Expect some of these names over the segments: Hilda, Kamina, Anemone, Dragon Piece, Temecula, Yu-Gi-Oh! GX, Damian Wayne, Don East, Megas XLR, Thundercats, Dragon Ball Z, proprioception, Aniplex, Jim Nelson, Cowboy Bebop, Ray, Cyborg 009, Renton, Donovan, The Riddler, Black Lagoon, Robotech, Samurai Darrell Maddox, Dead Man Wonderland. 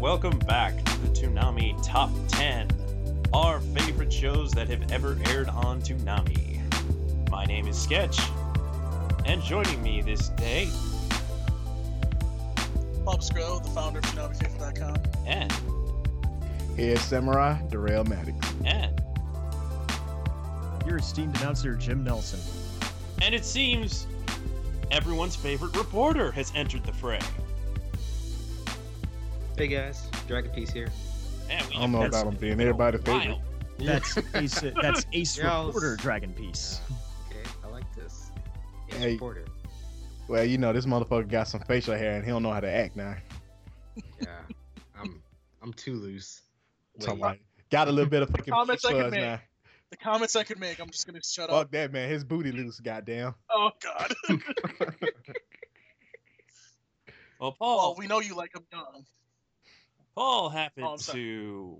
Welcome back to the Toonami Top 10, our favorite shows that have ever aired on Toonami. My name is Sketch, and joining me this day... Bob Scrow, the founder of ToonamiFaithful.com. And... Head Samurai, Darrell Maddox. And... your esteemed announcer, Jim Nelson. And it seems everyone's favorite reporter has entered the fray. Hey guys, Dragon Piece here. Man, I don't know about him being everybody's favorite. That's Ace Reporter Dragon Piece. Okay, I like this. Ace Reporter. Well, you know, this motherfucker got some facial hair and he don't know how to act now. Yeah, I'm too loose. Got a little bit of fucking fuzz now. The comments I could make, I'm just going to shut up. Fuck that, man. His booty loose, goddamn. Oh, God. Well, Paul, we know you like him young. Paul happened to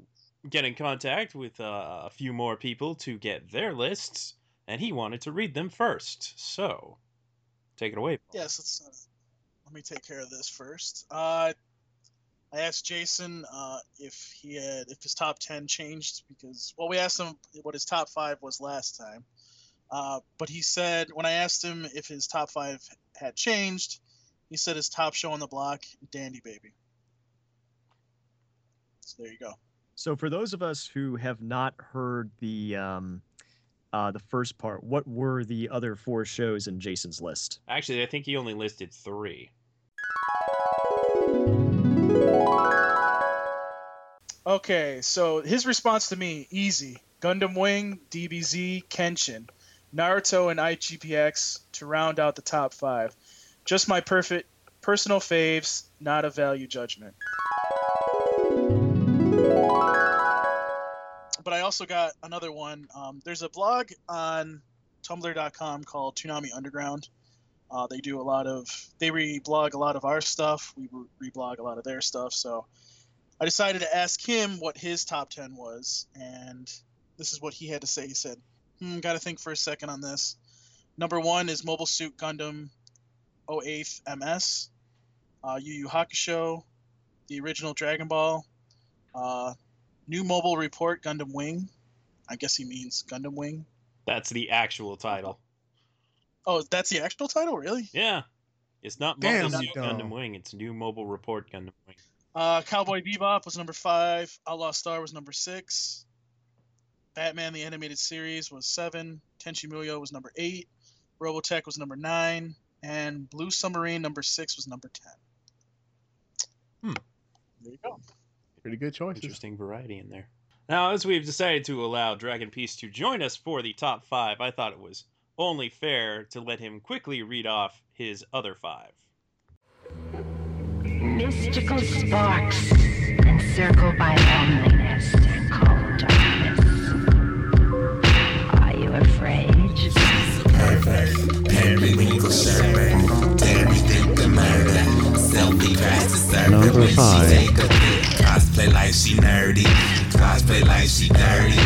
get in contact with a few more people to get their lists, and he wanted to read them first. So, take it away, Paul. Yes, let me take care of this first. I asked Jason if his top 10 changed because, well, we asked him what his top 5 was last time. But he said, when I asked him if his top 5 had changed, he said his top show on the block, Dandy Baby. So there you go. So for those of us who have not heard the first part, what were the other 4 shows in Jason's list? Actually, I think he only listed 3. Okay, so his response to me, easy. Gundam Wing, DBZ, Kenshin, Naruto, and IGPX to round out the top 5. Just my perfect personal faves, not a value judgment. But I also got another one. There's a blog on Tumblr.com called Toonami Underground. They reblog a lot of our stuff. We reblog a lot of their stuff. So I decided to ask him what his top 10 was, and this is what he had to say. He said, got to think for a second on this. Number 1 is Mobile Suit Gundam 08th MS, Yu Yu Hakusho, the original Dragon Ball, New Mobile Report Gundam Wing. I guess he means Gundam Wing. That's the actual title. Oh, that's the actual title, really? Yeah. It's not Mobile Suit Gundam Wing, it's New Mobile Report Gundam Wing. Cowboy Bebop was number 5, Outlaw Star was number 6, Batman the Animated Series was 7, Tenchi Muyo was number 8, Robotech was number 9, and Blue Submarine number 6 was number 10. There you go. Pretty good choice. Interesting variety in there. Now, as we've decided to allow Dragon Piece to join us for the top 5, I thought it was only fair to let him quickly read off his other 5. Mystical sparks encircled by loneliness and cold darkness. Are you afraid? Perfect. Every winkle serpent. Everything the murder. Selfie tries to serpent when she take a thing. Cosplay like she nerdy, cosplay like she dirty,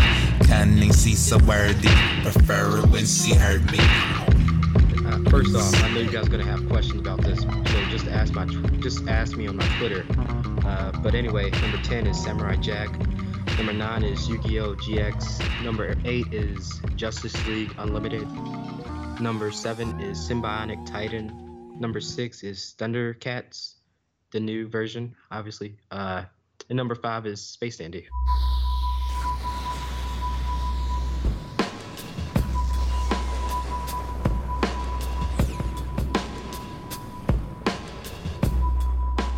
cunning she so worthy, prefer it when she hurt me. First off, I know you guys are gonna have questions about this, so just ask me on my Twitter. But anyway, number 10 is Samurai Jack, number 9 is Yu-Gi-Oh! GX, number 8 is Justice League Unlimited, number 7 is Symbionic Titan, number 6 is Thundercats, the new version, obviously. And number 5 is Space Dandy.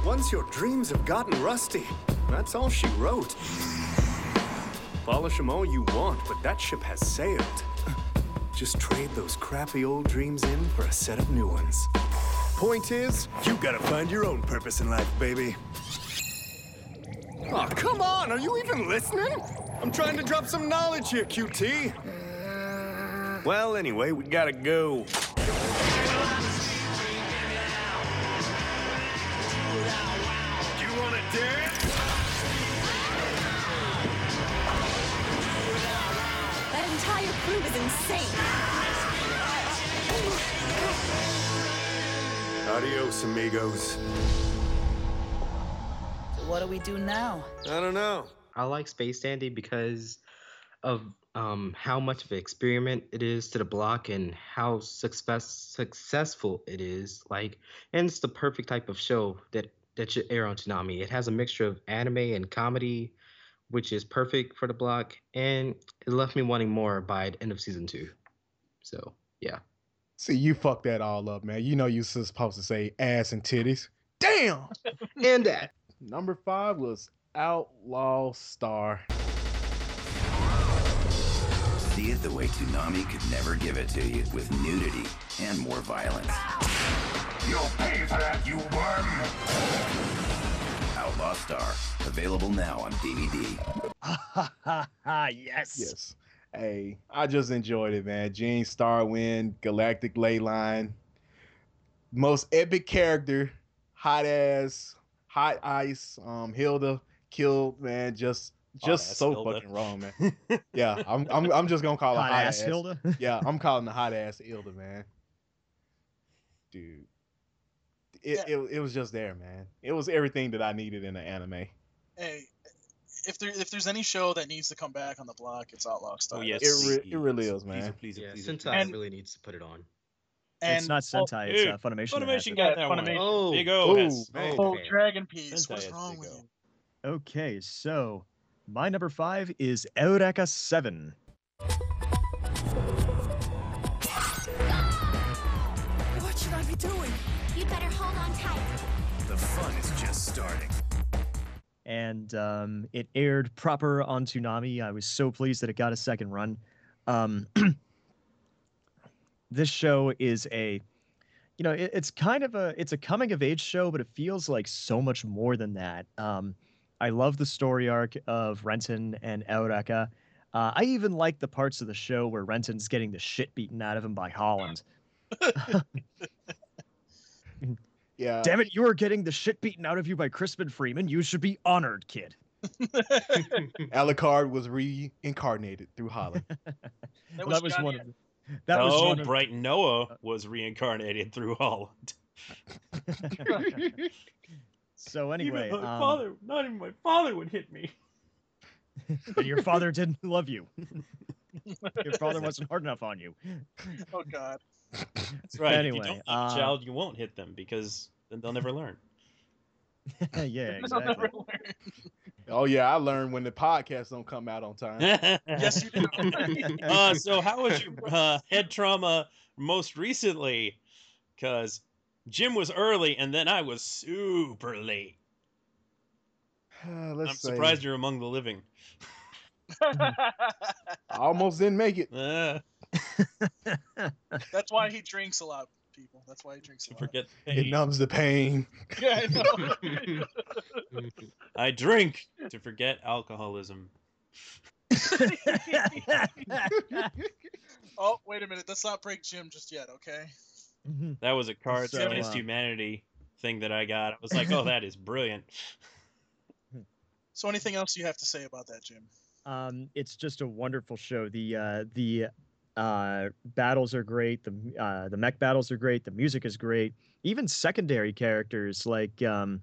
Once your dreams have gotten rusty, that's all she wrote. Polish them all you want, but that ship has sailed. Just trade those crappy old dreams in for a set of new ones. point is, you gotta find your own purpose in life, baby. Aw, oh, come on! Are you even listening? I'm trying to drop some knowledge here, QT. Well, anyway, we gotta go. Is insane. Adios, amigos. What do we do now? I don't know. I like Space Dandy because of how much of an experiment it is to the block and how successful it is. Like, and it's the perfect type of show that should air on Toonami. It has a mixture of anime and comedy, which is perfect for the block, and it left me wanting more by the end of season 2. So, yeah. See, you fucked that all up, man. You know you're supposed to say ass and titties. Damn! And that. Number 5 was Outlaw Star. See it the way Toonami could never give it to you, with nudity and more violence. You'll pay for that, you worm! Outlaw Star, available now on DVD. Yes. Yes. Hey, I just enjoyed it, man. Jean, Starwind, Galactic Leyline. Most epic character, hot ass, hot ice, Hilda killed, man. Just so Hilda. Fucking wrong, man. Yeah, I'm just gonna call it hot ass Hilda. Yeah, I'm calling the hot ass Hilda, man. Dude. It was just there, man. It was everything that I needed in an anime. Hey, if there's any show that needs to come back on the block, it's Outlaw Star. Oh, yes. It really is, man. Please, Sentai really needs to put it on. And it's not Sentai, it's Funimation. Funimation got that one. Oh, Big O. Yes. Oh, Dragon Piece. What's wrong with you? Okay, so my number 5 is Eureka 7. What should I be doing? You better hold on tight. The fun is just starting. And it aired proper on Toonami. I was so pleased that it got a second run. This show is it's a coming of age show, but it feels like so much more than that. I love the story arc of Renton and Eureka. I even like the parts of the show where Renton's getting the shit beaten out of him by Holland. Yeah. Damn it, you are getting the shit beaten out of you by Crispin Freeman. You should be honored, kid. Alucard was reincarnated through Holland. Bright Noah was reincarnated through Holland. So anyway, even my father would hit me. And your father didn't love you. Your father wasn't hard enough on you. Oh God. That's right. Anyway, if you don't love a child, you won't hit them because then they'll never learn. Yeah, exactly. Never learn. Oh yeah, I learned when the podcasts don't come out on time. Yes, you do. So how was your head trauma most recently? Because Jim was early, and then I was super late. Surprised you're among the living. I almost didn't make it. That's why he drinks a lot, people. That's why he drinks a lot. Forget the pain. It numbs the pain. Yeah, I know. I drink to forget alcoholism. Oh, wait a minute. Let's not break Jim just yet, okay? That was a Cards Against Humanity thing that I got. I was like, oh, that is brilliant. So anything else you have to say about that, Jim? It's just a wonderful show. The battles are great. The mech battles are great. The music is great. Even secondary characters like, who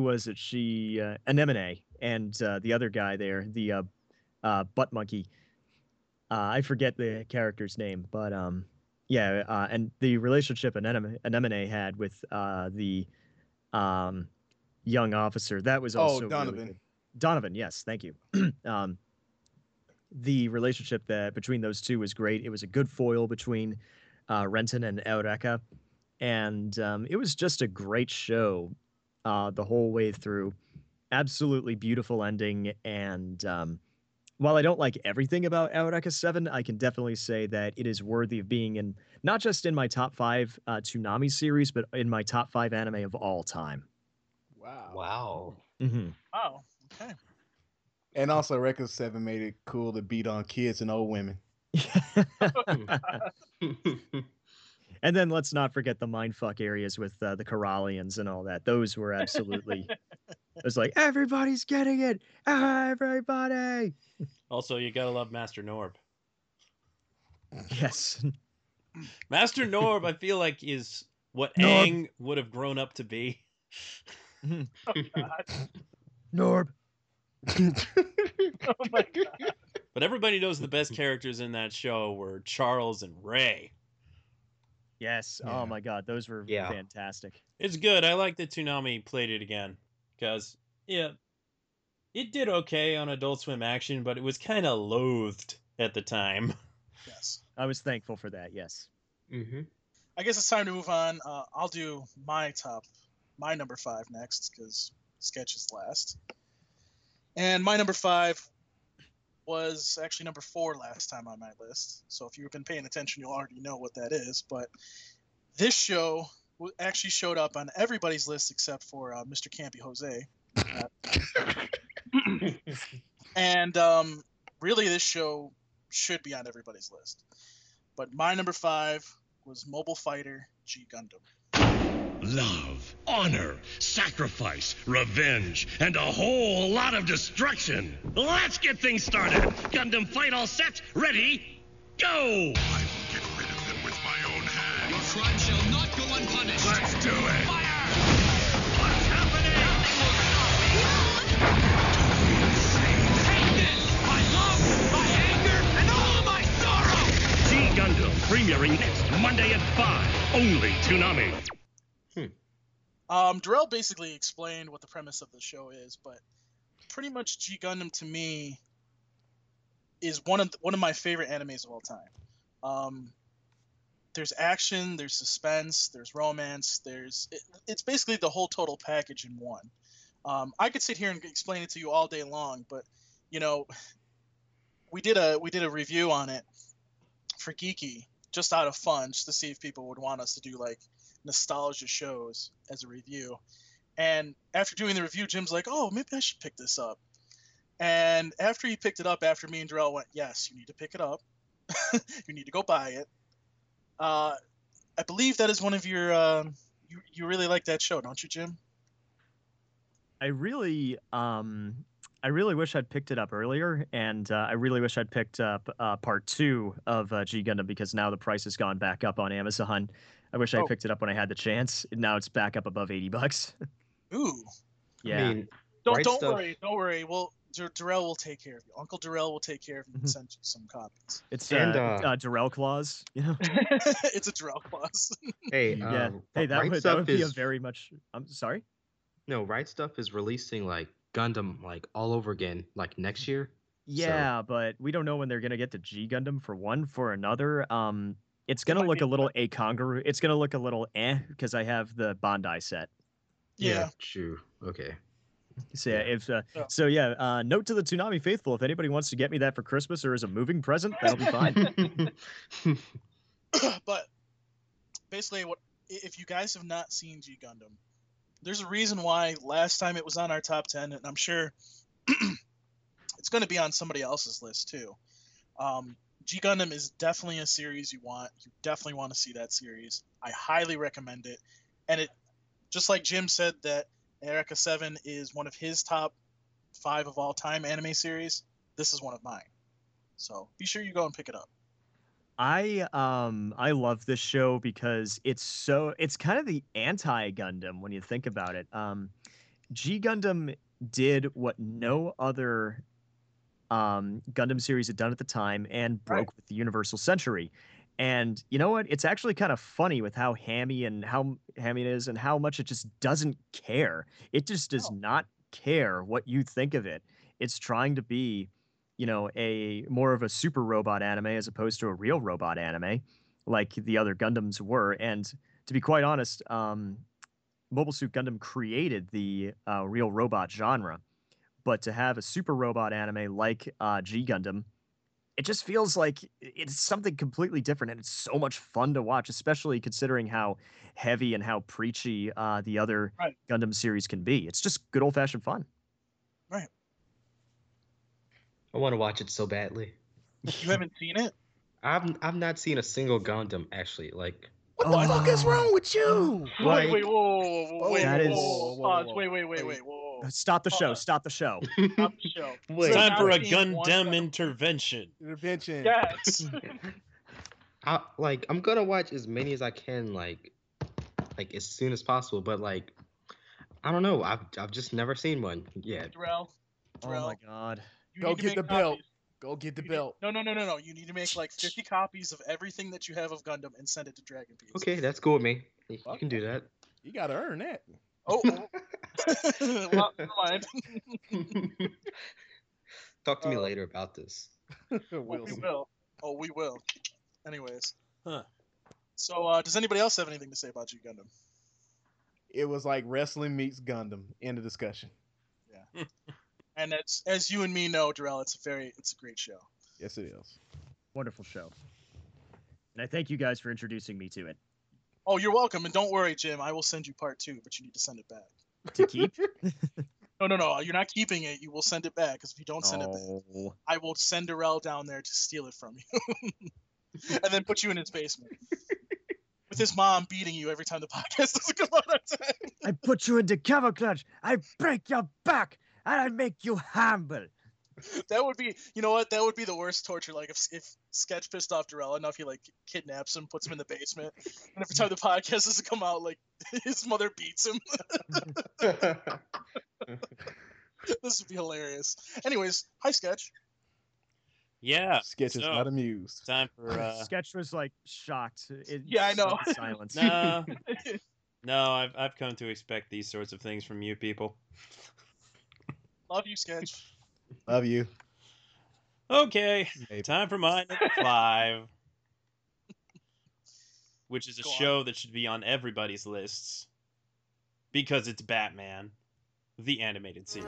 was it? She, Anemone, and the other guy there, the butt monkey. I forget the character's name, but and the relationship Anemone had with the young officer, that was also Donovan. Really good. Donovan, yes, thank you. The relationship that between those two was great. It was a good foil between Renton and Eureka, and it was just a great show the whole way through. Absolutely beautiful ending, and while I don't like everything about Eureka 7, I can definitely say that it is worthy of being in, not just in my top 5 Toonami series, but in my top 5 anime of all time. Wow. Wow. Mm-hmm. Oh, okay. And also, Eureka 7 made it cool to beat on kids and old women. And then let's not forget the mindfuck areas with the Corallians and all that. Those were absolutely... It was like, everybody's getting it! Everybody! Also, you gotta love Master Norb. Yes. Master Norb, I feel like, is what Norb. Aang would have grown up to be. Oh, God. Norb. Oh, my God. But everybody knows the best characters in that show were Charles and Ray. Yes. Yeah. Oh, my God. Those were fantastic. It's good. I like that Toonami played it again. Because, yeah, it did okay on Adult Swim Action, but it was kind of loathed at the time. Yes. I was thankful for that, yes. Mm-hmm. I guess it's time to move on. I'll do my number 5 next, because Sketch is last. And my number 5 was actually number 4 last time on my list. So if you've been paying attention, you'll already know what that is. But this show... actually showed up on everybody's list except for Mr. Campy Jose. And really, this show should be on everybody's list. But my number 5 was Mobile Fighter G Gundam. Love, honor, sacrifice, revenge, and a whole lot of destruction. Let's get things started. Gundam fight all set. Ready? Go! I will get rid of them with my own hand. Your crime shall not go unpunished. Let's do it. Fire! What's happening? They will not be held. Take this! My love, my anger, and all of my sorrow! G Gundam, premiering next Monday at 5. Only Toonami. Darrell basically explained what the premise of the show is, but pretty much G Gundam to me is one of my favorite animes of all time. There's action, there's suspense, there's romance, it's basically the whole total package in one. I could sit here and explain it to you all day long, but you know, we did a review on it for Geeky just out of fun, just to see if people would want us to do like nostalgia shows as a review. And after doing the review, Jim's like, "Oh, maybe I should pick this up." And after he picked it up, after me and Darrell went, "Yes, you need to pick it up. You need to go buy it." I believe that is one of your, you really like that show, don't you, Jim? I really wish I'd picked it up earlier, and I really wish I'd picked up part 2 of G Gundam, because now the price has gone back up on Amazon. I wish I picked it up when I had the chance. Now it's back up above $80. Ooh. Yeah. I mean, don't worry. Well, Darrell will take care of you. Uncle Darrell will take care of you and send you some copies. It's a Darrell clause, you know. It's a Darrell clause. Hey, yeah. Hey, that would be a very much. I'm sorry. No, Right Stuff is releasing like Gundam like all over again like next year. Yeah, so. But we don't know when they're gonna get to G Gundam for one. For another, it's gonna look a little incongruous. It's gonna look a little because I have the Bandai set. Yeah. True. Okay. So yeah, note to the Toonami faithful: if anybody wants to get me that for Christmas or as a moving present, that'll be fine. But basically, if you guys have not seen G Gundam, there's a reason why last time it was on our top 10, and I'm sure it's going to be on somebody else's list too. G Gundam is definitely a series you want. You definitely want to see that series. I highly recommend it, and it just like Jim said that. Eureka 7 is one of his top 5 of all time anime series. This is one of mine. So be sure you go and pick it up. I love this show because it's kind of the anti-Gundam when you think about it. G Gundam did what no other Gundam series had done at the time and broke with the Universal Century. And you know what? It's actually kind of funny with how hammy it is and how much it just doesn't care. It just does not care what you think of it. It's trying to be, you know, a more of a super robot anime as opposed to a real robot anime like the other Gundams were. And to be quite honest, Mobile Suit Gundam created the real robot genre. But to have a super robot anime like G Gundam, it just feels like it's something completely different, and it's so much fun to watch, especially considering how heavy and how preachy the other Gundam series can be. It's just good old-fashioned fun. Right. I want to watch it so badly. You haven't seen it? I've not seen a single Gundam, actually. Like, what the fuck is wrong with you? Like, wait, whoa. Stop the show. Stop the show. Stop the show. It's time for a Gundam intervention. Yes. I'm gonna watch as many as I can, like as soon as possible. But like, I don't know. I've just never seen one yet. Darrell. Oh my god. Go get the bill. Go get the belt. No. You need to make like 50 copies of everything that you have of Gundam and send it to Dragon Piece. Okay, that's cool with me. You can do that. You gotta earn that. Talk to me later about this. We will. Oh, we will. Anyways. Huh. So, does anybody else have anything to say about G Gundam? It was like wrestling meets Gundam. End of discussion. Yeah. And it's, as you and me know, Darrell, it's a great show. Yes, it is. Wonderful show. And I thank you guys for introducing me to it. Oh, you're welcome. And don't worry, Jim. I will send you part 2, but you need to send it back. To keep? No. You're not keeping it. You will send it back, because if you don't send it back, I will send Darrell down there to steal it from you. And then put you in his basement. With his mom beating you every time the podcast doesn't come out on time. I put you into cover clutch. I break your back. And I make you humble. That would be, you know what? That would be the worst torture. Like if Sketch pissed off Darrell enough, he like kidnaps him, puts him in the basement, and every time the podcast doesn't come out, like his mother beats him. This would be hilarious. Anyways, hi Sketch. Yeah. Sketch is not amused. Time for Sketch was like shocked. Yeah, I know. Silence. No, I've come to expect these sorts of things from you people. Love you, Sketch. Love you. Okay, maybe. Time for mine at 5, which is a show that should be on everybody's lists because it's Batman, the Animated Series.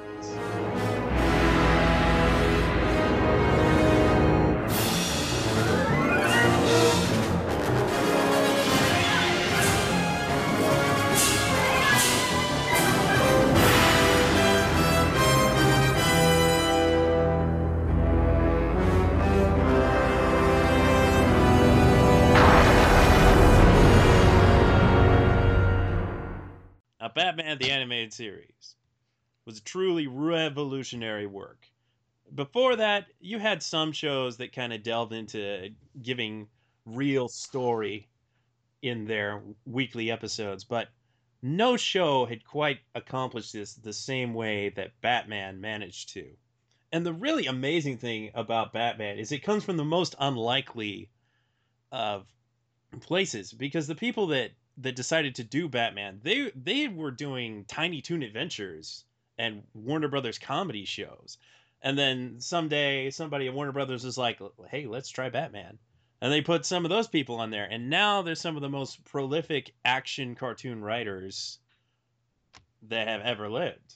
Batman the Animated Series was a truly revolutionary work. Before that, you had some shows that kind of delved into giving real story in their weekly episodes, but no show had quite accomplished this the same way that Batman managed to. And the really amazing thing about Batman is it comes from the most unlikely of places, because the people that decided to do Batman, they were doing Tiny Toon Adventures and Warner Brothers comedy shows. And then someday somebody at Warner Brothers was like, hey, let's try Batman. And they put some of those people on there. And now they're some of the most prolific action cartoon writers that have ever lived.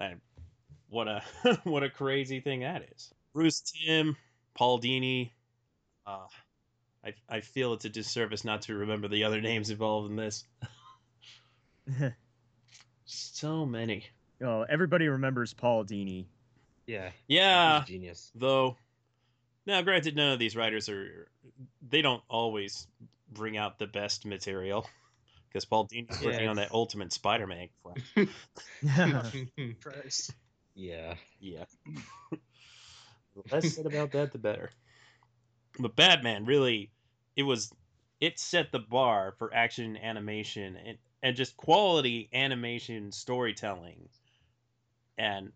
And what a crazy thing that is. Bruce Timm, Paul Dini, I feel it's a disservice not to remember the other names involved in this. So many. Oh, everybody remembers Paul Dini. Yeah. Yeah. He's genius. Though, now granted, none of these writers they don't always bring out the best material, because Paul Dini's working on that Ultimate Spider-Man. Christ. Yeah. Yeah. The less said about that, the better. But Batman really, it set the bar for action animation and just quality animation storytelling. And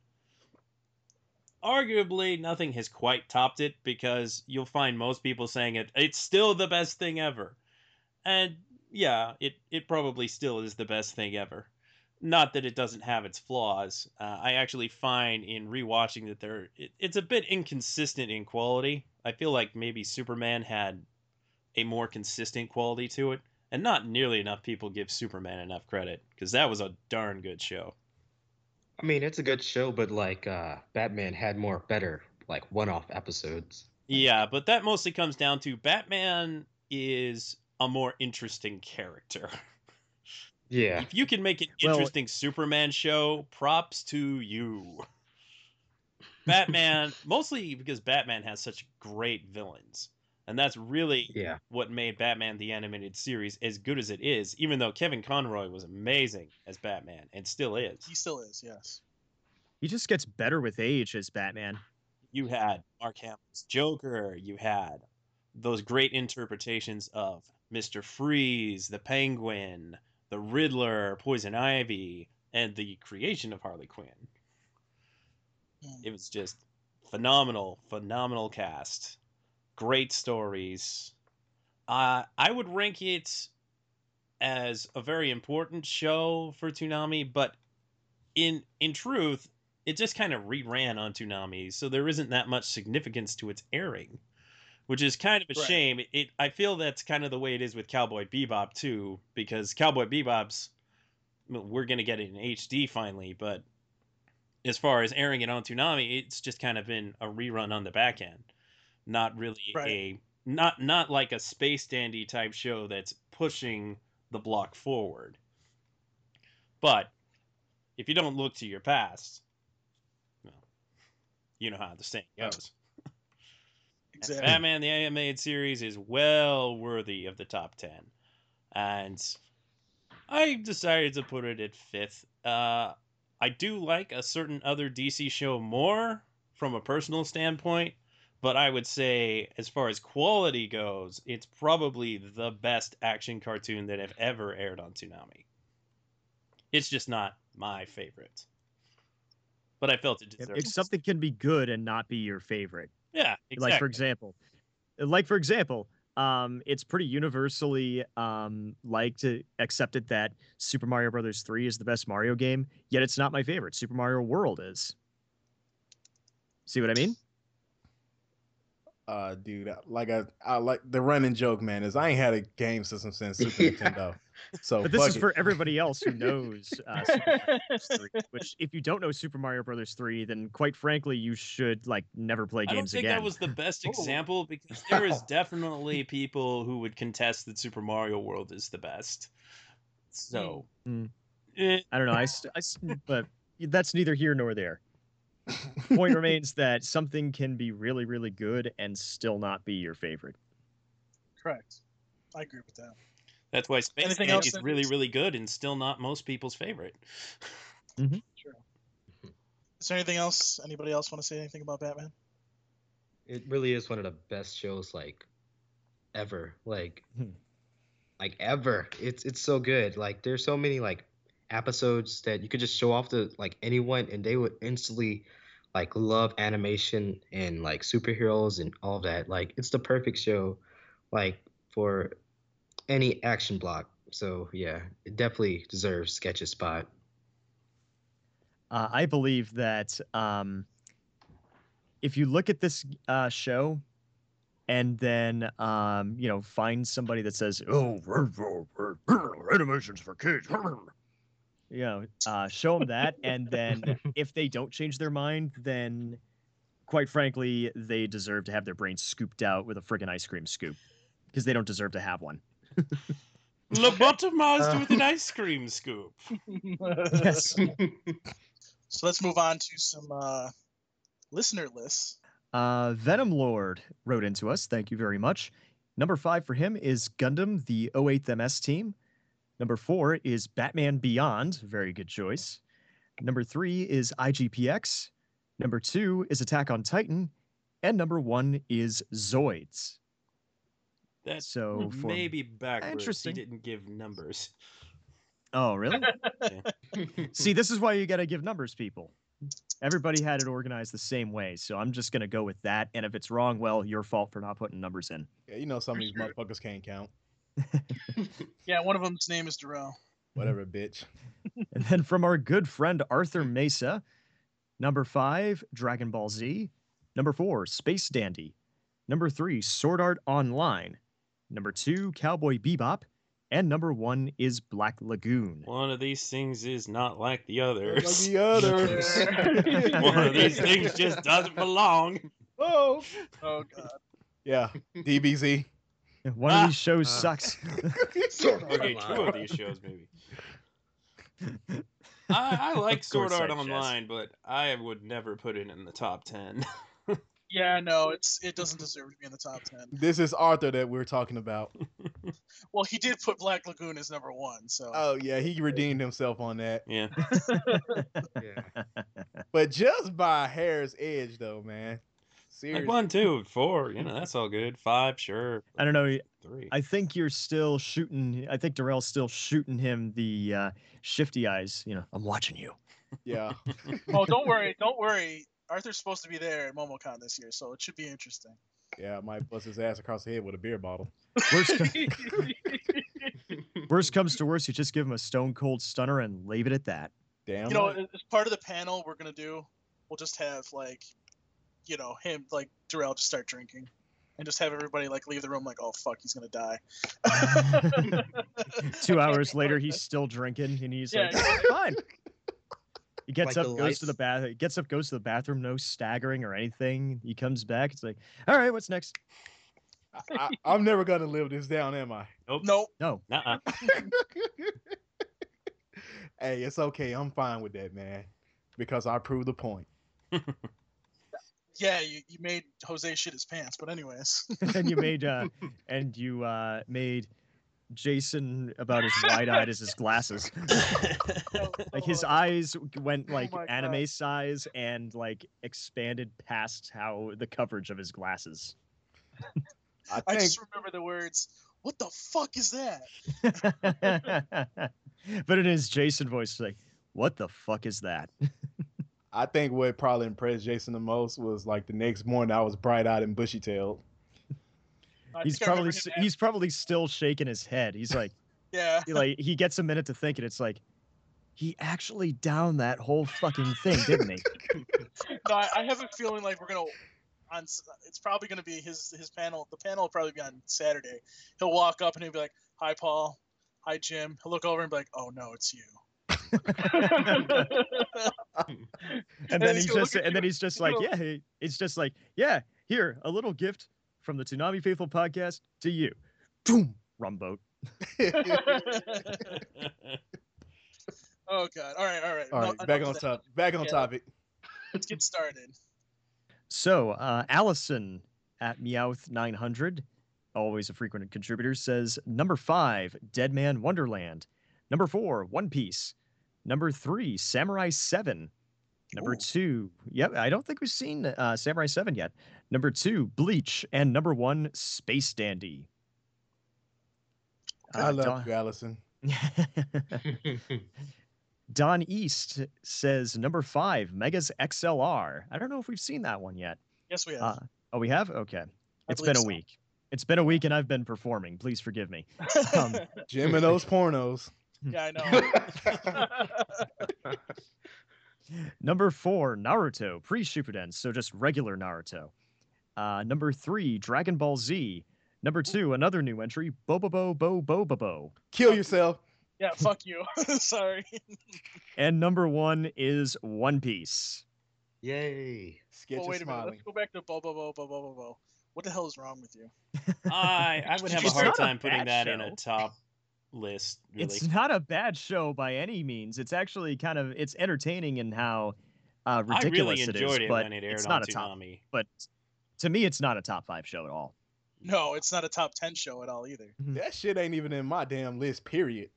arguably nothing has quite topped it, because you'll find most people saying it's still the best thing ever. And yeah, it probably still is the best thing ever. Not that it doesn't have its flaws. I actually find in rewatching that it's a bit inconsistent in quality. I feel like maybe Superman had a more consistent quality to it, and not nearly enough people give Superman enough credit, because that was a darn good show. I mean, it's a good show, but like Batman had more better like one-off episodes. Yeah, but that mostly comes down to Batman is a more interesting character. Yeah. If you can make an interesting Superman show, props to you. Batman, mostly because Batman has such great villains. And that's really what made Batman the Animated Series as good as it is, even though Kevin Conroy was amazing as Batman and still is. He still is, yes. He just gets better with age as Batman. You had Mark Hamill's Joker. You had those great interpretations of Mr. Freeze, the Penguin, the Riddler, Poison Ivy, and the creation of Harley Quinn. It was just phenomenal, phenomenal cast. Great stories. I would rank it as a very important show for Toonami, but in truth, it just kind of reran on Toonami, so there isn't that much significance to its airing, which is kind of a shame. I feel that's kind of the way it is with Cowboy Bebop, too, because Cowboy Bebop's... we're going to get it in HD finally, but as far as airing it on Toonami, it's just kind of been a rerun on the back end. Not really not like a Space Dandy type show that's pushing the block forward. But if you don't look to your past, you know how the saying goes. Exactly. Batman the Animated Series is well worthy of the top 10. And I decided to put it at 5th. I do like a certain other DC show more from a personal standpoint. But I would say, as far as quality goes, it's probably the best action cartoon that have ever aired on Toonami. It's just not my favorite. But I felt it deserved. If something can be good and not be your favorite. Yeah, exactly. Like, for example, it's pretty universally liked, accepted that Super Mario Bros. 3 is the best Mario game, yet it's not my favorite. Super Mario World is. See what I mean? Dude, like I like the running joke, man, is I ain't had a game system since Super Nintendo. So, but this is for everybody else who knows Super Mario Bros. 3, which if you don't know Super Mario Bros. 3, then quite frankly, you should like never play games again. I don't think that was the best example because there is definitely people who would contest that Super Mario World is the best. So I don't know. But that's neither here nor there. Point remains that something can be really, really good and still not be your favorite. Correct. I agree with that. That's why Space Dandy is really, really good and still not most people's favorite. Mm-hmm. Sure. Is there anything else? Anybody else want to say anything about Batman? It really is one of the best shows, like, ever. Like ever. It's so good. Like, there's so many, like, episodes that you could just show off to like anyone and they would instantly like love animation and like superheroes and all that. Like it's the perfect show like for any action block. So yeah, it definitely deserves sketch a spot. I believe that if you look at this show and then, you know, find somebody that says, oh, animation's for kids. You know, show them that, and then if they don't change their mind, then quite frankly, they deserve to have their brains scooped out with a friggin' ice cream scoop because they don't deserve to have one. Lobotomized with an ice cream scoop. Yes. So let's move on to some listener lists. Venom Lord wrote into us. Thank you very much. Number 5 for him is Gundam, the 08th MS team. Number 4 is Batman Beyond. Very good choice. Number 3 is IGPX. Number 2 is Attack on Titan. And number 1 is Zoids. That's so maybe backwards. Interesting. He didn't give numbers. Oh, really? See, this is why you got to give numbers, people. Everybody had it organized the same way, so I'm just going to go with that. And if it's wrong, well, your fault for not putting numbers in. Yeah, you know some of these motherfuckers can't count. Yeah, one of them's name is Darrell. Whatever, bitch. And then from our good friend Arthur Mesa, number 5, Dragon Ball Z. Number 4, Space Dandy. Number 3, Sword Art Online. Number 2, Cowboy Bebop. And number one is Black Lagoon. One of these things is not like the others. Like the others. One of these things just doesn't belong. Oh, oh God. Yeah, DBZ. One of these shows sucks. Okay, two of these shows maybe. I like Sword Art Online, but I would never put it in the top 10. Yeah, no, it doesn't deserve to be in the top 10. This is Arthur that we're talking about. Well, he did put Black Lagoon as number one, so. Oh yeah, he redeemed himself on that. Yeah. Yeah. But just by a hair's edge, though, man. Seriously. Like 1, 2, 4, you know, that's all good. 5, sure. I don't know. 3. I think you're still shooting. I think Darrell's still shooting him the shifty eyes. You know, I'm watching you. Yeah. Oh, don't worry. Don't worry. Arthur's supposed to be there at MomoCon this year, so it should be interesting. Yeah, I might bust his ass across the head with a beer bottle. Worst comes to worst, you just give him a stone cold stunner and leave it at that. Damn. You know, as part of the panel we're gonna do, we'll just have like, you know, him like Darrell just start drinking, and just have everybody like leave the room like, oh fuck, he's gonna die. 2 hours later, he's still drinking, and he's like, fine. He gets like up, goes to the bathroom. Gets up, goes to the bathroom. No staggering or anything. He comes back. It's like, all right, what's next? I'm never gonna live this down, am I? Nope. Nope. No. Nuh-uh. Hey, it's okay. I'm fine with that, man, because I proved the point. Yeah, you made Jose shit his pants, but anyways. And you made made Jason about as wide-eyed as his glasses. Like his eyes went like anime size and like expanded past how the coverage of his glasses. I just remember the words, what the fuck is that? But in his Jason voice, like, what the fuck is that? I think what probably impressed Jason the most was like the next morning I was bright-eyed and bushy-tailed. He's probably still shaking his head. He's like, yeah. He gets a minute to think, and it's like, he actually downed that whole fucking thing, didn't he? No, I have a feeling like we're gonna. It's probably gonna be his panel. The panel will probably be on Saturday. He'll walk up and he'll be like, "Hi, Paul. Hi, Jim." He'll look over and be like, "Oh no, it's you." and then he's just like, here, a little gift from the Toonami Faithful Podcast to you. Boom! Rumboat. Oh, God. All right. All right. Back on topic. Let's get started. So, Allison at Meowth900, always a frequent contributor, says, number 5, Dead Man Wonderland. Number 4, One Piece. Number 3, Samurai 7. Number 2, yep, I don't think we've seen Samurai 7 yet. Number 2, Bleach. And number 1, Space Dandy. I love you, Allison. Don East says, number 5, Megas XLR. I don't know if we've seen that one yet. Yes, we have. Oh, we have? Okay. It's been a week. So. It's been a week and I've been performing. Please forgive me. Jim and those pornos. Yeah, I know. Number 4, Naruto, pre-Shippuden, so just regular Naruto. Number 3, Dragon Ball Z. Number 2, another new entry, Bobobo. Kill yourself. Yeah, fuck you. Sorry. And number 1 is One Piece. Yay. Oh, wait a minute. Let's go back to Bobobo. What the hell is wrong with you? I would have a hard time putting that in a top list, really. It's not a bad show by any means. It's actually kind of entertaining in how ridiculous it is. I really enjoyed it when it aired on Toonami. But to me, it's not a top 5 show at all. No, it's not a top 10 show at all either. That shit ain't even in my damn list. Period.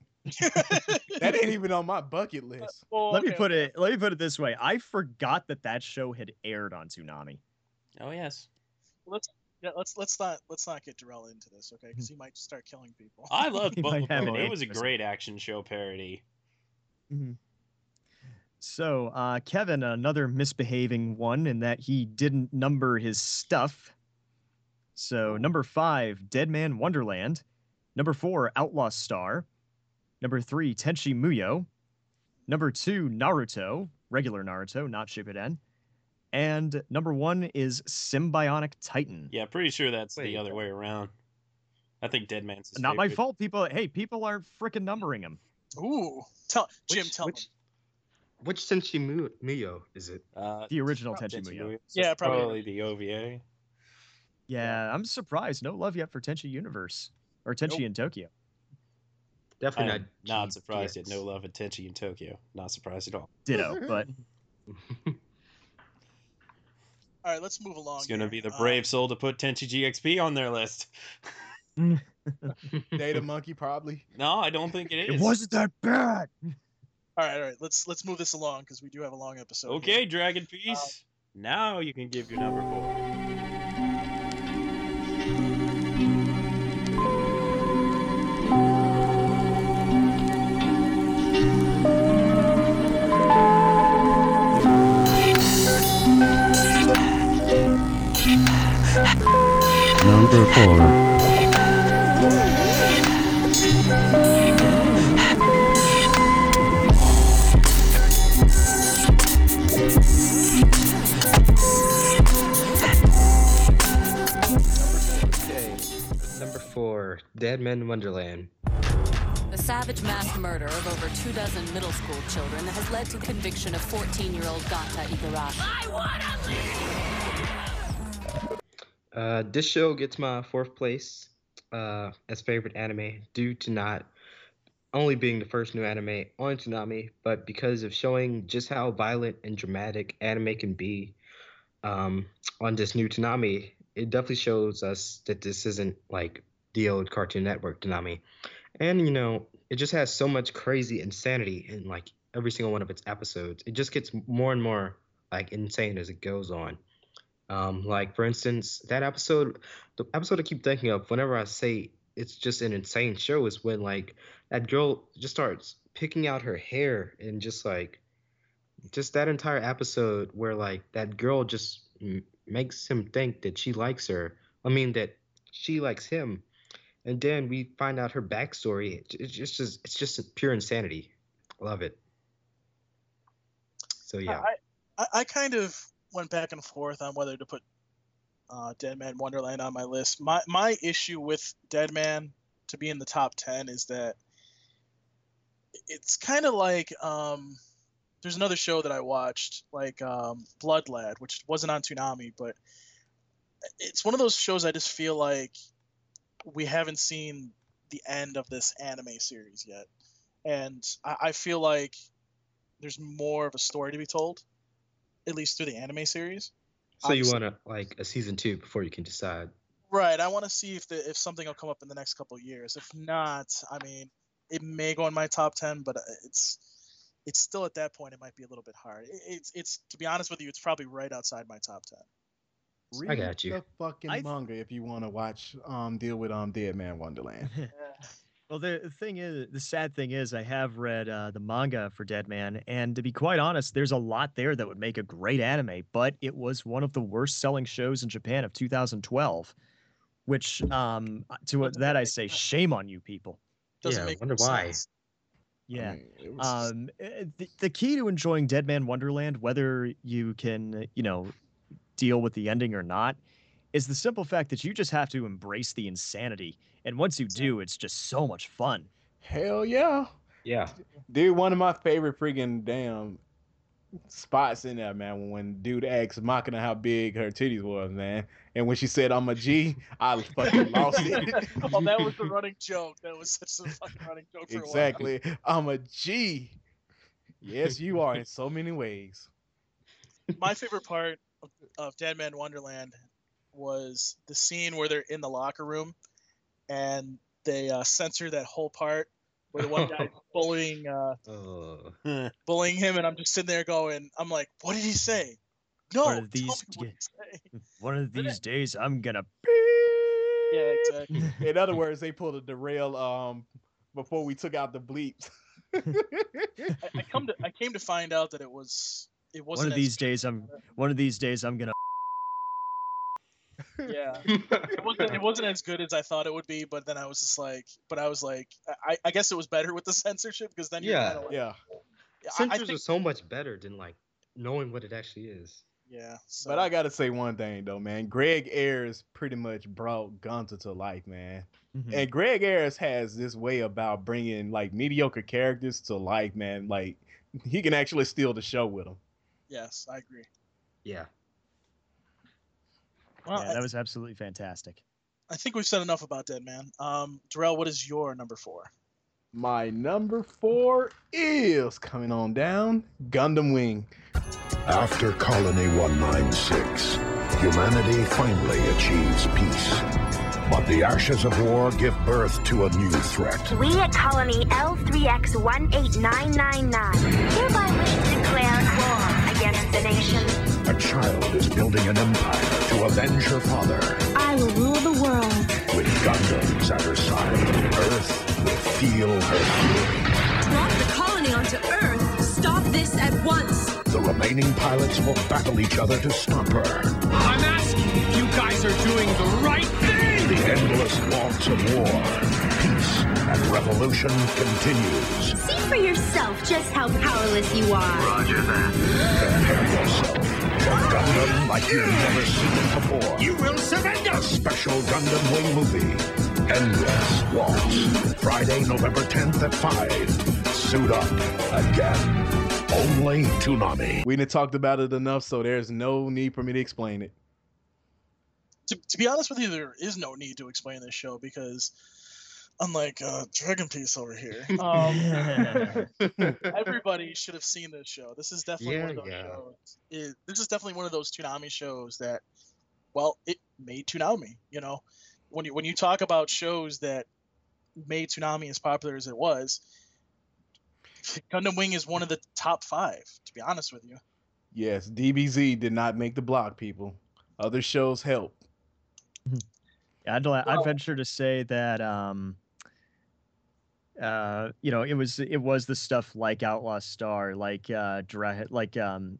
That ain't even on my bucket list. Well, let me put it this way: I forgot that show had aired on Toonami. Oh yes. Let's not get Darrell into this, okay? Because he might start killing people. I love Bobobo. It was a great action show parody. Mm-hmm. So, Kevin, another misbehaving one in that he didn't number his stuff. So, number 5, Dead Man Wonderland. Number 4, Outlaw Star. Number 3, Tenchi Muyo. Number 2, Naruto, regular Naruto, not Shippuden. And number 1 is Symbionic Titan. Yeah, pretty sure that's the other way around. I think Deadman's his favorite. Not my fault. People, hey, people are freaking numbering him. Ooh, tell me. Which Tenchi Muyo is it? The original Tenchi Muyo. So yeah, probably the OVA. Yeah, I'm surprised. No love yet for Tenchi Universe or Tenchi in Tokyo. Definitely not surprised at no love at Tenchi in Tokyo. Not surprised at all. Ditto, but. All right, let's move along. It's going to be the brave soul to put Tenchi GXP on their list. Data Monkey, probably. No, I don't think it is. It wasn't that bad. All right. Let's move this along because we do have a long episode. Okay, here. Dragon Piece. Now you can give your number 4. Number 4. Okay. Number 4, Dead Man Wonderland. The savage mass murder of over 2 dozen middle school children has led to conviction of 14-year-old Gata Igarashi. I wanna live! This show gets my 4th place as favorite anime due to not only being the first new anime on Toonami, but because of showing just how violent and dramatic anime can be on this new Toonami. It definitely shows us that this isn't like the old Cartoon Network Toonami. And, you know, it just has so much crazy insanity in like every single one of its episodes. It just gets more and more like insane as it goes on. Like, for instance, the episode I keep thinking of whenever I say it's just an insane show is when, like, that girl just starts picking out her hair and just, like, just that entire episode where, like, that girl just makes him think that she likes her. I mean, that she likes him. And then we find out her backstory. It's just pure insanity. I love it. So, yeah. I kind of went back and forth on whether to put Dead Man Wonderland on my list. My issue with Dead Man to be in the top 10 is that it's kind of like there's another show that I watched, like Blood Lad, which wasn't on Toonami, but it's one of those shows I just feel like we haven't seen the end of this anime series yet. And I feel like there's more of a story to be told, at least through the anime series. So obviously, you want to like a season 2 before you can decide. Right. I want to see if something will come up in the next couple of years. If not, I mean, it may go in my top 10, but it's still at that point, it might be a little bit hard. It's to be honest with you, it's probably right outside my top 10. Read the fucking manga if you want to watch, deal with Dead Man Wonderland. Yeah. Well, the sad thing is I have read the manga for Dead Man, and to be quite honest, there's a lot there that would make a great anime, but it was one of the worst-selling shows in Japan of 2012, which, to that I say, shame on you people. Yeah, I wonder why. Yeah. I mean, it was... the key to enjoying Dead Man Wonderland, whether you can, you know, deal with the ending or not, is the simple fact that you just have to embrace the insanity. And once you do, it's just so much fun. Hell yeah. Yeah. Dude, one of my favorite freaking damn spots in there, man, when dude asked Machina how big her titties was, man. And when she said, I'm a G, I fucking lost it. Oh, that was the running joke. That was such a fucking running joke for exactly. A while. Exactly. I'm a G. Yes, you are in so many ways. My favorite part of Dead Man Wonderland was the scene where they're in the locker room and they censor that whole part where the one guy bullying bullying him, and I'm just sitting there going, I'm like, what did he say? No, one of these days I'm gonna beep. Yeah, exactly. In other words, they pulled a derail before we took out the bleeps. I came to find out that it wasn't one of these days I'm gonna. Yeah, it wasn't as good as I thought it would be, but then I was just like, I guess it was better with the censorship because then you're kind of like, censors are so much better than like knowing what it actually is. Yeah. So. But I got to say one thing, though, man. Greg Ayers pretty much brought Gunter to life, man. Mm-hmm. And Greg Ayers has this way about bringing, like, mediocre characters to life, man. Like, he can actually steal the show with them. Yes, I agree. Yeah. Well, yeah, that was absolutely fantastic. I think we've said enough about Dead Man. Darrell, what is your number 4? My number 4 is, coming on down, Gundam Wing. After Colony 196, humanity finally achieves peace. But the ashes of war give birth to a new threat. We at Colony L3X18999 hereby wish to declare war against the nation. A child is building an empire to avenge her father. I will rule the world. With Gundams at her side, Earth will feel her fury. Drop the colony onto Earth. Stop this at once. The remaining pilots will battle each other to stop her. I'm asking if you guys are doing the right thing. The endless waltz of war, peace, and revolution continues. See for yourself just how powerless you are. Roger that. Prepare yourself for Gundam like you've never seen it before. You will surrender! A special Gundam Wing movie, Endless Waltz. Friday, November 10th at 5. Suit up again. Only Toonami. We didn't talk about it enough, so there's no need for me to explain it. To be honest with you, there is no need to explain this show because, unlike Dragon Piece over here, everybody should have seen this show. This is definitely one of those shows. This is definitely one of those Toonami shows that, well, it made Toonami. You know, when you talk about shows that made Toonami as popular as it was, Gundam Wing is one of the top 5. To be honest with you. Yes, DBZ did not make the block, people. Other shows help. I'd venture to say that, you know, it was the stuff like Outlaw Star, like Gundam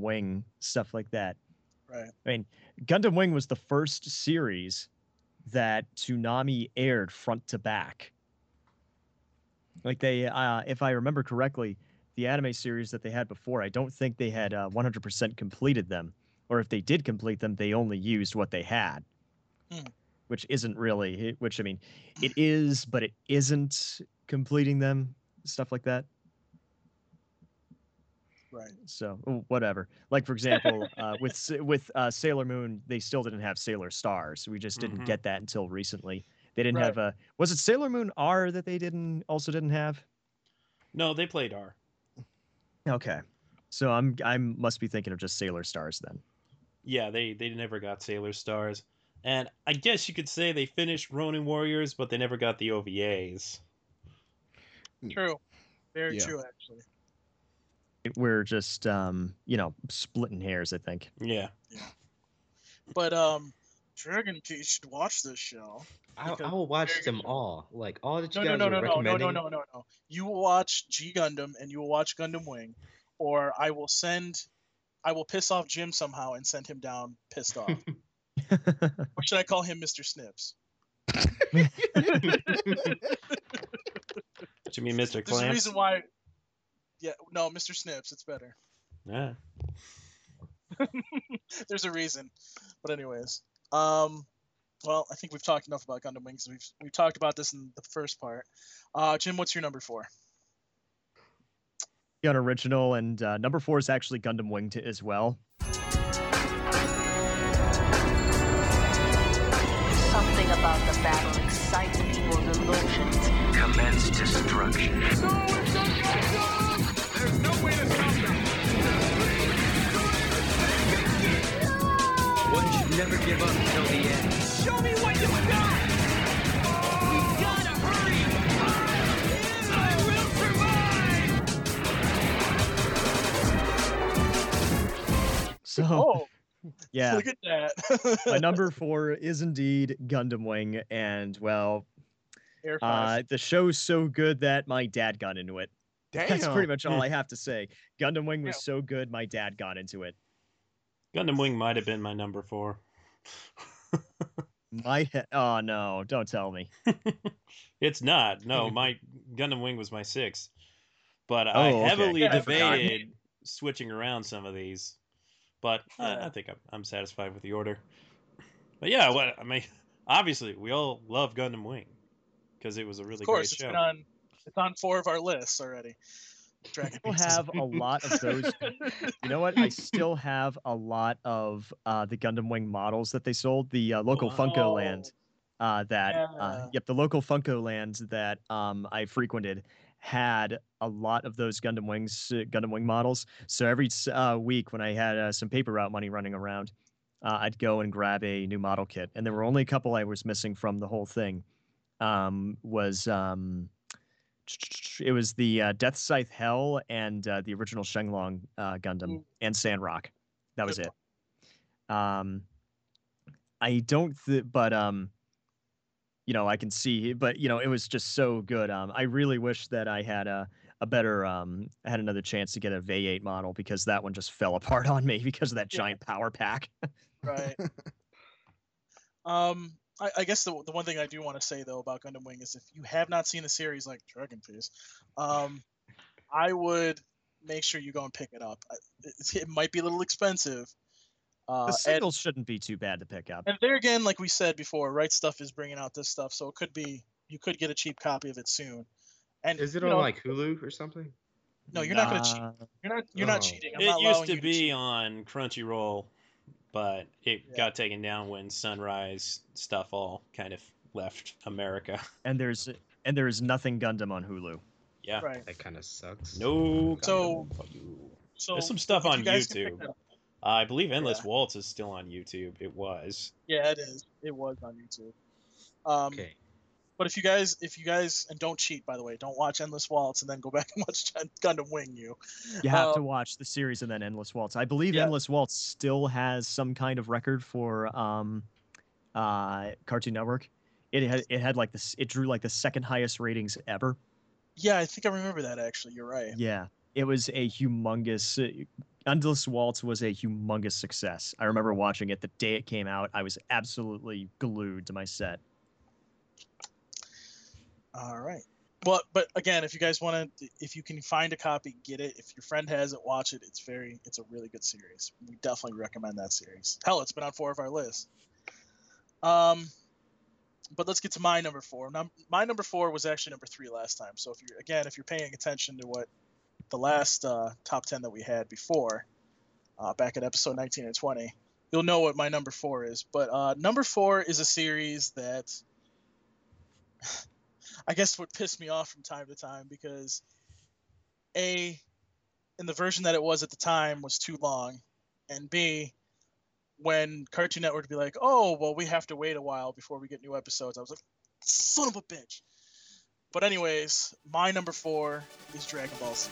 Wing, stuff like that. Right. I mean, Gundam Wing was the first series that Toonami aired front to back. Like they, if I remember correctly, the anime series that they had before, I don't think they had 100% completed them. Or if they did complete them, they only used what they had. Which isn't really, which I mean, it is, but it isn't completing them, stuff like that. Right. So whatever. Like for example, with Sailor Moon, they still didn't have Sailor Stars. We just didn't get that until recently. They didn't have a. Was it Sailor Moon R that they also didn't have? No, they played R. Okay, so I must be thinking of just Sailor Stars then. Yeah, they never got Sailor Stars. And I guess you could say they finished Ronin Warriors, but they never got the OVAs. True. Very true, actually. We're just, you know, splitting hairs, I think. Yeah. But Dragon Piece should watch this show. I will watch them all. Like, all that you guys are recommending. No. You will watch G Gundam, and you will watch Gundam Wing, or I will piss off Jim somehow and send him down pissed off. Or should I call him Mr. Snips? What you mean, Mr. Clamps? There's a reason why. Yeah, no, Mr. Snips. It's better. Yeah. There's a reason, but anyways, well, I think we've talked enough about Gundam Wings. We've talked about this in the first part. Jim, what's your number 4? Unoriginal, and number 4 is actually Gundam Wing as well. Something about the battle excites people's emotions. Commence destruction. There's no way to stop them. One should never give up until the end. Show me what you got! We gotta hurry! I will survive! So... Oh. Yeah, look at that. My number 4 is indeed Gundam Wing, and well, the show's so good that my dad got into it. Damn. That's pretty much all I have to say. Gundam Wing was so good, my dad got into it. Gundam Wing might have been my number 4. Oh no! Don't tell me. It's not. No, my Gundam Wing was my 6th, but I heavily debated switching around some of these. But I think I'm satisfied with the order. But yeah, what I mean, obviously we all love Gundam Wing because it was a really great show. Of course, it's on 4 of our lists already. Dragon I still have a lot of those. You know what? I still have a lot of the Gundam Wing models that they sold. The local Funko Land that, yep, the local Funko Land that I frequented had a lot of those Gundam Wing models. So every week when I had some paper route money running around, I'd go and grab a new model kit. And there were only a couple I was missing from the whole thing. It was the Death Scythe Hell and the original Shenlong Gundam and Sandrock. That was it. I don't, you know, I can see, but you know, it was just so good. I really wish that I had a better, I had another chance to get a V8 model because that one just fell apart on me because of that giant power pack. Right. I guess the one thing I do want to say, though, about Gundam Wing is if you have not seen the series like Dragon Piece, I would make sure you go and pick it up. It might be a little expensive. The singles shouldn't be too bad to pick up. And there again, like we said before, Right Stuff is bringing out this stuff, so it could be you could get a cheap copy of it soon. And is it on like Hulu or something? No, you're not going to cheat. You're not cheating. I'm not used to be on Crunchyroll. But it got taken down when Sunrise stuff all kind of left America. And there is nothing Gundam on Hulu. Yeah, right. That kind of sucks. No. So there's some stuff on YouTube. I believe Endless Waltz is still on YouTube. It was. Yeah, it is. It was on YouTube. Okay. But if you guys, and don't cheat, by the way, don't watch Endless Waltz and then go back and watch Gundam Wing. You have to watch the series and then Endless Waltz. I believe Endless Waltz still has some kind of record for Cartoon Network. It had like this. It drew like the second highest ratings ever. Yeah, I think I remember that actually. You're right. Yeah, it was a humongous. Endless Waltz was a humongous success. I remember watching it the day it came out. I was absolutely glued to my set. All right. But again, if you guys want to, if you can find a copy, get it. If your friend has it, watch it. It's a really good series. We definitely recommend that series. Hell, it's been on 4 of our lists. But let's get to my number 4. Now, my number 4 was actually number 3 last time. So if you're paying attention to what the last top 10 that we had before, back at episode 19 and 20, you'll know what my number 4 is. But number 4 is a series that I guess would piss me off from time to time because A, in the version that it was at the time was too long, and B, when Cartoon Network would be like, oh, well, we have to wait a while before we get new episodes, I was like, son of a bitch. But anyways, my number 4 is Dragon Ball Z.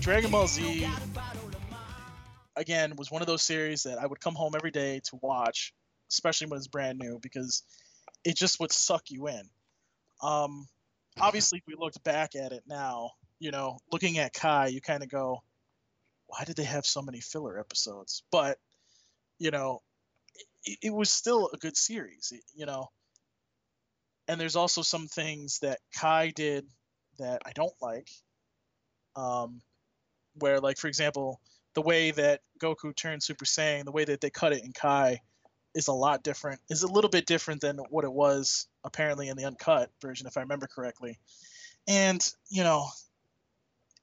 Dragon Ball Z, again, was one of those series that I would come home every day to watch, especially when it's brand new, because it just would suck you in. Obviously, if we looked back at it now, you know, looking at Kai, you kind of go, why did they have so many filler episodes? But, you know, it was still a good series, you know. And there's also some things that Kai did that I don't like. Where, like, for example, the way that Goku turned Super Saiyan, the way that they cut it in Kai is a little bit different than what it was apparently in the uncut version, if I remember correctly. And, you know,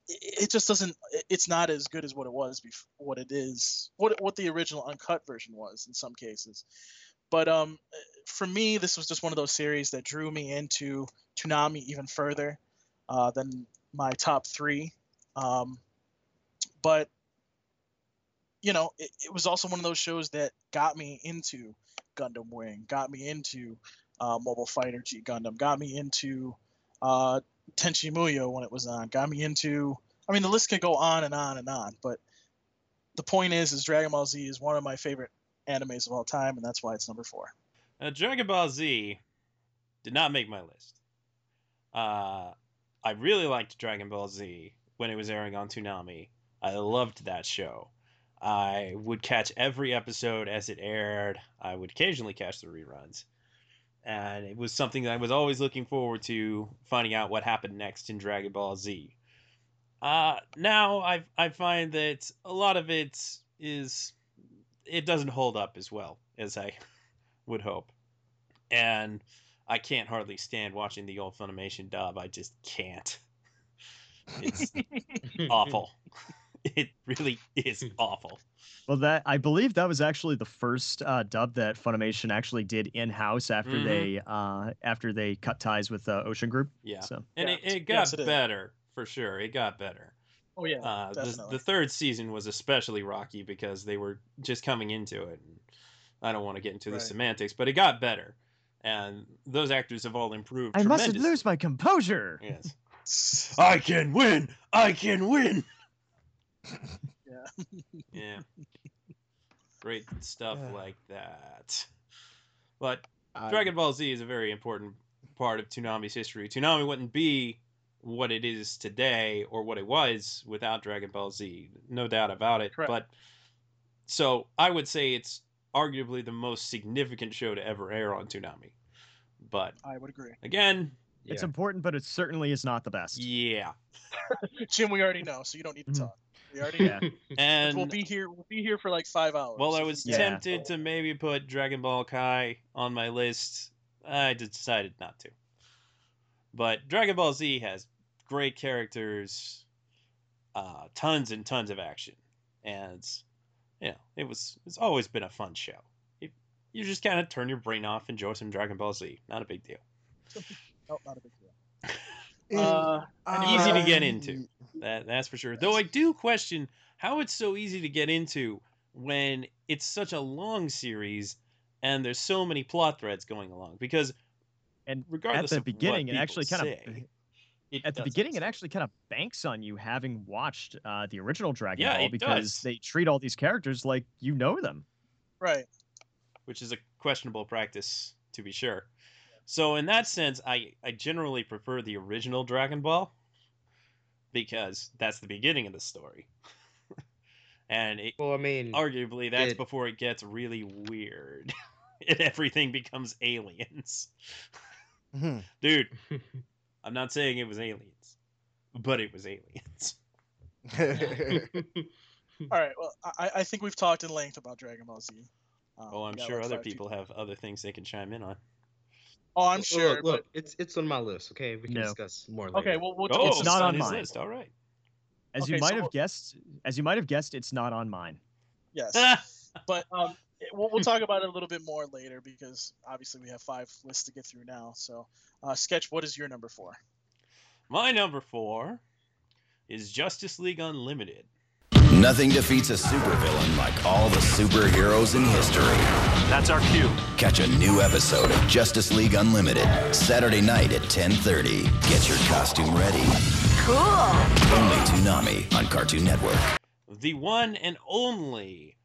it just doesn't, it's not as good as what it was, what the original uncut version was in some cases. But for me, this was just one of those series that drew me into Toonami even further than my top 3. But, you know, it was also one of those shows that got me into Gundam Wing, got me into Mobile Fighter G Gundam, got me into Tenchi Muyo when it was on, got me into – I mean, the list could go on and on and on, but the point is Dragon Ball Z is one of my favorite animes of all time, and that's why it's number 4. Dragon Ball Z did not make my list. I really liked Dragon Ball Z when it was airing on Toonami. I loved that show. I would catch every episode as it aired. I would occasionally catch the reruns. And it was something that I was always looking forward to, finding out what happened next in Dragon Ball Z. Now I find that a lot of it doesn't hold up as well as I would hope. And I can't hardly stand watching the old Funimation dub. I just can't. It's awful. It really is awful. Well, I believe that was actually the first dub that Funimation actually did in-house after they cut ties with Ocean Group. Yeah, so. And yeah. It got better, for sure. It got better. Oh, yeah, the third season was especially rocky because they were just coming into it. And I don't want to get into the semantics, but it got better. And those actors have all improved tremendously. I mustn't lose my composure. Yes. I can win! I can win! Yeah. Great stuff like that. But Dragon Ball Z is a very important part of Toonami's history. Toonami wouldn't be what it is today or what it was without Dragon Ball Z. No doubt about it. Correct. But so I would say it's arguably the most significant show to ever air on Toonami. But I would agree. Again, it's important, but it certainly is not the best. Yeah. Jim, we already know, so you don't need to talk. We already know. And we'll be here for like 5 hours. Well, I was tempted to maybe put Dragon Ball Kai on my list. I decided not to. But Dragon Ball Z has great characters, tons and tons of action. And yeah, it's always been a fun show. You just kind of turn your brain off, enjoy some Dragon Ball Z. Not a big deal. No, not a big deal. Easy to get into. That's for sure. Though I do question how it's so easy to get into when it's such a long series and there's so many plot threads going along. Because regardless of what people say, it actually kind of banks on you having watched the original Dragon Ball, because they treat all these characters like you know them. Right. Which is a questionable practice, to be sure. So in that sense, I generally prefer the original Dragon Ball because that's the beginning of the story. And arguably that's before it gets really weird and everything becomes aliens. Dude. I'm not saying it was aliens, but it was aliens. All right. Well, I think we've talked at length about Dragon Ball Z. I'm sure other people have other things they can chime in on. Oh, I'm sure. Look, it's on my list. Okay, we can discuss more later. Okay, well, it's not on my list. All right. As you might have guessed, it's not on mine. Yes, but we'll talk about it a little bit more later because obviously we have 5 lists to get through now. So, Sketch, what is your number 4? My number 4 is Justice League Unlimited. Nothing defeats a supervillain like all the superheroes in history. That's our cue. Catch a new episode of Justice League Unlimited Saturday night at 10:30. Get your costume ready. Cool. Only Toonami on Cartoon Network. The one and only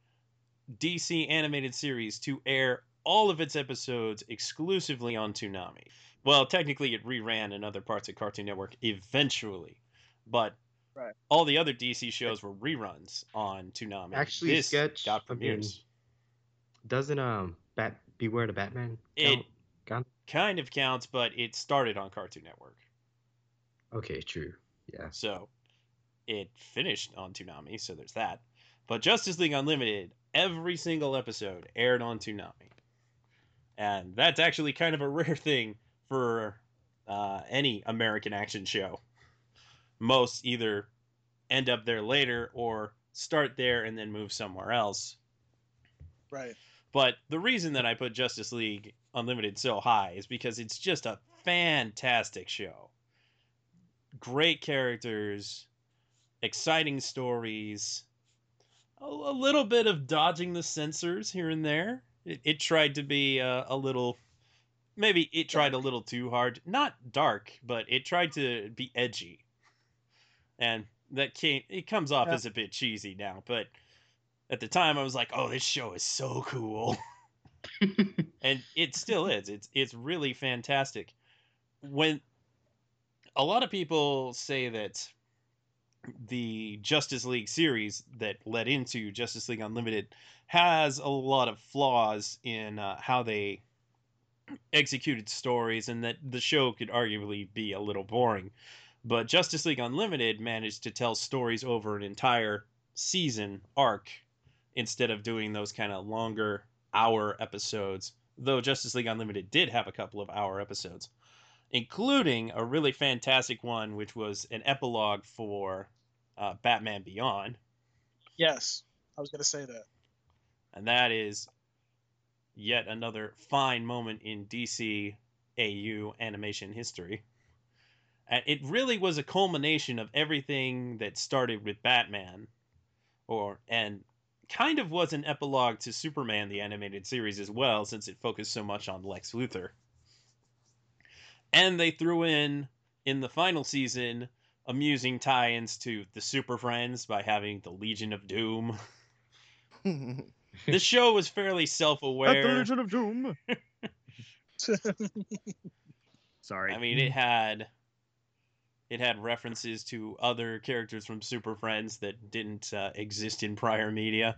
DC animated series to air all of its episodes exclusively on Toonami. Well, technically it reran in other parts of Cartoon Network eventually, but all the other DC shows were reruns on Toonami. Actually, this got premieres. Doesn't Beware the Batman kind of counts, but it started on Cartoon Network. Okay, true. Yeah. So it finished on Toonami, so there's that. But Justice League Unlimited, every single episode aired on Toonami. And that's actually kind of a rare thing for any American action show. Most either end up there later or start there and then move somewhere else. Right. But the reason that I put Justice League Unlimited so high is because it's just a fantastic show. Great characters, exciting stories, a little bit of dodging the censors here and there. It tried to be a little, maybe it tried a little too hard. Not dark, but it tried to be edgy. And that came, it comes off as a bit cheesy now, but at the time I was like, oh, this show is so cool. And it still is. It's really fantastic. When a lot of people say that the Justice League series that led into Justice League Unlimited has a lot of flaws in how they executed stories, and that the show could arguably be a little boring. But Justice League Unlimited managed to tell stories over an entire season arc instead of doing those kind of longer hour episodes, though Justice League Unlimited did have a couple of hour episodes, including a really fantastic one, which was an epilogue for Batman Beyond. Yes, I was going to say that. And that is yet another fine moment in DC AU animation history. And it really was a culmination of everything that started with Batman, and kind of was an epilogue to Superman the Animated Series as well, since it focused so much on Lex Luthor. And they threw in the final season, amusing tie-ins to the Super Friends by having the Legion of Doom. The show was fairly self-aware. At the Legion of Doom! Sorry. I mean, it had references to other characters from Super Friends that didn't exist in prior media.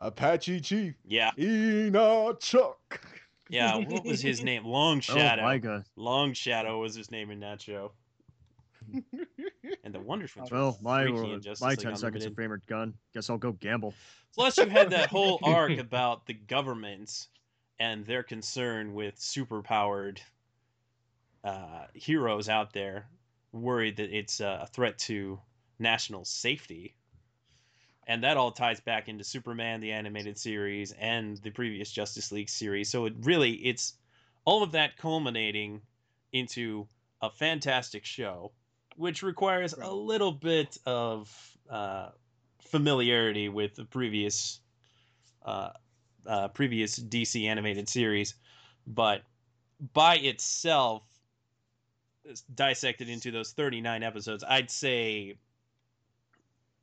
Apache Chief. Yeah. Enoch Chuck. Yeah, what was his name? Long Shadow. Oh my God. Long Shadow was his name in that show. And the Wonderful. Well, my 10 seconds of favorite gun. Guess I'll go gamble. Plus, you had that whole arc about the government and their concern with superpowered heroes out there, worried that it's a threat to national safety. And that all ties back into Superman, the Animated Series, and the previous Justice League series. So it really, it's all of that culminating into a fantastic show, which requires a little bit of familiarity with the previous DC animated series. But by itself, dissected into those 39 episodes, I'd say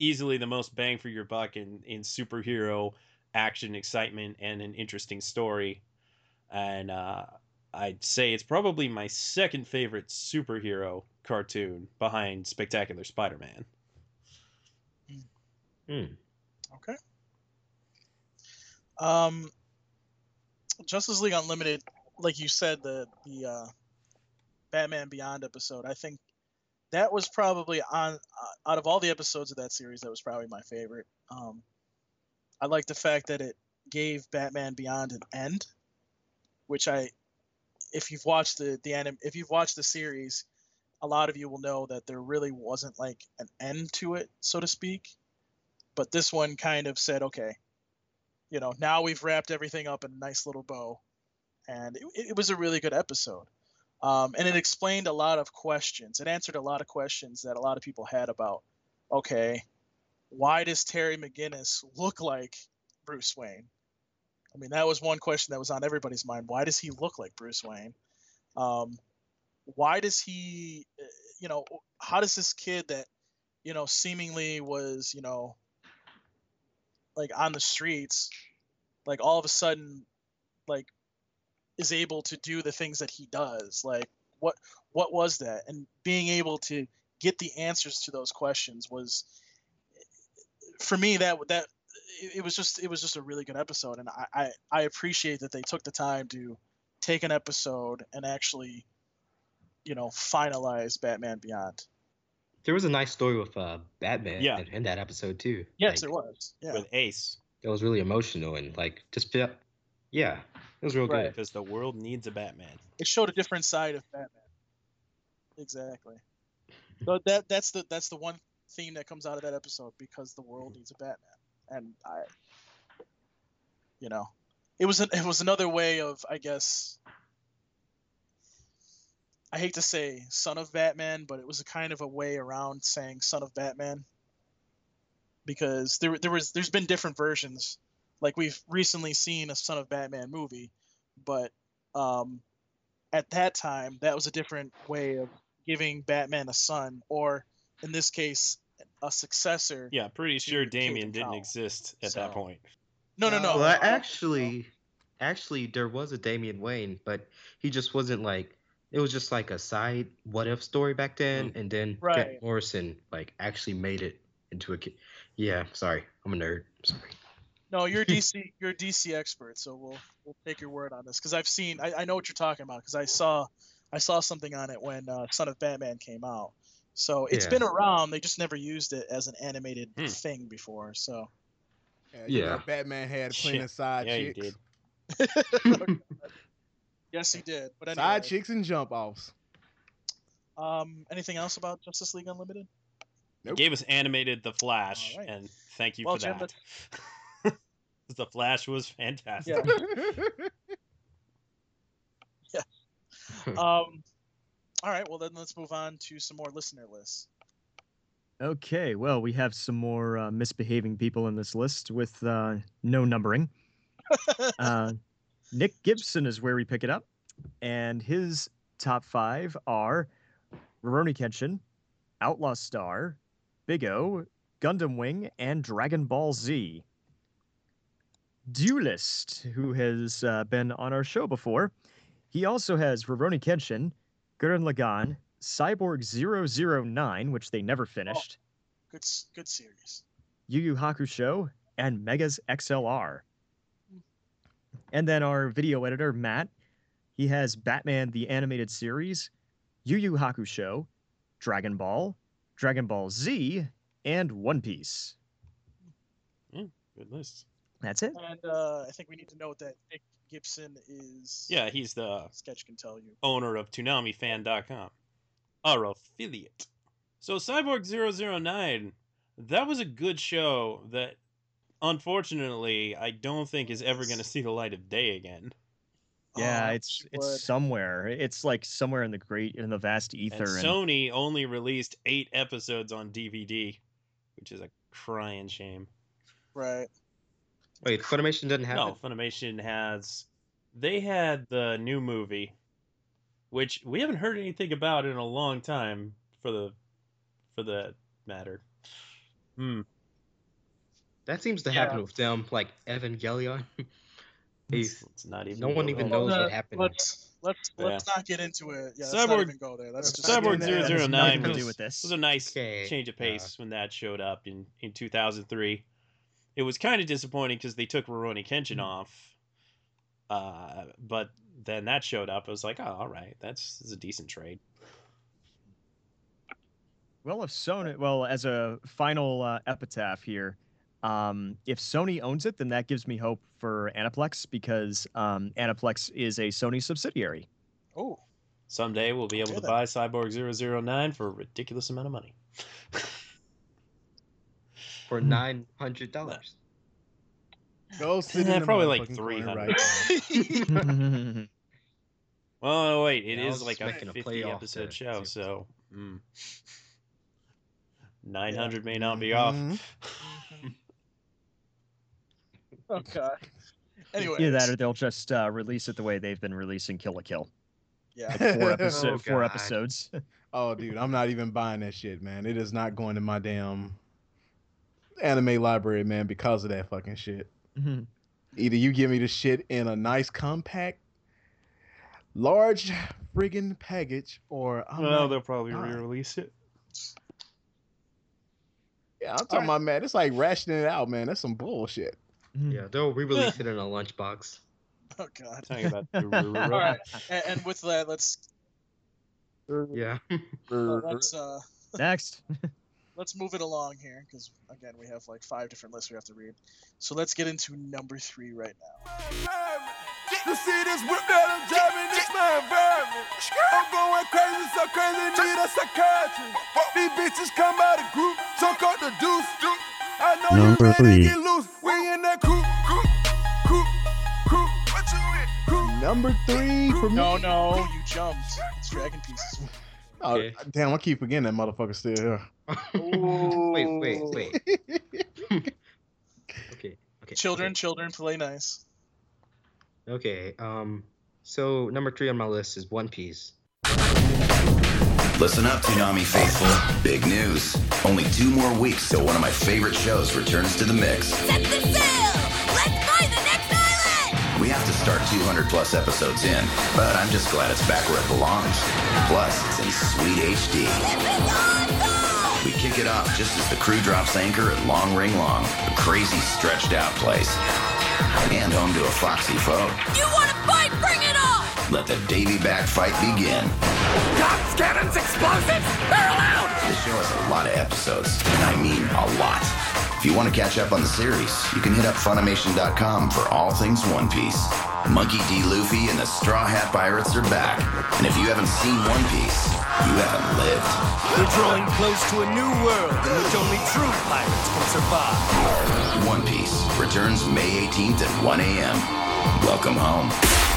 easily the most bang for your buck in superhero action, excitement, and an interesting story. And I'd say it's probably my second favorite superhero cartoon behind Spectacular Spider-Man. Mm. Okay. Justice League Unlimited, like you said, the Batman Beyond episode, I think that was probably out of all the episodes of that series, that was probably my favorite. I like the fact that it gave Batman Beyond an end, which if you've watched if you've watched the series, a lot of you will know that there really wasn't like an end to it, so to speak. But this one kind of said, okay, you know, now we've wrapped everything up in a nice little bow, and it was a really good episode. And it explained a lot of questions. It answered a lot of questions that a lot of people had about, okay, why does Terry McGinnis look like Bruce Wayne? I mean, that was one question that was on everybody's mind. Why does he look like Bruce Wayne? Why does he, you know, how does this kid that, you know, seemingly was, you know, like on the streets, like all of a sudden, like, is able to do the things that he does? Like, what was that? And being able to get the answers to those questions was, for me, that it was just a really good episode. And I appreciate that they took the time to take an episode and actually, you know, finalize Batman Beyond. There was a nice story with Batman in that episode too. Yes, like, it was. Yeah. With Ace. It was really emotional and like just felt. Yeah, it was real good. Because the world needs a Batman. It showed a different side of Batman. Exactly. So that's the one theme that comes out of that episode, because the world needs a Batman. And it was another way of, I guess, I hate to say son of Batman, but it was a kind of a way around saying son of Batman, because there's been different versions. Like, we've recently seen a Son of Batman movie, but at that time, that was a different way of giving Batman a son, or in this case, a successor. Yeah, pretty sure Damien didn't exist at that point. No. Well, actually, there was a Damian Wayne, but he just wasn't like. It was just like a side what-if story back then, and then Grant Morrison like actually made it into a. Yeah, sorry, I'm a nerd. Sorry. No, you're a DC expert, so we'll take your word on this because I've seen. I know what you're talking about because I saw something on it when Son of Batman came out. So it's been around. They just never used it as an animated thing before. So. You know, Batman had plenty of side chicks. He did. Yes, he did. But anyway, side chicks and jump offs. Anything else about Justice League Unlimited? Nope. Gave us animated The Flash, and thank you for that. The Flash was fantastic. Yeah. All right, well, then let's move on to some more listener lists. Okay, well, we have some more misbehaving people in this list with no numbering. Nick Gibson is where we pick it up, and his top five are Rurouni Kenshin, Outlaw Star, Big O, Gundam Wing, and Dragon Ball Z. Duelist, who has been on our show before, he also has Rurouni Kenshin, Gurren Lagann, Cyborg 009, which they never finished. Oh, good series. Yu Yu Hakusho, and Megas XLR. And then our video editor, Matt, he has Batman the Animated Series, Yu Yu Hakusho, Dragon Ball, Dragon Ball Z, and One Piece. Good list. That's it. And I think we need to note that Nick Gibson is... Yeah, he's the... Sketch can tell you. Owner of ToonamiFan.com. Our affiliate. So Cyborg 009, that was a good show that... Unfortunately, I don't think is ever going to see the light of day again. Yeah, it's somewhere. It's like somewhere in the vast ether. And Sony only released 8 episodes on DVD, which is a crying shame. Right. Wait, Funimation doesn't have it? No, Funimation has... They had the new movie, which we haven't heard anything about in a long time, for the matter. That seems to happen with them, like Evangelion. It's not even. No one even knows what happened. Let's not get into it. Yeah, Cyborg, not even go there. That's Cyborg 009 was a nice change of pace when that showed up in 2003. It was kind of disappointing because they took Rurouni Kenshin off, but then that showed up. I was like, oh, all right, that's a decent trade. Well, if Sony, as a final epitaph here. If Sony owns it, then that gives me hope for Aniplex because Aniplex is a Sony subsidiary. Oh, someday we'll be able to buy Cyborg 009 for a ridiculous amount of money. For $900. Go sit in probably like $300. Right. Well, wait, it is like a 50-episode show, so 900 may not be off. Okay. Anyway, either that or they'll just release it the way they've been releasing Kill la Kill. Yeah, like 4 episodes. Oh, dude, I'm not even buying that shit, man. It is not going to my damn anime library, man, because of that fucking shit. Mm-hmm. Either you give me the shit in a nice compact, large friggin' package, or I'm they'll probably re-release it. Yeah, I'm talking about, man. It's like rationing it out, man. That's some bullshit. Yeah, they'll re-release it in a lunchbox. Oh God! Talking about all right, and with that, let's next. Let's move it along here because again, we have like 5 different lists we have to read. So let's get into number 3 right now. You see this whip that I'm driving? It's my environment. I'm going crazy, so crazy need a psychiatrist. These bitches come out of group, talk out the deuce. I know number 3. Get loose. We in that coop. What you in? Number 3 for me. No, you jumped. It's Dragon Pieces. Okay. Oh, damn, I keep forgetting that motherfucker's still here. Wait. Okay. Children, play nice. Okay, so number 3 on my list is One Piece. Listen up, Toonami faithful. Big news. Only 2 more weeks till one of my favorite shows returns to the mix. Set the sail! Let's find the next island! We have to start 200-plus episodes in, but I'm just glad it's back where it belongs. Plus, it's in sweet HD. This is awesome! We kick it off just as the crew drops anchor at Long Ring Long, a crazy stretched-out place. And home to a foxy foe. You want to fight? Bring it on! Let the Davy back fight begin. Cops, cannons, explosives, they're allowed! This show has a lot of episodes, and I mean a lot. If you want to catch up on the series, you can hit up Funimation.com for all things One Piece. Monkey D. Luffy and the Straw Hat Pirates are back. And if you haven't seen One Piece, you haven't lived. We're drawing close to a new world in which only true pirates can survive. One Piece returns May 18th at 1 a.m. Welcome home.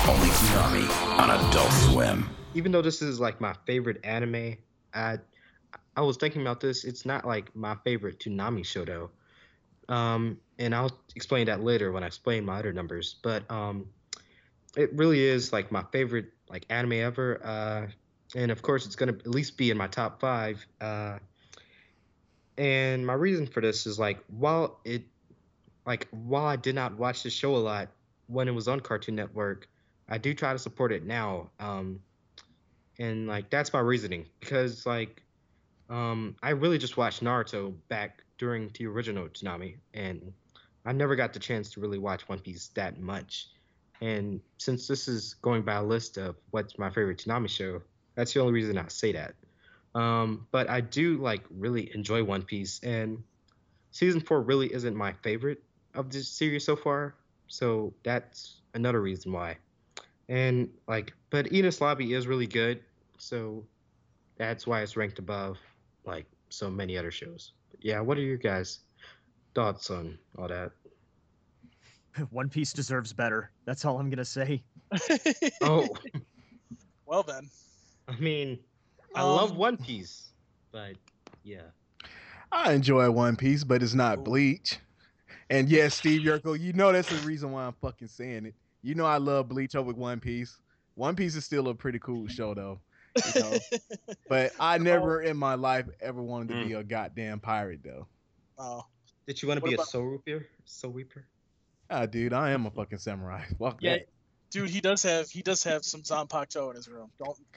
Only Toonami on Adult Swim. Even though this is like my favorite anime, I was thinking about this. It's not like my favorite Toonami show though. And I'll explain that later when I explain my other numbers. But it really is like my favorite like anime ever. And of course, it's gonna at least be in my top 5. And my reason for this is like while I did not watch the show a lot when it was on Cartoon Network, I do try to support it now. And like that's my reasoning, because like I really just watched Naruto back during the original Toonami, and I never got the chance to really watch One Piece that much. And since this is going by a list of what's my favorite Toonami show, that's the only reason I say that. But I do like really enjoy One Piece, and season 4 really isn't my favorite of this series so far. So that's another reason why. And like, but Enies Lobby is really good. So that's why it's ranked above like so many other shows. But yeah, what are your guys' thoughts on all that? One Piece deserves better. That's all I'm going to say. Oh. Well then. I mean, I love One Piece, but yeah. I enjoy One Piece, but it's not Bleach. And yes, Steve Yerko, you know that's the reason why I'm fucking saying it. You know I love Bleach over One Piece. One Piece is still a pretty cool show, though. You know? But I never in my life ever wanted to be a goddamn pirate, though. Oh. Did you want to be a soul reaper? Ah, dude, I am a fucking samurai. Fuck yeah, that. Dude, he does have some Zanpakuto in his room.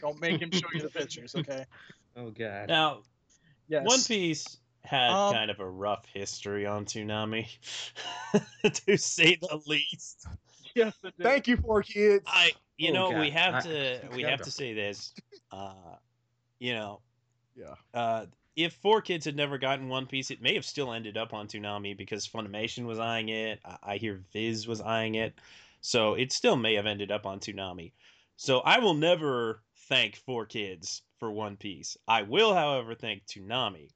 Don't make him show you the pictures, okay? Oh god. Now, yes. One Piece had kind of a rough history on Toonami, to say the least. Yes, it did. Thank you for kids. We have to say this. If 4Kids had never gotten One Piece, it may have still ended up on Toonami because Funimation was eyeing it. I hear Viz was eyeing it, so it still may have ended up on Toonami. So I will never thank 4Kids for One Piece. I will, however, thank Toonami.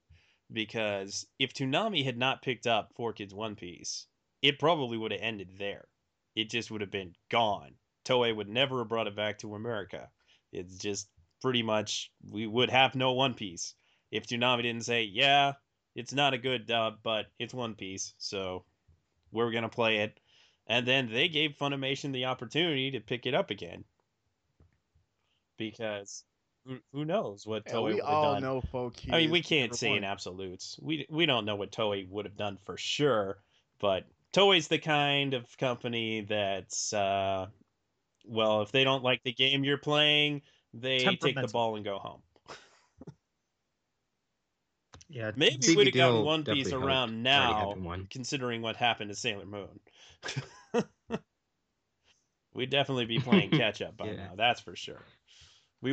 Because if Toonami had not picked up 4Kids One Piece, it probably would have ended there. It just would have been gone. Toei would never have brought it back to America. It's just pretty much we would have no One Piece if Toonami didn't say, yeah, it's not a good dub, but it's One Piece, so we're going to play it. And then they gave Funimation the opportunity to pick it up again. Because... who knows what Toei would have done? We all know, folks. I mean, we can't say in absolutes. We don't know what Toei would have done for sure, but Toei's the kind of company that's, well, if they don't like the game you're playing, they take the ball and go home. Yeah, maybe we'd have gotten One Piece around now, considering what happened to Sailor Moon. We'd definitely be playing catch up by now. That's for sure. We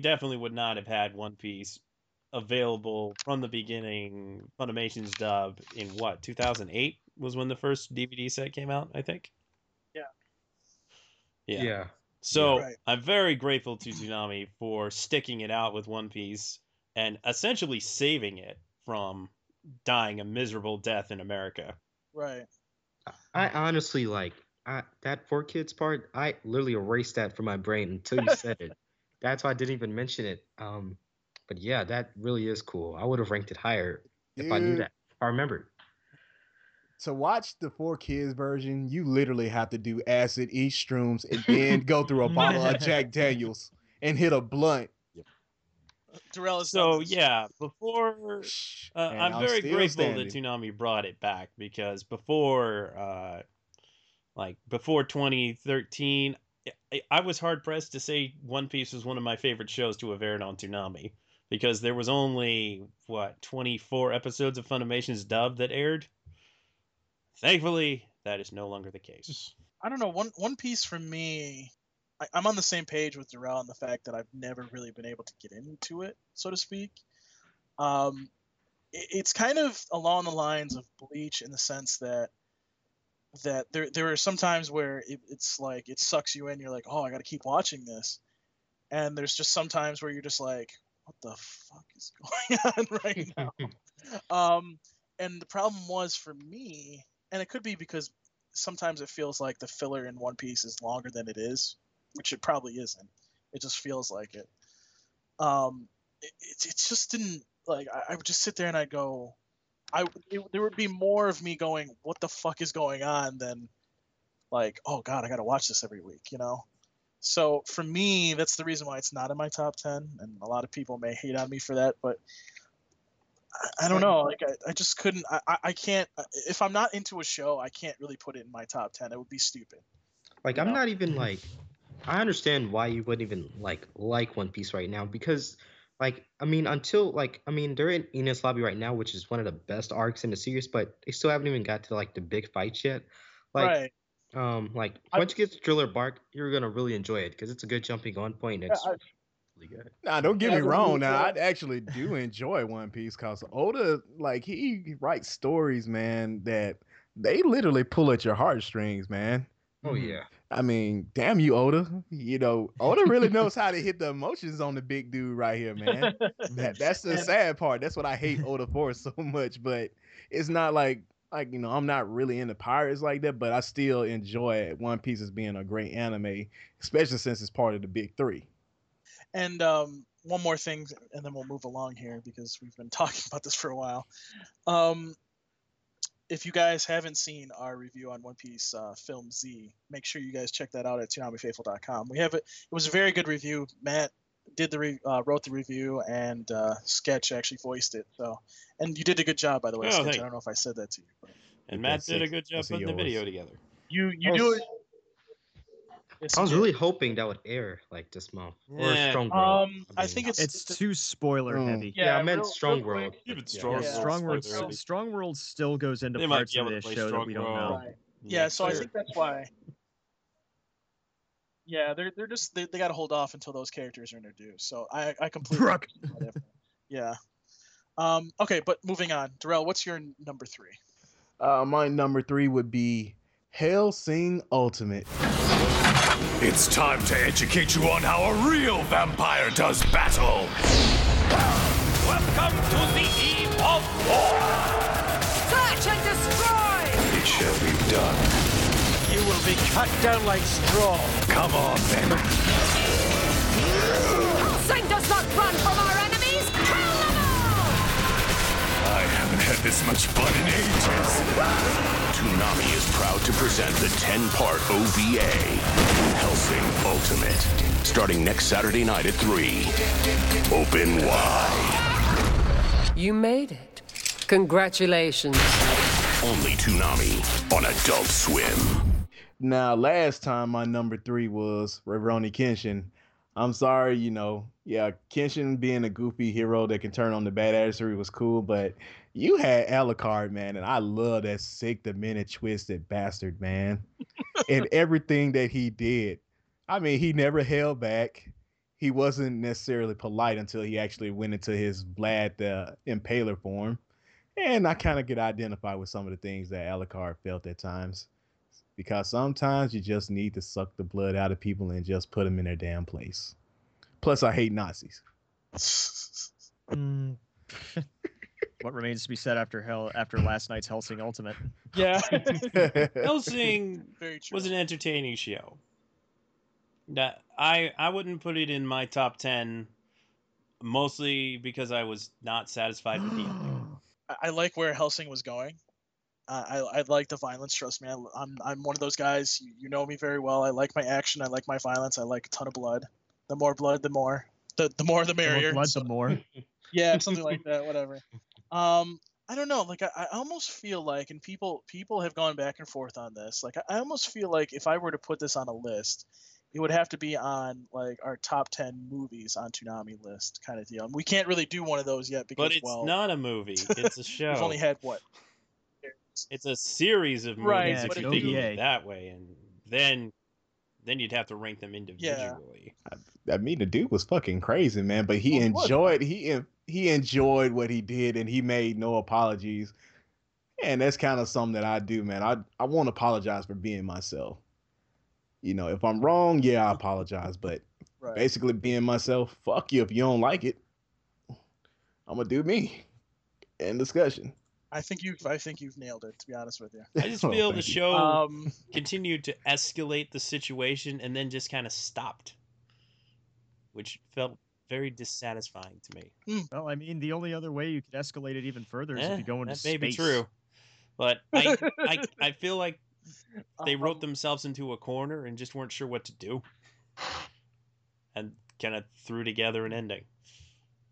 definitely would not have had One Piece available from the beginning. Funimation's dub in what, 2008 was when the first DVD set came out, I think. Yeah. So right. I'm very grateful to Toonami for sticking it out with One Piece and essentially saving it from dying a miserable death in America. Right. I honestly that 4Kids part, I literally erased that from my brain until you said it. That's why I didn't even mention it. But yeah, that really is cool. I would have ranked it higher if I knew that. I remembered. To watch the 4Kids version, you literally have to do acid, eat shrooms, and then go through a bottle of Jack Daniels and hit a blunt. Yep. Terrell is so yeah. Before I'm very grateful that Toonami brought it back, because before before 2013, I was hard pressed to say One Piece was one of my favorite shows to have aired on Toonami, because there was only what 24 episodes of Funimation's dub that aired. Thankfully, that is no longer the case. I don't know. One Piece for me, I'm on the same page with Darrell on the fact that I've never really been able to get into it, so to speak. It's kind of along the lines of Bleach in the sense that there are some times where it's like it sucks you in. You're like, oh, I got to keep watching this, and there's just some times where you're just like, what the fuck is going on right now? And the problem was for me, and it could be because sometimes it feels like the filler in One Piece is longer than it is, which it probably isn't. It just feels like it. It just didn't, like, I would just sit there and I'd go, there would be more of me going, what the fuck is going on, than like, oh God, I got to watch this every week, you know? So for me, that's the reason why it's not in my top 10. And a lot of people may hate on me for that, but I don't know. Like I just couldn't, I can't, if I'm not into a show, I can't really put it in my top 10. It would be stupid. Like, I'm not even like, I understand why you wouldn't even like One Piece right now, because like, I mean, until like, I mean, they're in Enies Lobby right now, which is one of the best arcs in the series, but they still haven't even got to like the big fights yet. Like, right. Like once you get to Driller Bark, you're going to really enjoy it, because it's a good jumping on point. It's really good. Nah, don't get me wrong. Now, I actually do enjoy One Piece, because Oda, like, he writes stories, man, that they literally pull at your heartstrings, man. Oh, yeah. I mean, damn you, Oda. You know, Oda really knows how to hit the emotions on the big dude right here, man. That's the sad part. That's what I hate Oda for so much. But it's not like, you know, I'm not really into pirates like that, but I still enjoy it. One Piece as being a great anime, especially since it's part of the big three. And one more thing, and then we'll move along here, because we've been talking about this for a while. If you guys haven't seen our review on One Piece Film Z, make sure you guys check that out at ToonamiFaithful.com. We have it. It was a very good review. Matt did the wrote the review, and Sketch actually voiced it. So, and you did a good job, by the way, Sketch. I don't know if I said that to you. But... And Matt did a good job putting the video together. You do it. I was really hoping that would air like this month. Yeah. Or Strong World. I think it's too spoiler heavy. Yeah, I meant Strong World. Strong World still goes into parts of this show that we don't know. Right. Yeah, so I think that's why. Yeah, they're just they got to hold off until those characters are introduced. So I completely. Yeah. Okay, but moving on. Darrell, what's your number 3? My number 3 would be Hellsing Ultimate. It's time to educate you on how a real vampire does battle. Welcome to the eve of war. Search and destroy. It shall be done. You will be cut down like straw. Come on, then. Hellsing does not run from our enemies. Kill them all. I haven't had this much fun in ages. Toonami is proud to present the 10-part OVA, Hellsing Ultimate, starting next Saturday night at 3. Open wide. You made it. Congratulations. Only Toonami on Adult Swim. Now, last time my number 3 was Rurouni Kenshin. I'm sorry, you know, yeah, Kenshin being a goofy hero that can turn on the bad adversary was cool, but you had Alucard, man, and I love that sick, demented, twisted bastard, man. And everything that he did, I mean, he never held back. He wasn't necessarily polite until he actually went into his Vlad the Impaler form, and I kind of could identify with some of the things that Alucard felt at times. Because sometimes you just need to suck the blood out of people and just put them in their damn place. Plus, I hate Nazis. What remains to be said after last night's Hellsing Ultimate? Yeah, Hellsing was an entertaining show. That I wouldn't put it in my top 10, mostly because I was not satisfied with the ending. I like where Hellsing was going. I like the violence. Trust me, I'm one of those guys. You know me very well. I like my action. I like my violence. I like a ton of blood. The more blood, the more. the more the merrier. The more blood, so, the more. Yeah, something like that. Whatever. I don't know. Like I almost feel like, and people have gone back and forth on this. Like I almost feel like if I were to put this on a list, it would have to be on like our top 10 movies on Toonami list kind of deal. And we can't really do one of those yet because, but it's not a movie; it's a show. We've only had what? It's a series of movies, right, if you think of it that way, and then you'd have to rank them individually. Yeah. I mean, the dude was fucking crazy, man, but he enjoyed what he did, and he made no apologies. And that's kind of something that I do, man. I won't apologize for being myself. You know, if I'm wrong, yeah, I apologize. But basically being myself, fuck you if you don't like it. I'm going to do me. End discussion. I think you've nailed it, to be honest with you. I just feel the show continued to escalate the situation and then just kind of stopped, which felt very dissatisfying to me. Well, I mean, the only other way you could escalate it even further is if you go into space. That may be true. But I feel like they wrote themselves into a corner and just weren't sure what to do and kind of threw together an ending.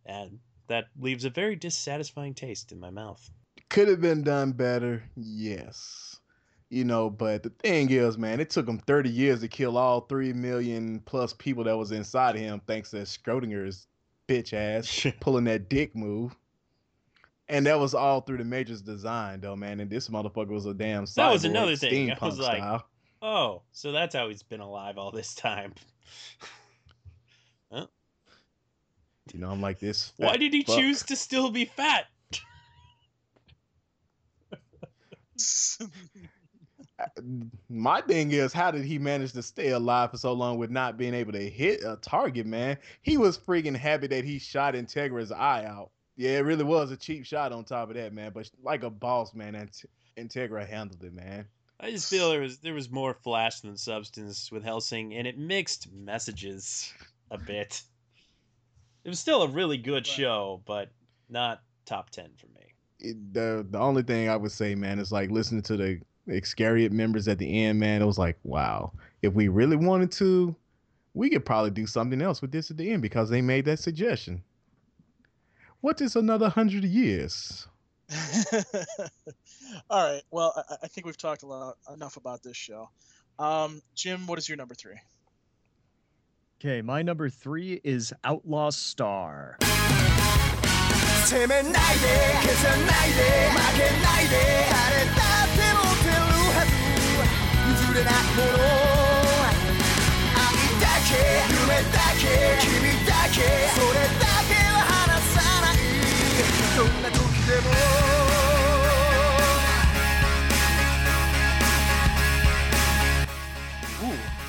And that leaves a very dissatisfying taste in my mouth. Could have been done better. Yes. You know, but the thing is, man, it took him 30 years to kill all 3 million plus people that was inside him. Thanks to Schrodinger's bitch ass pulling that dick move. And that was all through the Major's design, though, man. And this motherfucker was a damn cyborg. That was another thing. I was like, oh, so that's how he's been alive all this time. Huh? You know, I'm like this. Why did he choose to still be fat? My thing is, how did he manage to stay alive for so long with not being able to hit a target, man? He was freaking happy that he shot Integra's eye out. Yeah, it really was a cheap shot on top of that, man. But like a boss, man, Integra handled it, man. I just feel there was more flash than substance with Hellsing, and it mixed messages a bit. It was still a really good show, but not top 10 for me. The only thing I would say, man, is like listening to the Excariot members at the end, man. It was like, wow, if we really wanted to, we could probably do something else with this at the end because they made that suggestion. What is another 100 years? All right. Well, I think we've talked enough about this show. Jim, what is your number 3? Okay, my number 3 is Outlaw Star. Ooh,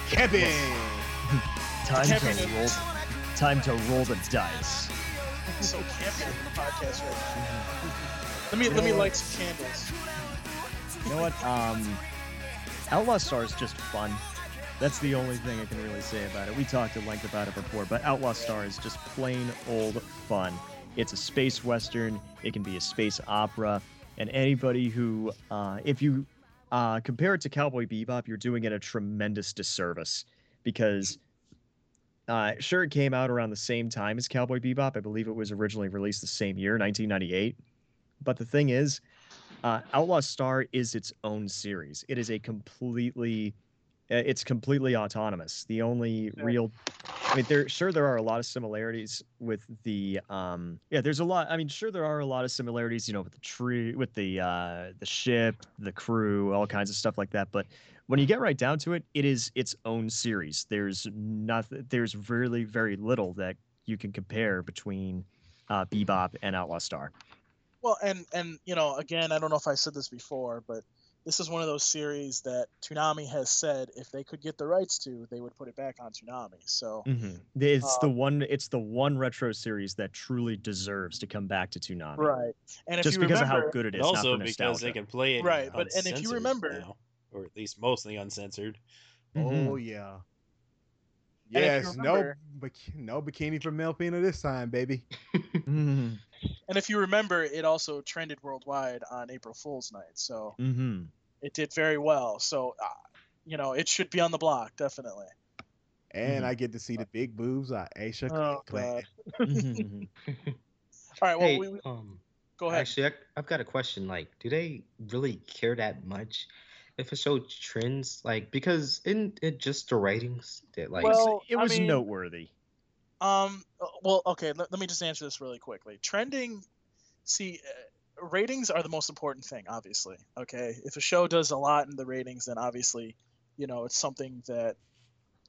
Kevin! Time to roll the dice. I'm so camping on the podcast right now. Let me light some candles. You know what? Outlaw Star is just fun. That's the only thing I can really say about it. We talked at length about it before, but Outlaw Star is just plain old fun. It's a space western. It can be a space opera. And anybody who, if you compare it to Cowboy Bebop, you're doing it a tremendous disservice. Because, sure, it came out around the same time as Cowboy Bebop. I believe it was originally released the same year, 1998. But the thing is, Outlaw Star is its own series. It is completely autonomous. The only real, I mean, there are a lot of similarities with the, there are a lot of similarities, you know, with the tree, with the ship, the crew, all kinds of stuff like that. But when you get right down to it, it is its own series. There's really very little that you can compare between Bebop and Outlaw Star. Well, and you know, again, I don't know if I said this before, but this is one of those series that Toonami has said if they could get the rights to, they would put it back on Toonami. So it's the one retro series that truly deserves to come back to Toonami. Right. And if just you because remember, of how good it is. Also not because they can play it. Right. But and if you remember now, or at least mostly uncensored. Mm-hmm. Oh yeah. Yes, remember, no bikini for male penis this time, baby. Mm-hmm. And if you remember, it also trended worldwide on April Fool's Night, so it did very well. So, you know, it should be on the block, definitely. and I get to see the big boobs on Aisha Clan. All right, well, hey, go ahead. Actually, I've got a question. Like, do they really care that much if it showed trends? Like, because isn't it just the ratings that, like, well, it was noteworthy? Well, okay, let me just answer this really quickly. Trending, see, ratings are the most important thing, obviously. Okay, if a show does a lot in the ratings, then obviously, you know, it's something that,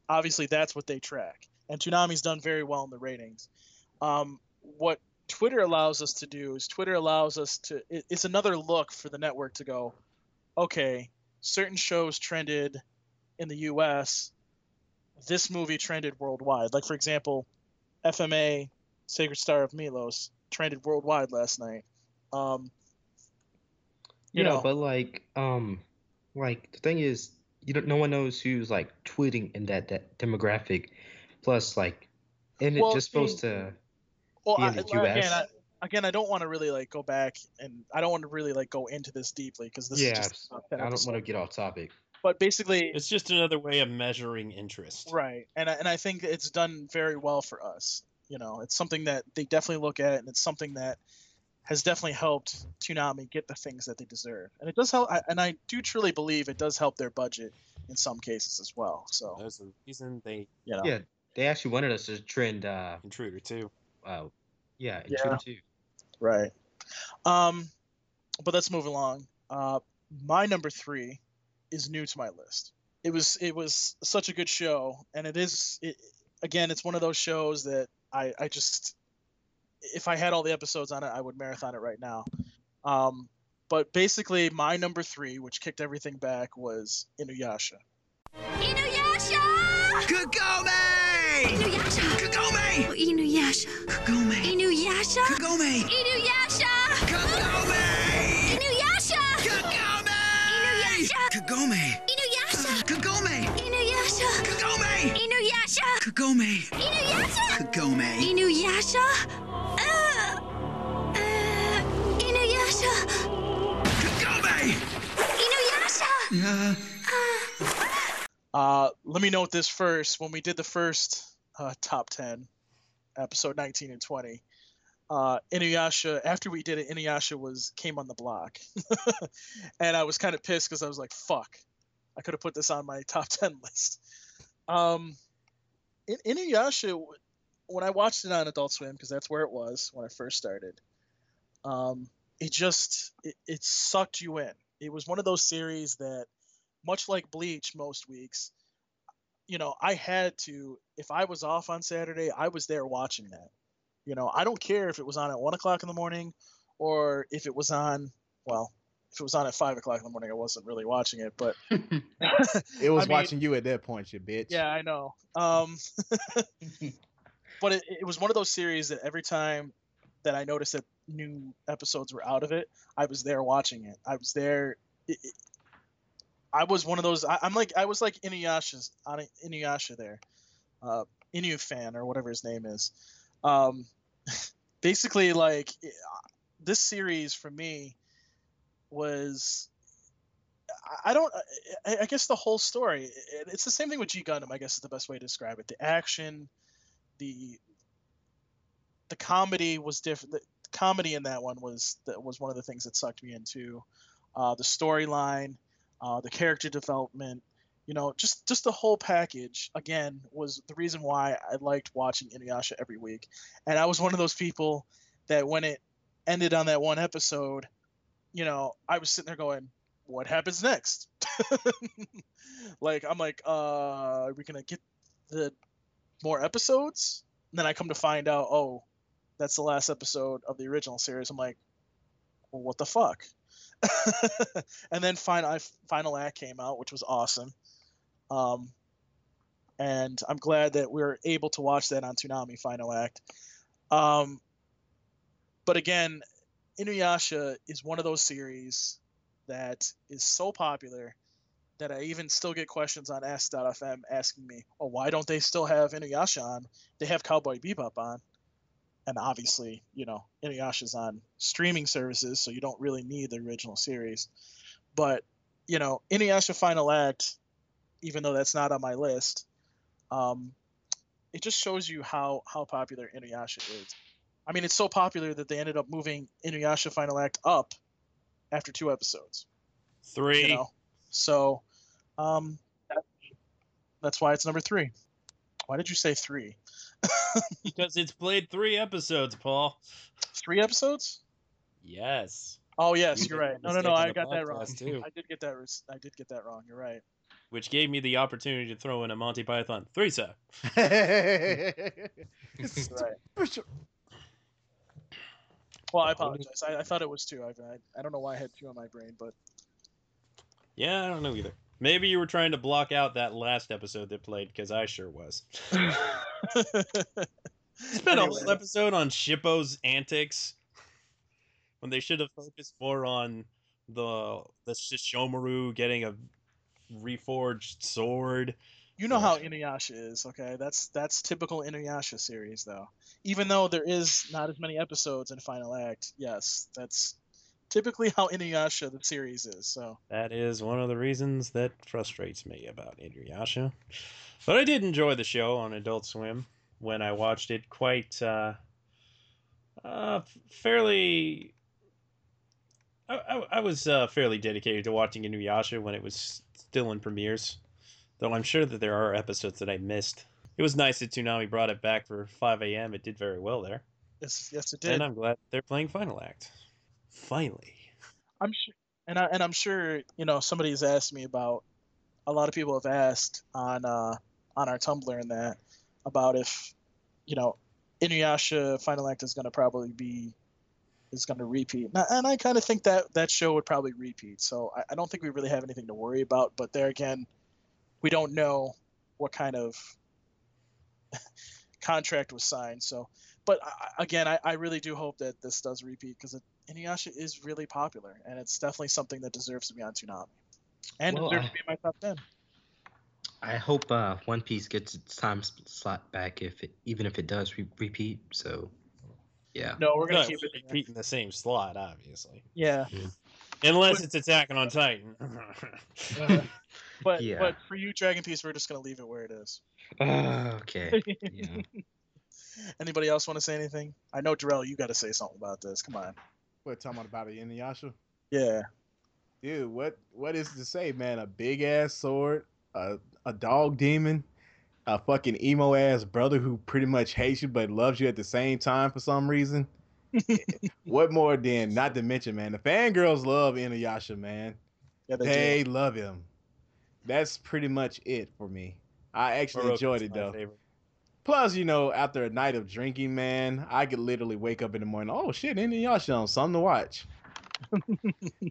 obviously, that's what they track. And Toonami's done very well in the ratings. What Twitter allows us to do is Twitter allows us to, it's another look for the network to go, okay, certain shows trended in the U.S., this movie trended worldwide. Like, for example, FMA, Sacred Star of Milos, trended worldwide last night. You know, but like the thing is, no one knows who's like tweeting in that demographic. Plus, like, and it's just supposed to be in the U.S. Again, I don't want to really like go back, and I don't want to really like go into this deeply because this is just I don't want to get off topic. But basically, it's just another way of measuring interest, right? And I think it's done very well for us. You know, it's something that they definitely look at, and it's something that has definitely helped Toonami get the things that they deserve. And it does help, and I do truly believe it does help their budget in some cases as well. So there's a reason they, you know, they actually wanted us to trend Intruder 2. Wow, yeah, Intruder 2, right? But let's move along. My number 3. Is new to my list. It was such a good show, and again, it's one of those shows that I just, if I had all the episodes on it, I would marathon it right now. But basically, my number 3, which kicked everything back, was Inuyasha. Inuyasha! Kagome! Inuyasha! Kagome! Oh, Inuyasha! Kagome! Inuyasha! Kagome! Inuyasha! Kagome! Inuyasha! Kagome! Kagome! Inuyasha! Kagome! Inuyasha! Kagome! Inuyasha! Kagome! Inuyasha! Kagome! Inuyasha! Inuyasha! Kagome! Inuyasha! Let me note this first. When we did the first top 10, episode 19 and 20, Inuyasha, after we did it, Inuyasha came on the block. And I was kind of pissed because I was like, fuck, I could have put this on my top 10 list. Inuyasha, when I watched it on Adult Swim, because that's where it was when I first started, it sucked you in. It was one of those series that, much like Bleach most weeks, you know, I had to, if I was off on Saturday, I was there watching that. You know, I don't care if it was on at 1 o'clock in the morning, or if it was on, well, if it was on at 5 o'clock in the morning, I wasn't really watching it, but it was watching you at that point, you bitch. Yeah, I know. But it was one of those series that every time that I noticed that new episodes were out of it, I was there watching it. I was there. I was one of those. I was like Inuyasha there, Inuyasha or whatever his name is. Basically, like, this series for me was, I guess the whole story, it's the same thing with G Gundam, I guess is the best way to describe it. The action, the comedy was different. The comedy in that one was one of the things that sucked me into, the storyline, the character development. You know, just the whole package, again, was the reason why I liked watching Inuyasha every week. And I was one of those people that when it ended on that one episode, you know, I was sitting there going, what happens next? Like, I'm like, are we going to get the more episodes? And then I come to find out, oh, that's the last episode of the original series. I'm like, well, what the fuck? And then Final Act came out, which was awesome. And I'm glad that we were able to watch that on Toonami, Final Act. But again, Inuyasha is one of those series that is so popular that I even still get questions on Ask.fm asking me, oh, why don't they still have Inuyasha on? They have Cowboy Bebop on. And obviously, you know, Inuyasha's on streaming services, so you don't really need the original series. But, you know, Inuyasha Final Act, even though that's not on my list, It just shows you how popular Inuyasha is. I mean, it's so popular that they ended up moving Inuyasha Final Act up after 2 episodes. 3. You know? So that's why it's number 3. Why did you say 3? Because it's played 3 episodes, Paul. 3 episodes? Yes. Oh yes, you're right. No, I got that wrong. Too. I did get that wrong. You're right. Which gave me the opportunity to throw in a Monty Python 3, sir. It's right. Well, I apologize. I thought it was 2. I don't know why I had 2 on my brain, but yeah, I don't know either. Maybe you were trying to block out that last episode that played, because I sure was. Spent a whole episode on Shippo's antics. When they should have focused more on the Shishomaru getting a reforged sword. You know how Inuyasha is, okay? That's typical Inuyasha series, though. Even though there is not as many episodes in Final Act, yes, that's typically how Inuyasha the series is. So that is one of the reasons that frustrates me about Inuyasha. But I did enjoy the show on Adult Swim when I watched it quite fairly. I was fairly dedicated to watching Inuyasha when it was still in premieres, though I'm sure that there are episodes that I missed. It was nice that Toonami brought it back for 5 a.m. It did very well there. Yes, it did. And I'm glad they're playing Final Act. Finally. I'm sure, and I'm sure, you know, somebody's asked me about, a lot of people have asked on our Tumblr and that, about if, you know, Inuyasha Final Act is going to probably be, is going to repeat, and I kind of think that show would probably repeat, so I don't think we really have anything to worry about. But there again, we don't know what kind of contract was signed. So, but I really do hope that this does repeat, because Inuyasha is really popular, and it's definitely something that deserves to be on Toonami, and deserves to be in my top 10. I hope One Piece gets its time slot back, even if it does repeat. So. Yeah. No, we're gonna keep it repeating the same slot, obviously. Yeah. Unless it's Attack on Titan. But for you, Dragon Piece, we're just gonna leave it where it is. Okay. Yeah. Anybody else want to say anything? I know, Darrell, you got to say something about this. Come on. We're talking about Inuyasha. Yeah. Dude, what is to say, man? A big ass sword, a dog demon. A fucking emo ass brother who pretty much hates you but loves you at the same time for some reason. What more than, not to mention, man, the fangirls love Inuyasha, man. Yeah, they love him. That's pretty much it for me. I actually enjoyed it, though. Favorite. Plus, you know, after a night of drinking, man, I could literally wake up in the morning, oh shit, Inuyasha on something to watch.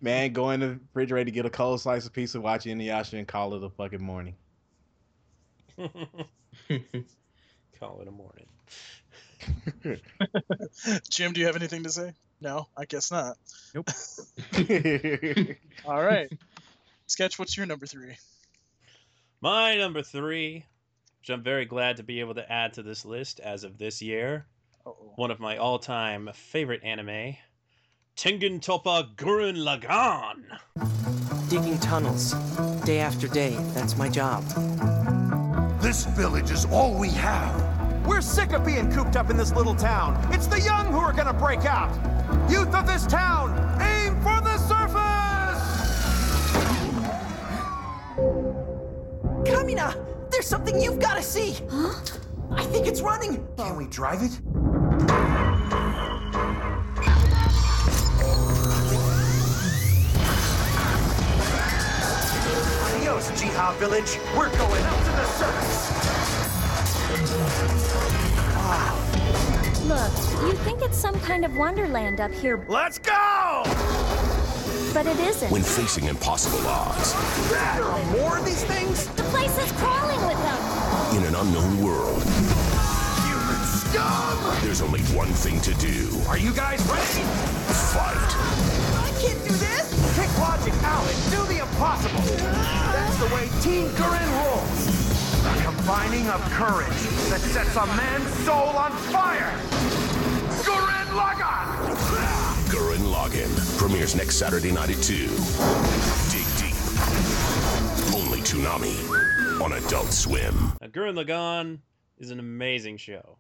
Man, go in the refrigerator, get a cold slice of pizza, watch Inuyasha, and call it a fucking morning. Call it a morning. Jim, do you have anything to say? No, I guess not. Nope. All right. Sketch, what's your number 3? My number 3, which I'm very glad to be able to add to this list as of this year, one of my all-time favorite anime, Tengen Toppa Gurren Lagann. Digging tunnels, day after day, that's my job. This village is all we have. We're sick of being cooped up in this little town. It's the young who are gonna break out. Youth of this town, aim for the surface! Kamina, there's something you've gotta see. Huh? I think it's running. Can we drive it? Jiha Village, we're going out to the surface. Wow. Look, you think it's some kind of wonderland up here. Let's go! But it isn't. When facing impossible odds. There are more of these things? The place is crawling with them. In an unknown world. Human scum! There's only one thing to do. Are you guys ready? Fight. Can't do this! Pick logic out and do the impossible! That's the way Team Gurren rolls! A combining of courage that sets a man's soul on fire! Gurren Lagann! Gurren Lagann premieres next Saturday night at 2. Dig deep. Only Toonami. on Adult Swim. Now, Gurren Lagann is an amazing show.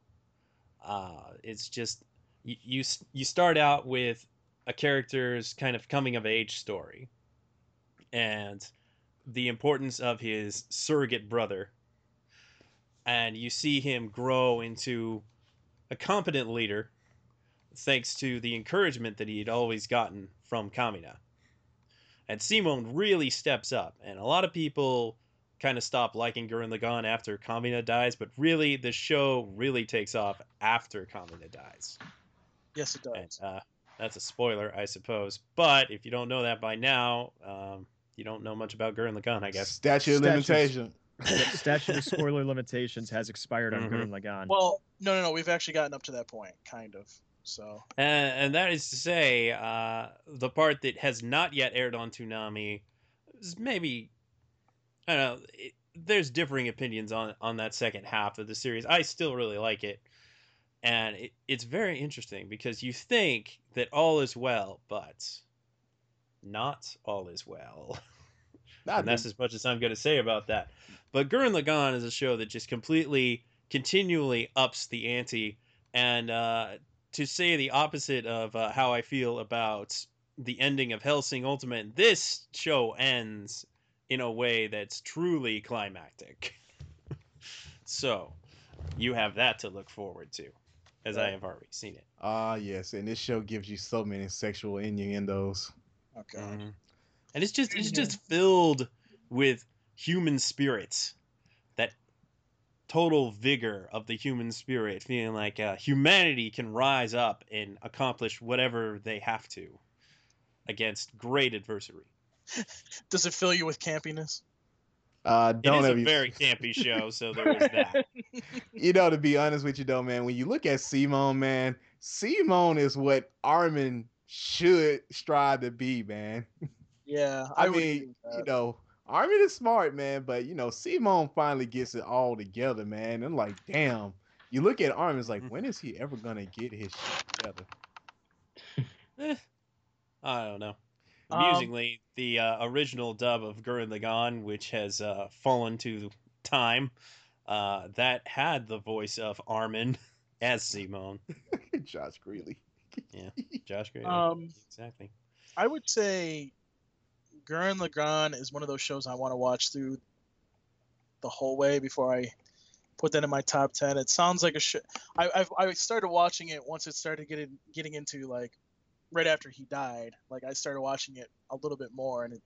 It's just you start out with a character's kind of coming of age story, and the importance of his surrogate brother, and you see him grow into a competent leader thanks to the encouragement that he had always gotten from Kamina. And Simon really steps up, and a lot of people kind of stop liking Gurren Lagann after Kamina dies, but really the show really takes off after Kamina dies. Yes, it does. And, that's a spoiler, I suppose. But if you don't know that by now, you don't know much about Gurren Lagann, I guess. Statute of limitations. Statute of spoiler limitations has expired on Gurren Lagann. Well, no. We've actually gotten up to that point, kind of. So. And that is to say, the part that has not yet aired on Toonami is maybe, I don't know, there's differing opinions on that second half of the series. I still really like it. And it's very interesting because you think that all is well, but not all is well. And that's as much as I'm going to say about that. But Gurren Lagann is a show that just completely, continually ups the ante. And to say the opposite of how I feel about the ending of Hellsing Ultimate, this show ends in a way that's truly climactic. So you have that to look forward to. As I have already seen it. Yes, and this show gives you so many sexual innuendos. Okay. Mm-hmm. And it's just filled with human spirits. That total vigor of the human spirit, feeling like humanity can rise up and accomplish whatever they have to against great adversity. Does it fill you with campiness? It is a very campy show, so there is that. To be honest with you, though, man, when you look at Simone, man, Simone is what Armin should strive to be, man. Yeah, I mean, Armin is smart, man, but Simone finally gets it all together, man. And like, damn, you look at Armin, it's like, when is he ever gonna get his shit together? I don't know. Amusingly, the original dub of Gurren Lagann, which has fallen to time, that had the voice of Armin as Simone. Josh Greeley. Yeah, Josh Greeley. Exactly. I would say Gurren Lagann is one of those shows I want to watch through the whole way before I put that in my top 10. It sounds like a show. I started watching it once it started getting into, like, right after he died. Like, I started watching it a little bit more, and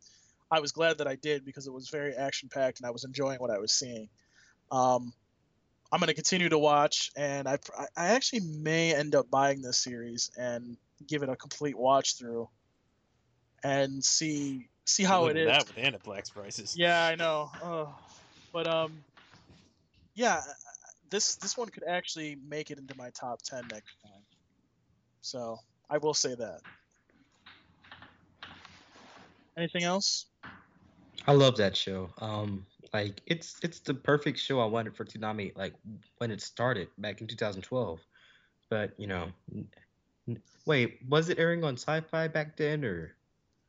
I was glad that I did because it was very action-packed, and I was enjoying what I was seeing. I'm going to continue to watch, and I actually may end up buying this series and give it a complete watch-through and see how it is. That with Aniplex prices. Yeah, I know. But, yeah, this one could actually make it into my top 10 next time. So I will say that. Anything else? I love that show. Like, it's the perfect show I wanted for Toonami, like, when it started back in 2012. But, wait, was it airing on Sci-Fi back then, or?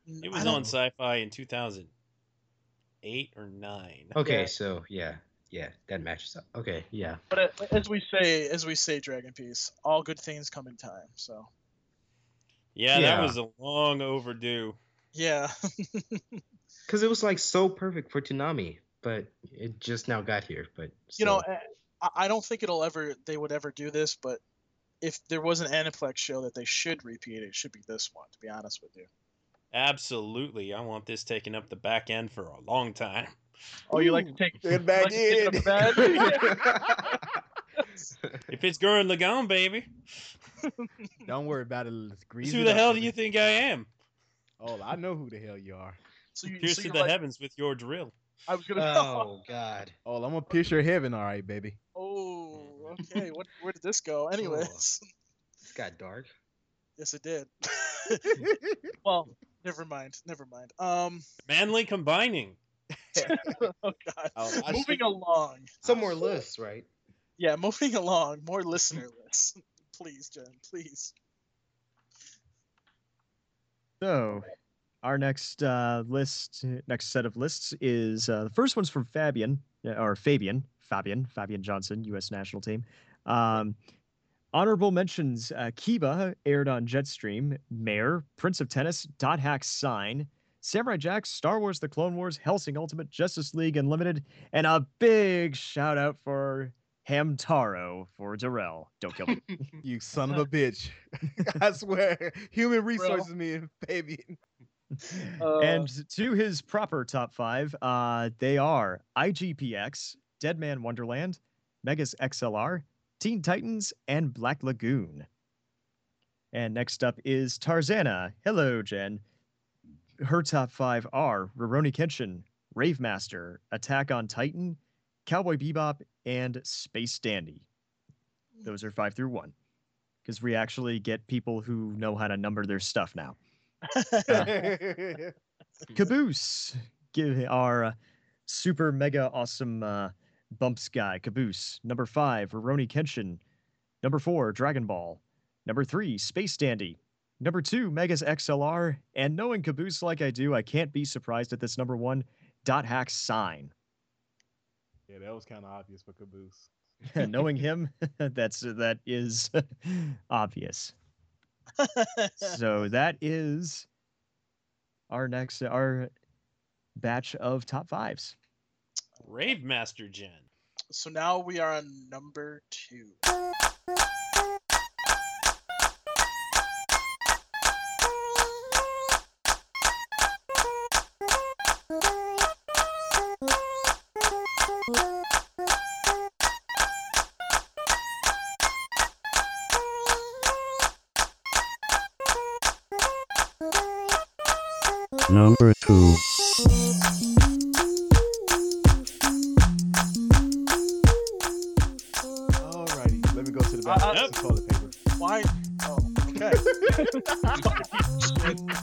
It was on Sci-Fi in 2008 or 9. Okay, yeah. So, yeah, that matches up. Okay, yeah. But as we say, Dragon Piece, all good things come in time, so. Yeah, that was a long overdue. Yeah. Because it was, like, so perfect for Toonami, but it just now got here. But so. I don't think they would ever do this, but if there was an Aniplex show that they should repeat, it should be this one, to be honest with you. Absolutely. I want this taking up the back end for a long time. Oh, you like to take it back like in. If it's Gurren Lagann, baby. Don't worry about it. Who the hell do you think I am? Oh, I know who the hell you are. So you pierce to the heavens with your drill. I was gonna. Oh God. Oh, I'm gonna pierce your heaven, all right, baby. Oh, okay. Where did this go? Anyways, it got dark. Yes, it did. Well, never mind. Manly combining. Oh God. Moving along. Some more lists, right? Yeah, moving along. More listener lists. Please, Jen, please. So, Our next set of lists is the first one's from Fabian Johnson, U.S. national team. Honorable mentions: Kiba aired on Jetstream, Mare, Prince of Tennis, Dot Hack Sign, Samurai Jack, Star Wars: The Clone Wars, Hellsing Ultimate, Justice League Unlimited, and a big shout out for Hamtaro for Darrell. Don't kill me, you son of a bitch! I swear, human resources, me and Fabian. And to his proper top five, they are IGPX, Dead Man Wonderland, Megas XLR, Teen Titans, and Black Lagoon. And next up is Tarzana. Hello, Jen. Her top five are Rurouni Kenshin, Ravemaster, Attack on Titan, Cowboy Bebop, and Space Dandy. Those are 5 through 1. Because we actually get people who know how to number their stuff now. Caboose, give our super mega awesome bumps guy Caboose. Number 5, Rurouni Kenshin. Number 4, Dragon Ball. Number 3, Space Dandy. Number 2, Megas XLR. And knowing Caboose like I do, I can't be surprised at this number 1, Dot Hack Sign. Yeah, that was kind of obvious for Caboose. Knowing him, that is obvious. So that is our batch of top fives. Ravemaster Jen. So now we are on number 2. Number 2. Alrighty, let me go to the bathroom. Yep. Toilet paper. Why? Oh, okay.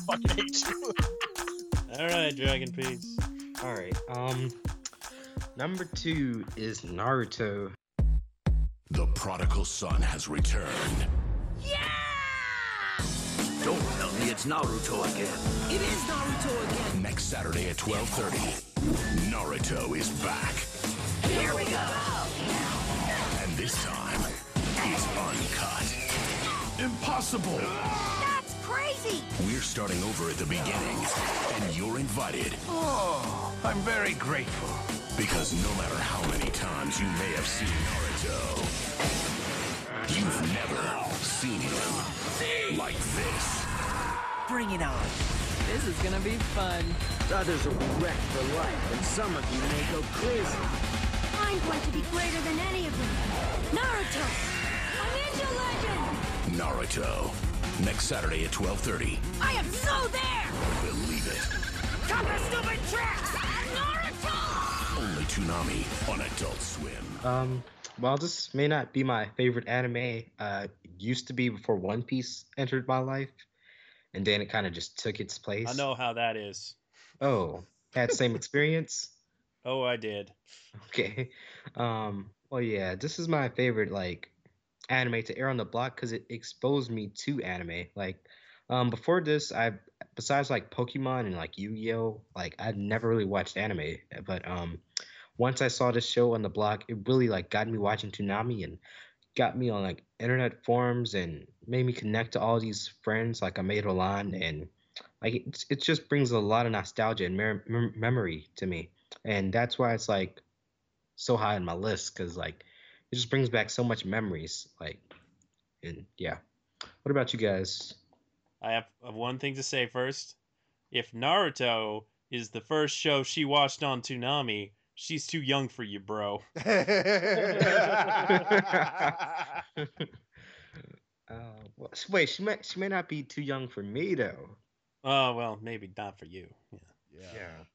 Fucking hate you. Alright, Dragon Piece. Alright, number 2 is Naruto. The prodigal son has returned. Don't tell me it's Naruto again. It is Naruto again. Next Saturday at 12:30, Naruto is back. Here we go. And this time, he's uncut. Impossible. That's crazy. We're starting over at the beginning, and you're invited. Oh, I'm very grateful. Because no matter how many times you may have seen Naruto, you've never seen him like this. Bring it on. This is gonna be fun. Others will be wrecked for life, and some of you may go crazy. I'm going to be greater than any of them. Naruto! A ninja legend! Naruto. Next Saturday at 12:30. I am so there! Believe it. Cut the stupid tracks! Naruto! Only Toonami on Adult Swim. While this may not be my favorite anime, it used to be before One Piece entered my life, and then it kind of just took its place. I know how that is. Oh, had the same experience? Oh, I did. Okay. Well, yeah, this is my favorite, like, anime to air on the block because it exposed me to anime. Like, before this, besides, like, Pokemon and, like, Yu-Gi-Oh!, like, I'd never really watched anime, but, once I saw this show on the block, it really like got me watching Toonami and got me on like internet forums and made me connect to all these friends like I made Holland, and like it just brings a lot of nostalgia and memory to me, and that's why it's like so high on my list, because like it just brings back so much memories, like, and yeah. What about you guys? I have one thing to say first. If Naruto is the first show she watched on Toonami, she's too young for you, bro. Well, wait, she may not be too young for me though. Oh, well, maybe not for you. Yeah.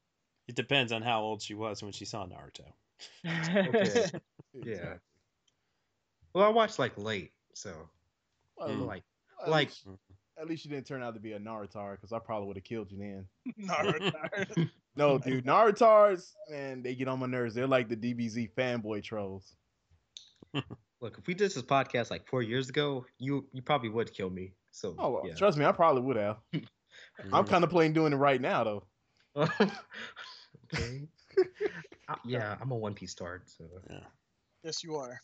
It depends on how old she was when she saw Naruto. Okay. Yeah. Well, I watched like late, so like. At least you didn't turn out to be a Naruto, because I probably would have killed you then. Naruto. No, dude, Naruto's, man, they get on my nerves. They're like the DBZ fanboy trolls. Look, if we did this podcast like 4 years ago, you probably would kill me. So, trust me, I probably would have. I'm contemplating doing it right now, though. Okay. Yeah, I'm a One Piece star. So. Yeah. Yes, you are.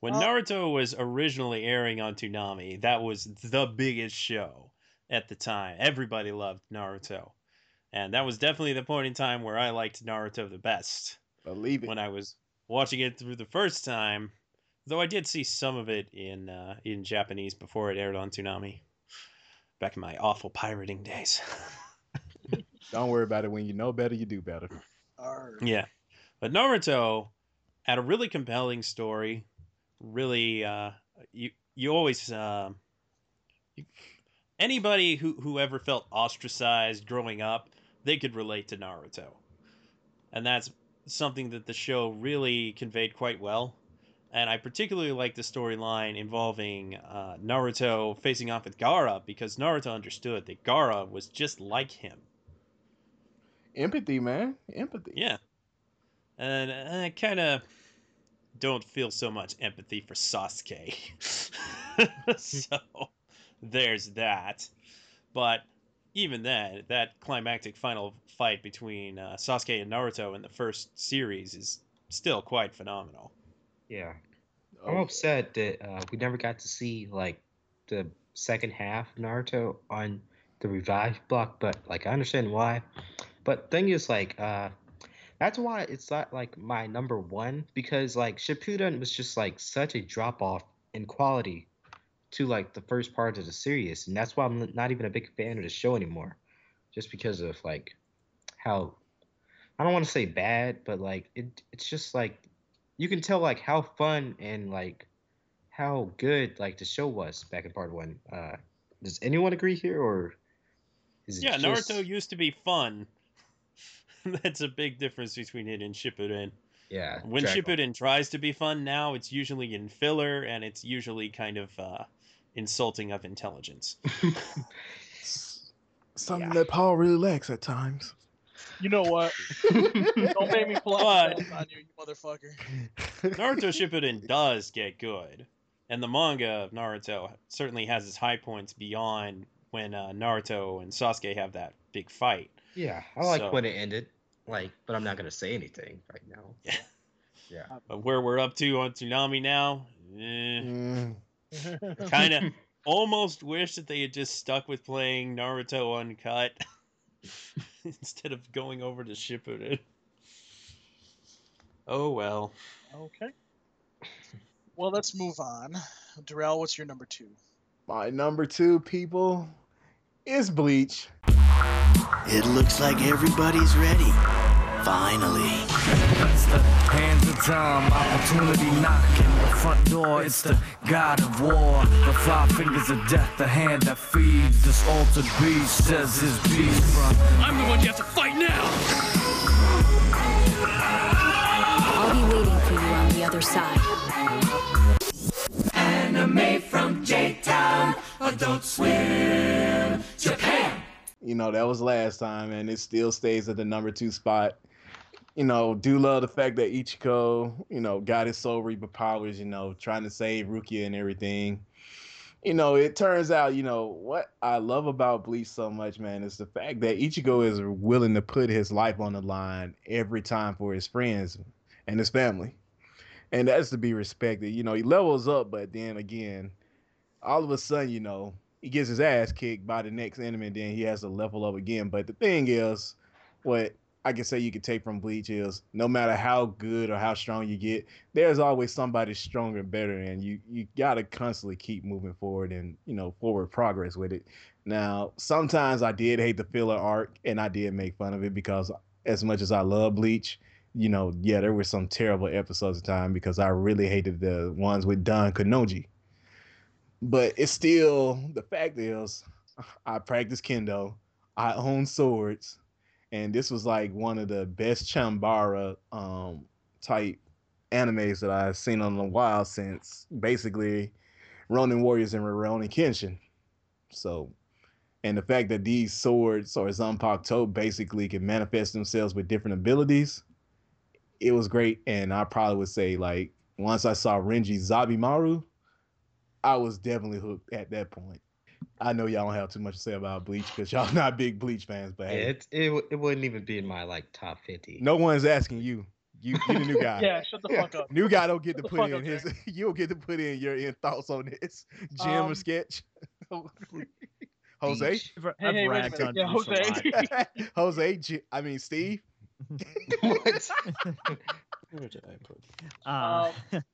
When Naruto was originally airing on Toonami, that was the biggest show at the time. Everybody loved Naruto. And that was definitely the point in time where I liked Naruto the best. Believe it. When I was watching it through the first time, though I did see some of it in Japanese before it aired on Toonami. Back in my awful pirating days. Don't worry about it. When you know better, you do better. Yeah. But Naruto had a really compelling story. Really, you always anybody who ever felt ostracized growing up, they could relate to Naruto, and that's something that the show really conveyed quite well. And I particularly like the storyline involving Naruto facing off with Gaara, because Naruto understood that Gaara was just like him. Empathy, man, empathy. Yeah, and I kind of don't feel so much empathy for Sasuke. So there's that. But even then, that climactic final fight between Sasuke and Naruto in the first series is still quite phenomenal. Yeah. I'm upset that we never got to see like the second half of Naruto on the revived block, but like I understand why. But thing is, like, that's why it's not, like, my number one, because, like, Shippuden was just, like, such a drop-off in quality to, like, the first part of the series, and that's why I'm not even a big fan of the show anymore, just because of, like, how, I don't want to say bad, but, like, it's just, like, you can tell, like, how fun and, like, how good, like, the show was back in part one. Does anyone agree here, or is it just... Naruto used to be fun. That's a big difference between it and Shippuden. Yeah. When Shippuden tries to be fun now, it's usually in filler, and it's usually kind of insulting of intelligence. Something that Paul really lacks at times. You know what? Don't make me pull out on you, you motherfucker. Naruto Shippuden does get good, and the manga of Naruto certainly has its high points beyond when Naruto and Sasuke have that big fight. Yeah, I like when it ended. Like, but I'm not gonna say anything right now. Yeah, yeah. But where we're up to on Toonami now, kind of almost wish that they had just stuck with playing Naruto uncut instead of going over to Shippuden. Oh well. Okay. Well, let's move on. Darrell, what's your number two? My number two, people, is Bleach. It looks like everybody's ready. Finally. It's the hands of time, opportunity knocking. The front door, it's the god of war. The five fingers of death, the hand that feeds. This altered beast says his beast. I'm the one you have to fight now! I'll be waiting for you on the other side. Anime from J-Town, Adult Swim, Japan. You know, that was last time, and it still stays at the number two spot. You know, do love the fact that Ichigo, you know, got his Soul Reaper powers, you know, trying to save Rukia and everything. You know, it turns out, you know, what I love about Bleach so much, man, is the fact that Ichigo is willing to put his life on the line every time for his friends and his family. And that's to be respected. You know, he levels up, but then again, all of a sudden, you know, he gets his ass kicked by the next enemy, and then he has to level up again. But the thing is, what I can say you can take from Bleach is no matter how good or how strong you get, there's always somebody stronger and better, and you got to constantly keep moving forward and, you know, forward progress with it. Now, sometimes I did hate the filler arc, and I did make fun of it because as much as I love Bleach, you know, yeah, there were some terrible episodes of time because I really hated the ones with Don Kunoichi. But it's still, the fact is, I practice kendo, I own swords, and this was like one of the best Chambara type animes that I've seen in a while since basically Ronin Warriors and Rurouni Kenshin. So, and the fact that these swords or Zanpakuto basically can manifest themselves with different abilities, it was great. And I probably would say, like, once I saw Renji Zabimaru, I was definitely hooked at that point. I know y'all don't have too much to say about Bleach because y'all not big Bleach fans, but hey. Yeah, it wouldn't even be in my like top 50. No one's asking you. You the new guy. Yeah, shut the fuck up. New guy don't get to put in his. You'll get to put in your thoughts on this, Jim or sketch. Jose. Hey, wait a minute. Yeah, Jose. Steve. What? Where did I put?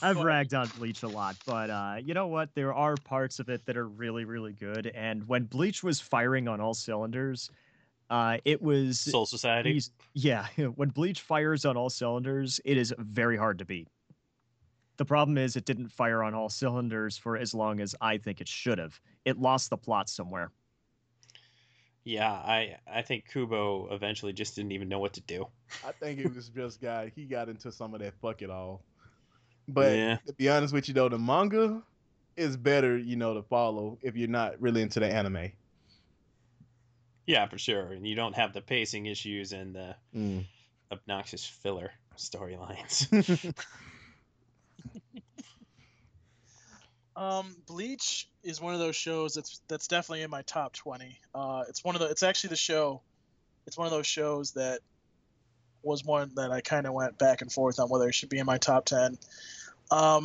I've ragged on Bleach a lot, but you know what? There are parts of it that are really, really good. And when Bleach was firing on all cylinders, it was Soul Society. Yeah, when Bleach fires on all cylinders, it is very hard to beat. The problem is it didn't fire on all cylinders for as long as I think it should have. It lost the plot somewhere. Yeah, I think Kubo eventually just didn't even know what to do. I think it was just he got into some of that fuck it all. But yeah. To be honest with you, though, the manga is better, to follow if you're not really into the anime. Yeah, for sure. And you don't have the pacing issues and the obnoxious filler storylines. Bleach is one of those shows that's definitely in my top 20. It's one of those shows that was one that I kind of went back and forth on whether it should be in my top 10. I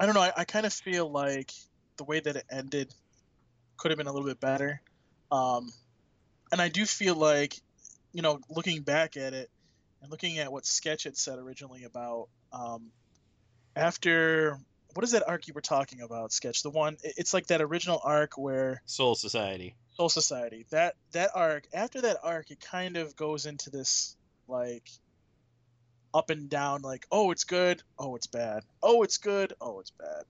don't know. I kind of feel like the way that it ended could have been a little bit better. And I do feel like, looking back at it and looking at what Sketch had said originally about, after, what is that arc you were talking about, Sketch? The one, it's like that original arc where Soul Society. That arc, after that arc, it kind of goes into this, like, up and down, like, oh, it's good, oh, it's bad, oh, it's good, oh, it's bad,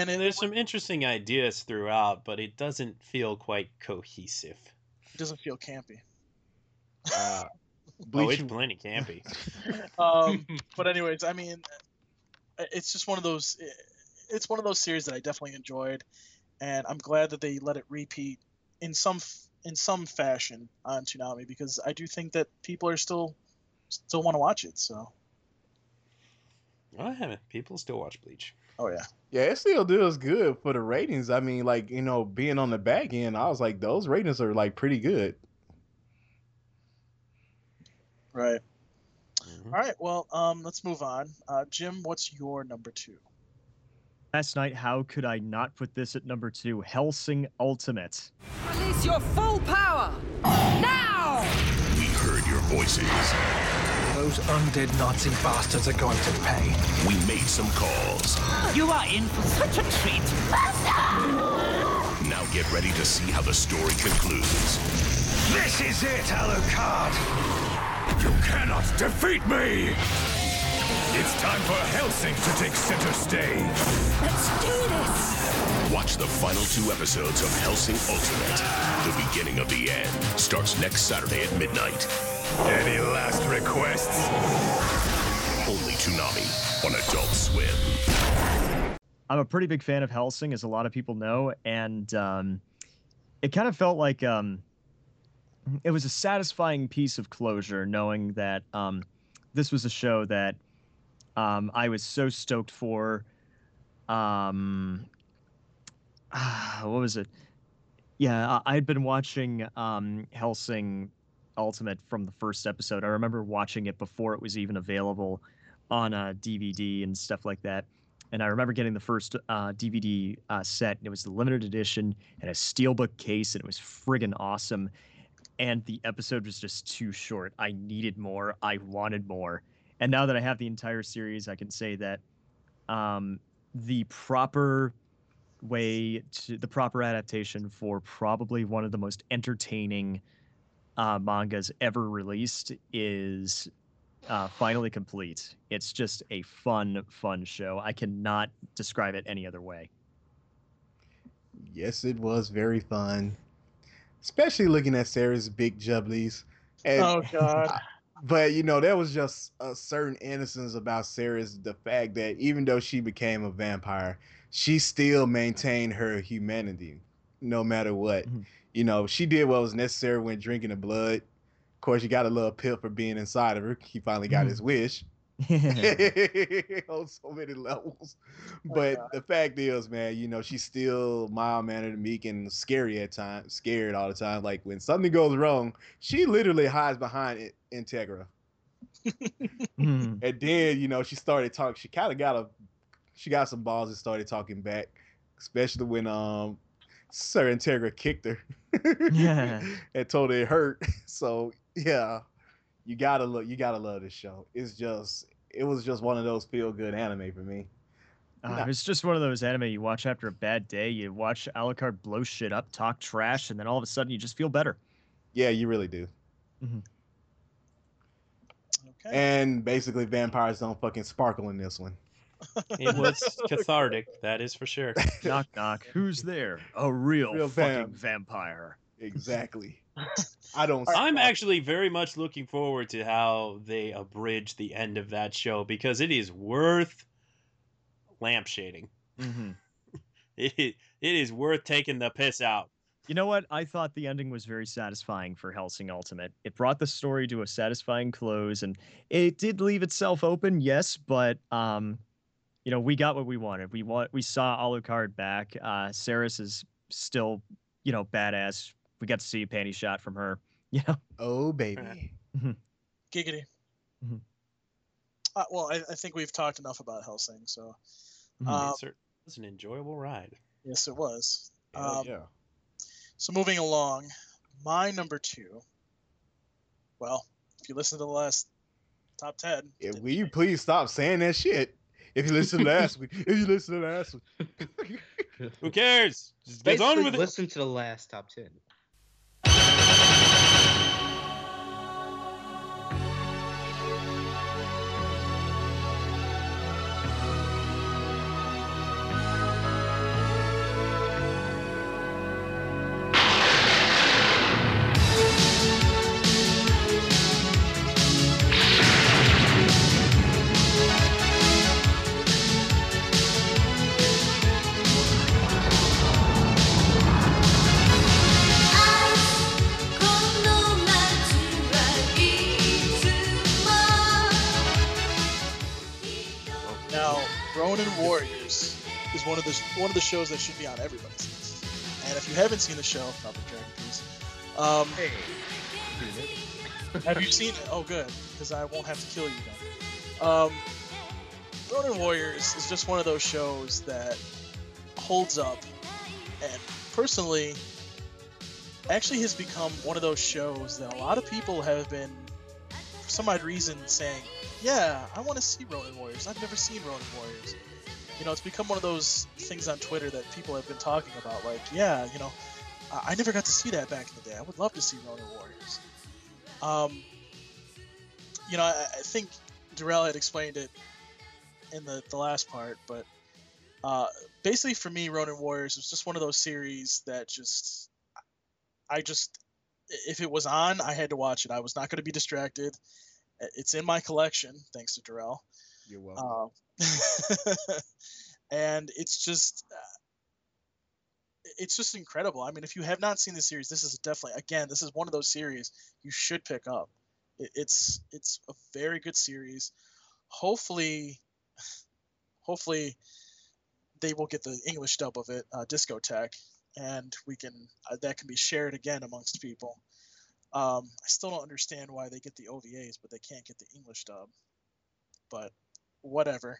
and there's some interesting ideas throughout, but it doesn't feel quite cohesive. It doesn't feel campy. It's plenty campy. But anyways, I mean, it's just one of those, it's one of those series that I definitely enjoyed, and I'm glad that they let it repeat in some fashion on Toonami, because I do think that people are still want to watch it. So I haven't. People still watch Bleach. Oh yeah. Yeah, it still does good for the ratings. I mean, like, being on the back end, I was like, those ratings are like pretty good. Right. Mm-hmm. All right. Well, let's move on. Jim, what's your number 2? Last night, how could I not put this at number 2? Hellsing Ultimate. Release your full power now! We heard your voices. Those undead Nazi bastards are going to pay. We made some calls. You are in for such a treat. Now get ready to see how the story concludes. This is it, Alucard. You cannot defeat me! It's time for Hellsing to take center stage. Let's do this! Watch the final 2 episodes of Hellsing Ultimate. The beginning of the end starts next Saturday at midnight. Any last requests? Only Toonami on Adult Swim. I'm a pretty big fan of Hellsing, as a lot of people know, and it kind of felt like it was a satisfying piece of closure, knowing that this was a show that I was so stoked for. What was it? Yeah, I had been watching Hellsing Ultimate from the first episode. I remember watching it before it was even available on DVD and stuff like that. And I remember getting the first DVD set. And it was the limited edition and a steelbook case, and it was friggin' awesome. And the episode was just too short. I needed more. I wanted more. And now that I have the entire series, I can say that the proper way to the proper adaptation for probably one of the most entertaining mangas ever released is finally complete. It's just a fun show. I cannot describe it any other way. Yes, it was very fun, especially looking at Sarah's big jubblies. And oh God. But, there was just a certain innocence about Ceres, the fact that even though she became a vampire, she still maintained her humanity no matter what. Mm-hmm. She did what was necessary when drinking the blood. Of course, you got a little pill for being inside of her. He finally got his wish. on so many levels. But the fact is, man, you know, she's still mild-mannered and meek and scary at times, scared all the time. Like, when something goes wrong, she literally hides behind Integra. And then, you know, she started talking. She kind of got a, she got some balls and started talking back, especially when Sir Integra kicked her and told her it hurt. So, yeah. You gotta look. You gotta love this show. It's just, it was just one of those feel good anime for me. It's just one of those anime you watch after a bad day. You watch Alucard blow shit up, talk trash, and then all of a sudden you just feel better. Yeah, you really do. Okay. And basically, vampires don't fucking sparkle in this one. It was cathartic, that is for sure. Knock knock. Who's there? A real fucking vampire. Exactly. I'm actually very much looking forward to how they abridge the end of that show, because it is worth lampshading. It is worth taking the piss out. You know what? I thought the ending was very satisfying for Hellsing Ultimate. It brought the story to a satisfying close, and it did leave itself open, yes, but you know, we got what we wanted. We saw Alucard back. Saris is still, you know, badass. We got to see a panty shot from her. You know? Oh, baby. Giggity. Well, I think we've talked enough about Hellsing, so. It was an enjoyable ride. Yes, it was. Yeah. So moving along, my number two. Well, if you listen to the last top 10. Yeah, will you please stop saying that shit? If you listen to last week. If you listen to last week. Who cares? Just get on with it. Listen to the last top 10. One of the shows that should be on everybody's list. And if you haven't seen the show, probably Dragon Piece. Hey, have you seen it? Oh, good, because I won't have to kill you then. Ronin Warriors is just one of those shows that holds up, and personally, actually has become one of those shows that a lot of people have been, for some odd reason, saying, yeah, I want to see Ronin Warriors. I've never seen Ronin Warriors. You know, it's become one of those things on Twitter that people have been talking about. Like, yeah, you know, I never got to see that back in the day. I would love to see Ronin Warriors. You know, I think Durrell had explained it in the last part, but basically for me, Ronin Warriors was just one of those series that just, if it was on, I had to watch it. I was not going to be distracted. It's in my collection, thanks to Durrell. You're welcome. And it's just incredible. I mean, if you have not seen the series, this is definitely, again, this is one of those series you should pick up. It's a very good series. Hopefully they will get the English dub of it, Discotech, and we can that can be shared again amongst people. I still don't understand why they get the OVAs, but they can't get the English dub. But whatever.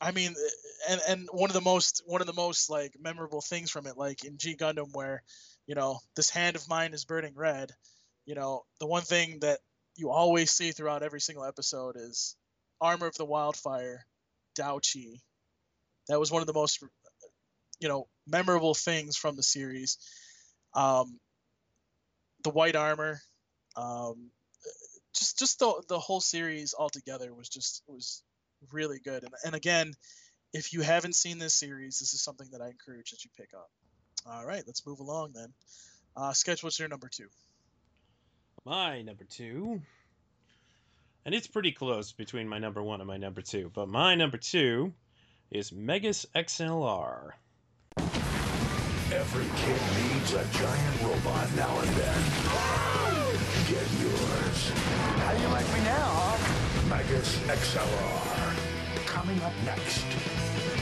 I mean, and one of the most like memorable things from it, like in G Gundam, where, you know, this hand of mine is burning red. You know, the one thing that you always see throughout every single episode is Armor of the Wildfire, Daochi. That was one of the most, you know, memorable things from the series. The white armor. Just the whole series altogether was really good. And again, if you haven't seen this series, this is something that I encourage that you pick up. All right, let's move along then. Sketch, what's your number two? My number two, and it's pretty close between my number one and my number two, but my number two is Megas XLR. Every kid needs a giant robot now and then. Get yours. How do you like me now, huh? Megas XLR. Coming up next,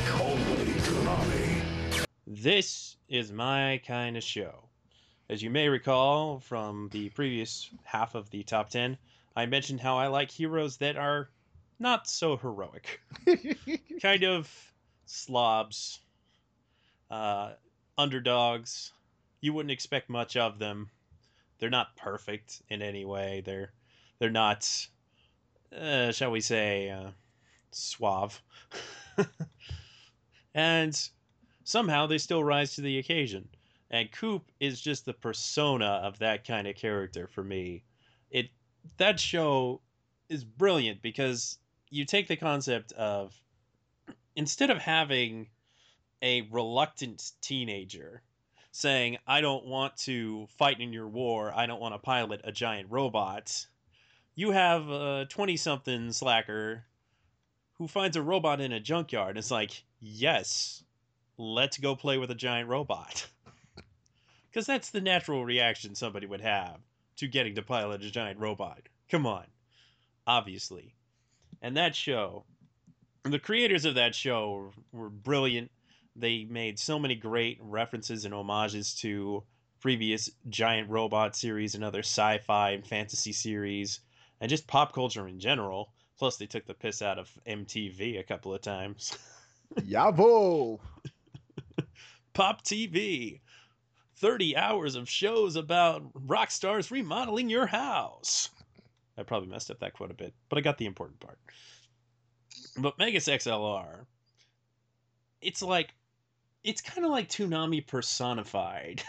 Coldly Tsunami. This is my kind of show. As you may recall from the previous half of the top 10, I mentioned how I like heroes that are not so heroic. Kind of slobs, underdogs. You wouldn't expect much of them. They're not perfect in any way. They're not, shall we say, suave. And somehow they still rise to the occasion. And Coop is just the persona of that kind of character for me. That show is brilliant because you take the concept of, instead of having a reluctant teenager saying, I don't want to fight in your war, I don't want to pilot a giant robot, you have a 20-something slacker who finds a robot in a junkyard and it's like, yes, let's go play with a giant robot. Because that's the natural reaction somebody would have to getting to pilot a giant robot. Come on. Obviously. And that show, the creators of that show were brilliant. They made so many great references and homages to previous giant robot series and other sci-fi and fantasy series and just pop culture in general. Plus, they took the piss out of MTV a couple of times. Yavo! Pop TV. 30 hours of shows about rock stars remodeling your house. I probably messed up that quote a bit, but I got the important part. But Megas XLR, it's kind of like Toonami personified,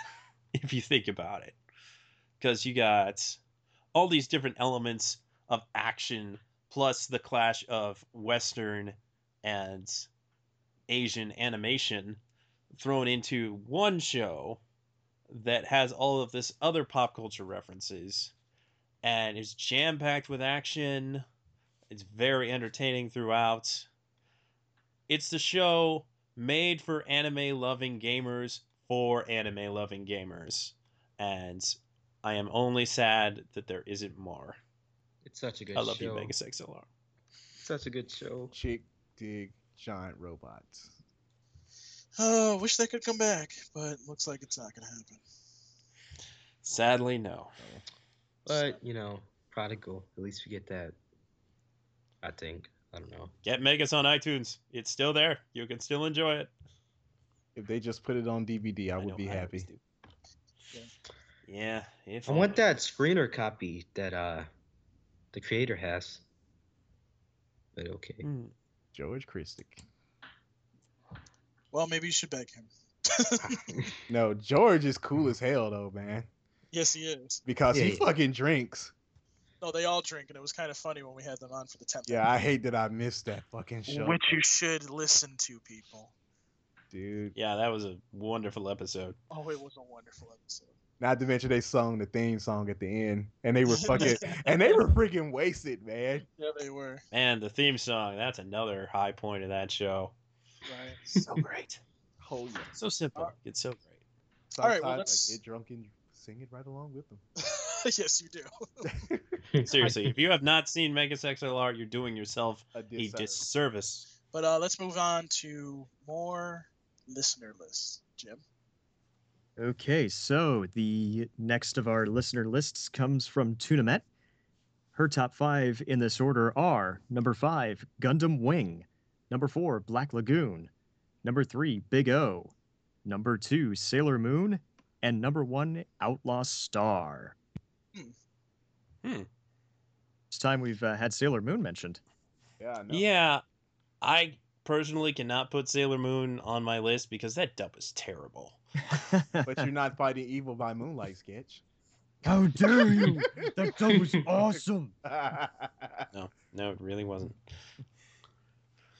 if you think about it. Because you got all these different elements of action, plus the clash of Western and Asian animation thrown into one show that has all of this other pop culture references and is jam-packed with action. It's very entertaining throughout. It's the show made for anime-loving gamers for anime-loving gamers. And I am only sad that there isn't more. It's such a good show. I love you, Megas XLR. Such a good show. Chick dig giant robots. Oh, wish that could come back, but looks like it's not going to happen. Sadly, no. But, you know, Prodigal. At least we get that, I think. I don't know. Get Megas on iTunes. It's still there. You can still enjoy it. If they just put it on DVD, I would be happy. Yeah. I want that screener copy that the creator has. But okay. Mm. George Christic. Well, maybe you should beg him. No, George is cool as hell, though, man. Yes, he is. Because he fucking drinks. No, they all drink, and it was kind of funny when we had them on for the 10th. Yeah, I hate that I missed that fucking show. Which you should listen to, people. Dude. Yeah, that was a wonderful episode. Oh, it was a wonderful episode. Not to mention they sung the theme song at the end, and they were fucking, and they were freaking wasted, man. Yeah, they were. Man, the theme song, that's another high point of that show. Right. So great. Oh, yeah. So simple. It's so great. Sometimes all right, well, I get drunk and sing it right along with them. Yes, you do. Seriously, if you have not seen Megas XLR, you're doing yourself a disservice. But let's move on to more listener lists. Jim? Okay, so the next of our listener lists comes from Tunamet. Her top five in this order are number 5, Gundam Wing. Number 4, Black Lagoon. Number 3, Big O. Number 2, Sailor Moon. And number 1, Outlaw Star. It's time we've had Sailor Moon mentioned. Yeah, no. Yeah, I personally cannot put Sailor Moon on my list because that dub is terrible. But you're not fighting evil by moonlight, Sketch. How dare you? That dub was awesome. No, it really wasn't.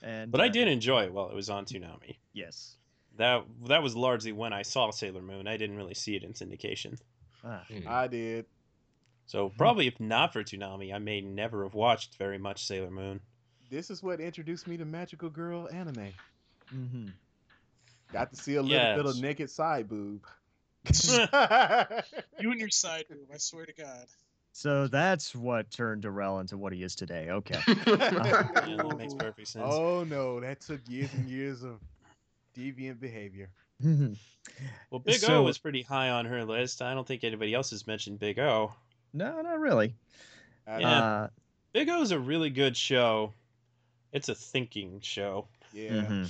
But I did enjoy it while it was on Toonami. Yes. That was largely when I saw Sailor Moon. I didn't really see it in syndication. I did. So probably if not for Toonami, I may never have watched very much Sailor Moon. This is what introduced me to Magical Girl anime. Mm-hmm. Got to see a little bit of naked side boob. You and your side boob, I swear to God. So that's what turned Durrell into what he is today. Okay. Yeah, that makes perfect sense. Oh, no. That took years and years of deviant behavior. Well, Big O was pretty high on her list. I don't think anybody else has mentioned Big O. No, not really. Yeah. Big O is a really good show. It's a thinking show. Yeah. Mm-hmm.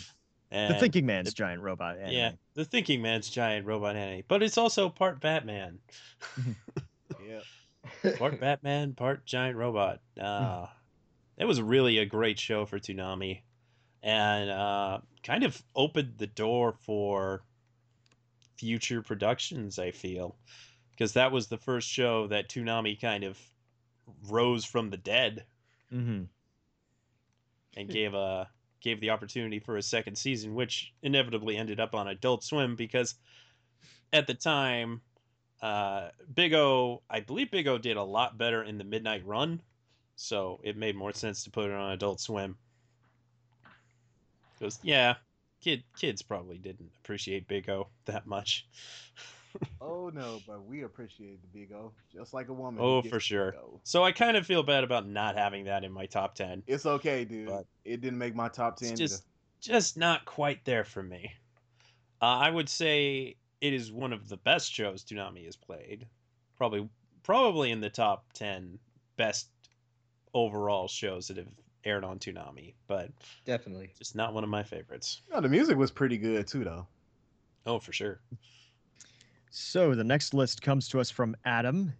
And the Thinking Man's Giant Robot Anime. Yeah, the Thinking Man's Giant Robot Anime. But it's also part Batman. Yeah. Part Batman, part giant robot. It was really a great show for Toonami, and kind of opened the door for future productions, I feel, because that was the first show that Toonami kind of rose from the dead, and gave the opportunity for a second season, which inevitably ended up on Adult Swim, because at the time, Big O, I believe Big O did a lot better in the Midnight Run, so it made more sense to put it on Adult Swim. Because, yeah, kids probably didn't appreciate Big O that much. Oh, no, but we appreciate the Big O, just like a woman. Oh, for sure. So I kind of feel bad about not having that in my top 10. It's okay, dude. It didn't make my top 10. It's just not quite there for me. I would say it is one of the best shows Toonami has played. Probably in the top 10 best overall shows that have aired on Toonami, but definitely just not one of my favorites. No, the music was pretty good too, though. Oh, for sure. So the next list comes to us from Adam.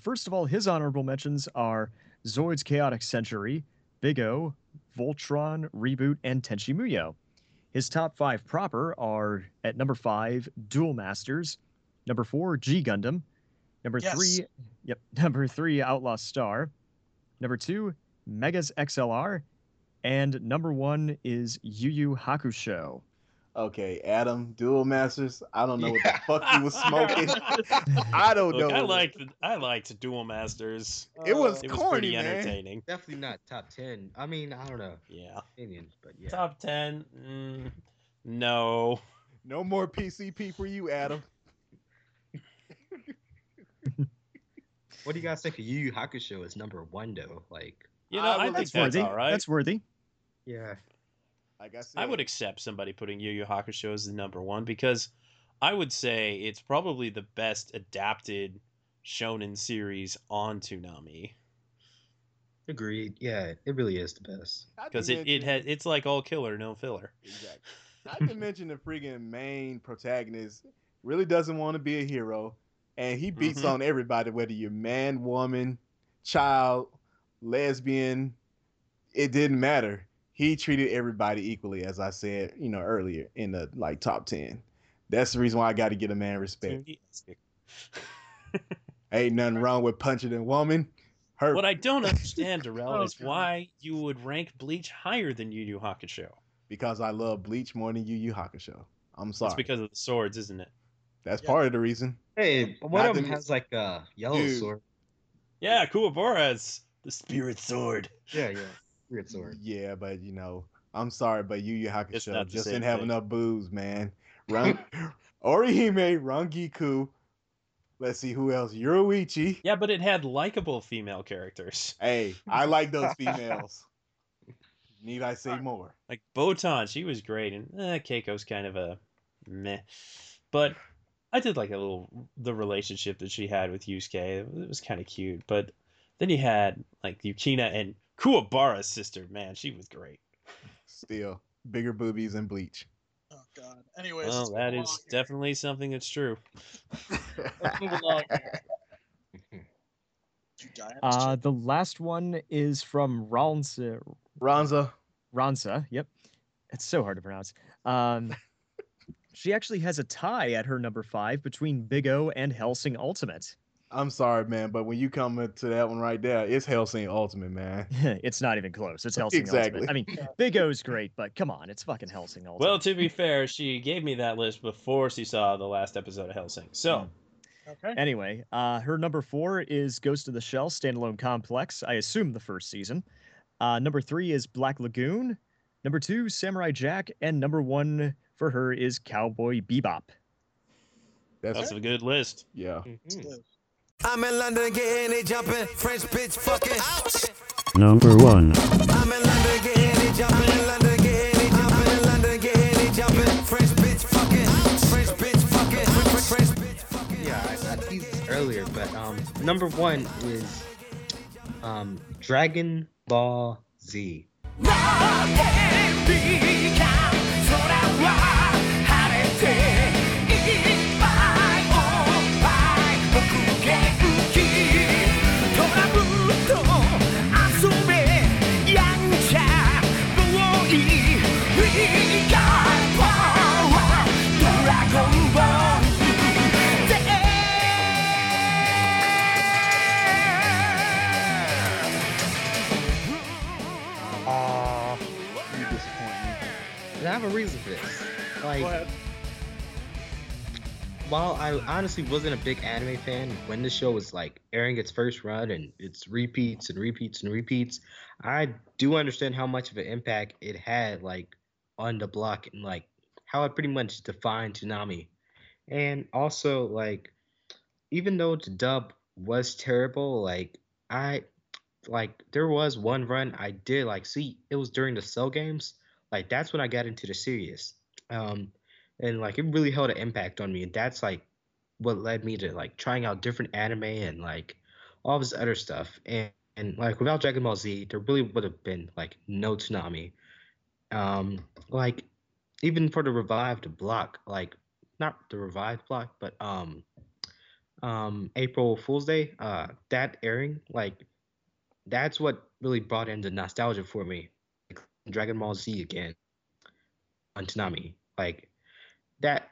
First of all, his honorable mentions are Zoid's Chaotic Century, Big O, Voltron, Reboot, and Tenchi Muyo. His top five proper are at number 5, Duel Masters, number 4, G Gundam, number three, Outlaw Star, number 2, Megas XLR, and number 1 is Yu Yu Hakusho. Okay, Adam, Duel Masters. I don't know what the fuck you was smoking. I don't know. I liked Duel Masters. It was pretty entertaining. Definitely not top 10. I mean, I don't know. Yeah. Opinion, but yeah. Top 10. No. No more PCP for you, Adam. What do you guys think of Yu Yu Hakusho as number 1 though? Like, you know, I think that's all right. That's worthy. Yeah. Like I would accept somebody putting Yu Yu Hakusho as the number 1, because I would say it's probably the best adapted shonen series on Toonami. Agreed. Yeah, it really is the best. Because it's like all killer, no filler. Exactly. Not to mention the friggin' main protagonist really doesn't want to be a hero, and he beats on everybody, whether you're man, woman, child, lesbian, it didn't matter. He treated everybody equally, as I said, you know, earlier in the like top 10. That's the reason why I got to give a man respect. Ain't nothing wrong with punching a woman. Her. What I don't understand, Darrell, is why you would rank Bleach higher than Yu Yu Hakusho. Because I love Bleach more than Yu Yu Hakusho. I'm sorry. It's because of the swords, isn't it? That's part of the reason. Hey, one of them has like a yellow sword. Yeah, Kuwabara's the spirit sword. Yeah. Weird sword. Yeah, but you know, I'm sorry, but Yu Yu Hakusho just didn't have enough booze, man. Orihime, Rangiku. Let's see who else. Yuruichi. Yeah, but it had likable female characters. Hey, I like those females. Need I say more? Like Botan, she was great, and Keiko's kind of a meh. But I did like the relationship that she had with Yusuke. It was kind of cute. But then you had like Yukina and Kuwabara's sister, man, she was great. Still, bigger boobies and Bleach. Oh, God. Anyways. Well, that is definitely something that's true. Let's move along here. The last one is from Ranza. Ranza, yep. It's so hard to pronounce. She actually has a tie at her number 5 between Big O and Hellsing Ultimate. I'm sorry, man, but when you come into that one right there, it's Hellsing Ultimate, man. It's not even close. It's Hellsing Ultimate. I mean, Big O's great, but come on, it's fucking Hellsing Ultimate. Well, to be fair, she gave me that list before she saw the last episode of Hellsing. So, anyway, her number 4 is Ghost of the Shell Standalone Complex, I assume the first season. Number 3 is Black Lagoon. Number 2, Samurai Jack. And number 1 for her is Cowboy Bebop. That's a good list. Yeah. Mm-hmm. I'm in London getting it jumping, French bitch fucking out. Number one. I'm in London getting it jumping, I'm in London getting it jumping, I'm in London getting it jumping, French bitch fucking out, French bitch fucking out, French bitch fucking. Yeah, I said these earlier, but number one is Dragon Ball Z. I have a reason for this. Like, while I honestly wasn't a big anime fan, when the show was like airing its first run and its repeats and repeats and repeats, I do understand how much of an impact it had, like, on the block and like how it pretty much defined Toonami. And also, like, even though the dub was terrible, like, there was one run I did like see. It was during the Cell games. Like, that's when I got into the series. And, like, it really held an impact on me. And that's, like, what led me to, like, trying out different anime and, like, all this other stuff. And like, without Dragon Ball Z, there really would have been, like, no Toonami. Like, even for the revived block, like, not the revived block, but April Fool's Day, that airing, like, that's what really brought in the nostalgia for me. Dragon Ball Z again on Toonami, like that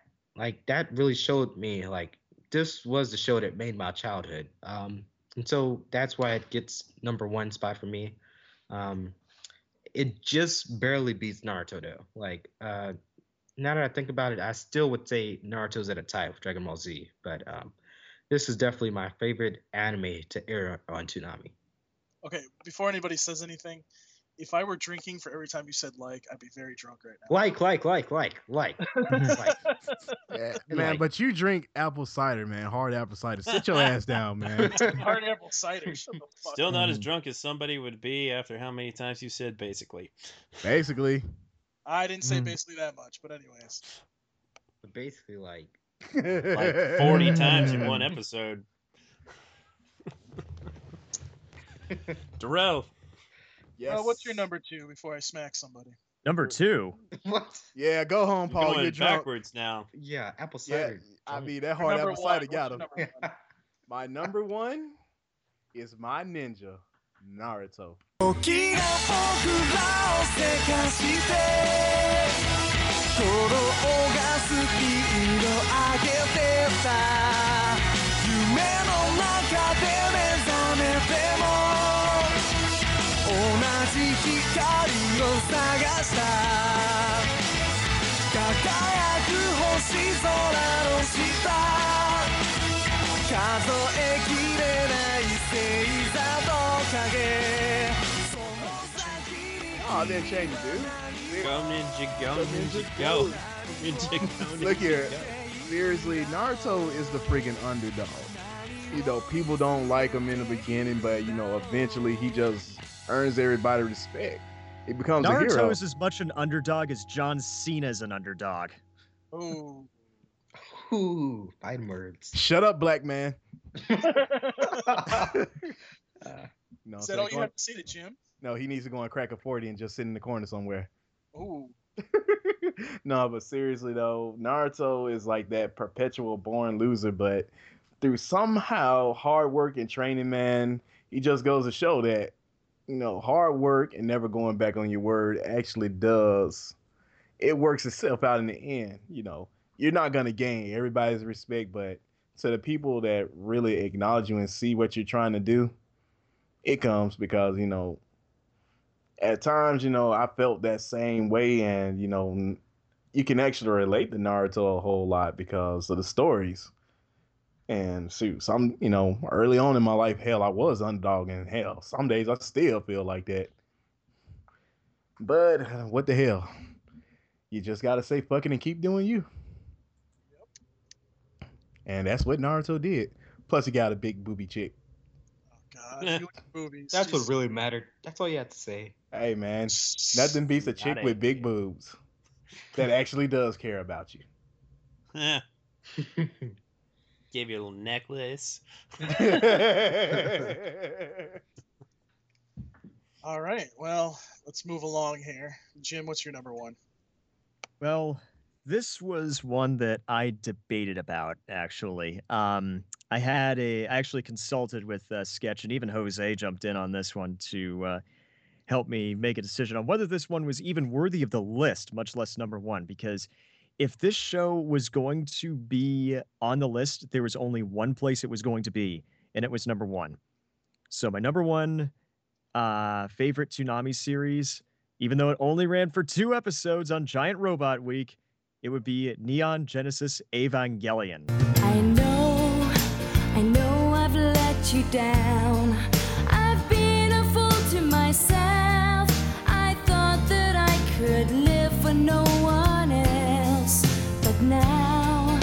really showed me, like, this was the show that made my childhood, and so that's why it gets number one spot for me. It just barely beats Naruto though. Like, now that I think about it, I still would say Naruto's at a tie with Dragon Ball Z, but this is definitely my favorite anime to air on Toonami. Okay, before anybody says anything, if I were drinking for every time you said like, I'd be very drunk right now. Like. Yeah, man, like. But you drink apple cider, man. Hard apple cider. Sit your ass down, man. Hard apple cider. Still not as drunk as somebody would be after how many times you said basically. Basically. I didn't say basically that much, but anyways. Basically like 40 times in one episode. Darrell. Yes. What's your number two before I smack somebody? Number two? What? Yeah, go home, Paul. You're drunk. Backwards now. Yeah, apple cider. Yeah, I mean, that hard apple cider got him. My number one is my ninja, Naruto. Oh, I didn't change, dude. Go ninja, go ninja, go. Ninja, go. Look here. Seriously, Naruto is the friggin' underdog. You know, people don't like him in the beginning, but, you know, eventually he just earns everybody respect. He becomes Naruto a hero. Naruto is as much an underdog as John Cena's an underdog. Oh. Ooh, fine words. Shut up, black man. No, is that all you have to say to Jim? No, he needs to go and crack a 40 and just sit in the corner somewhere. Ooh. No, but seriously, though, Naruto is like that perpetual born loser, but through somehow hard work and training, man, he just goes to show that, you know, hard work and never going back on your word actually does. It works itself out in the end. You know, you're not going to gain everybody's respect, but to the people that really acknowledge you and see what you're trying to do, it comes because, you know, at times, you know, I felt that same way. And, you know, you can actually relate to Naruto a whole lot because of the stories. And shoot, some, you know, early on in my life, hell, I was underdog, and hell, some days I still feel like that. But what the hell? You just gotta say fucking and keep doing you. Yep. And that's what Naruto did. Plus, he got a big booby chick. Oh God, boobies. That's what really mattered. That's all you had to say. Hey man, nothing beats a chick with big boobs that actually does care about you. Yeah. Gave you a little necklace. All right, well, let's move along here. Jim, what's your number one? Well, this was one that I debated about, actually. I actually consulted with Sketch, and even Jose jumped in on this one to help me make a decision on whether this one was even worthy of the list, much less number one, because if this show was going to be on the list, there was only one place it was going to be, and it was number one. So my number one favorite Toonami series, even though it only ran for 2 episodes on Giant Robot Week, it would be Neon Genesis Evangelion. I know I've let you down. I've been a fool to myself. I thought that I could live for no one else. But now,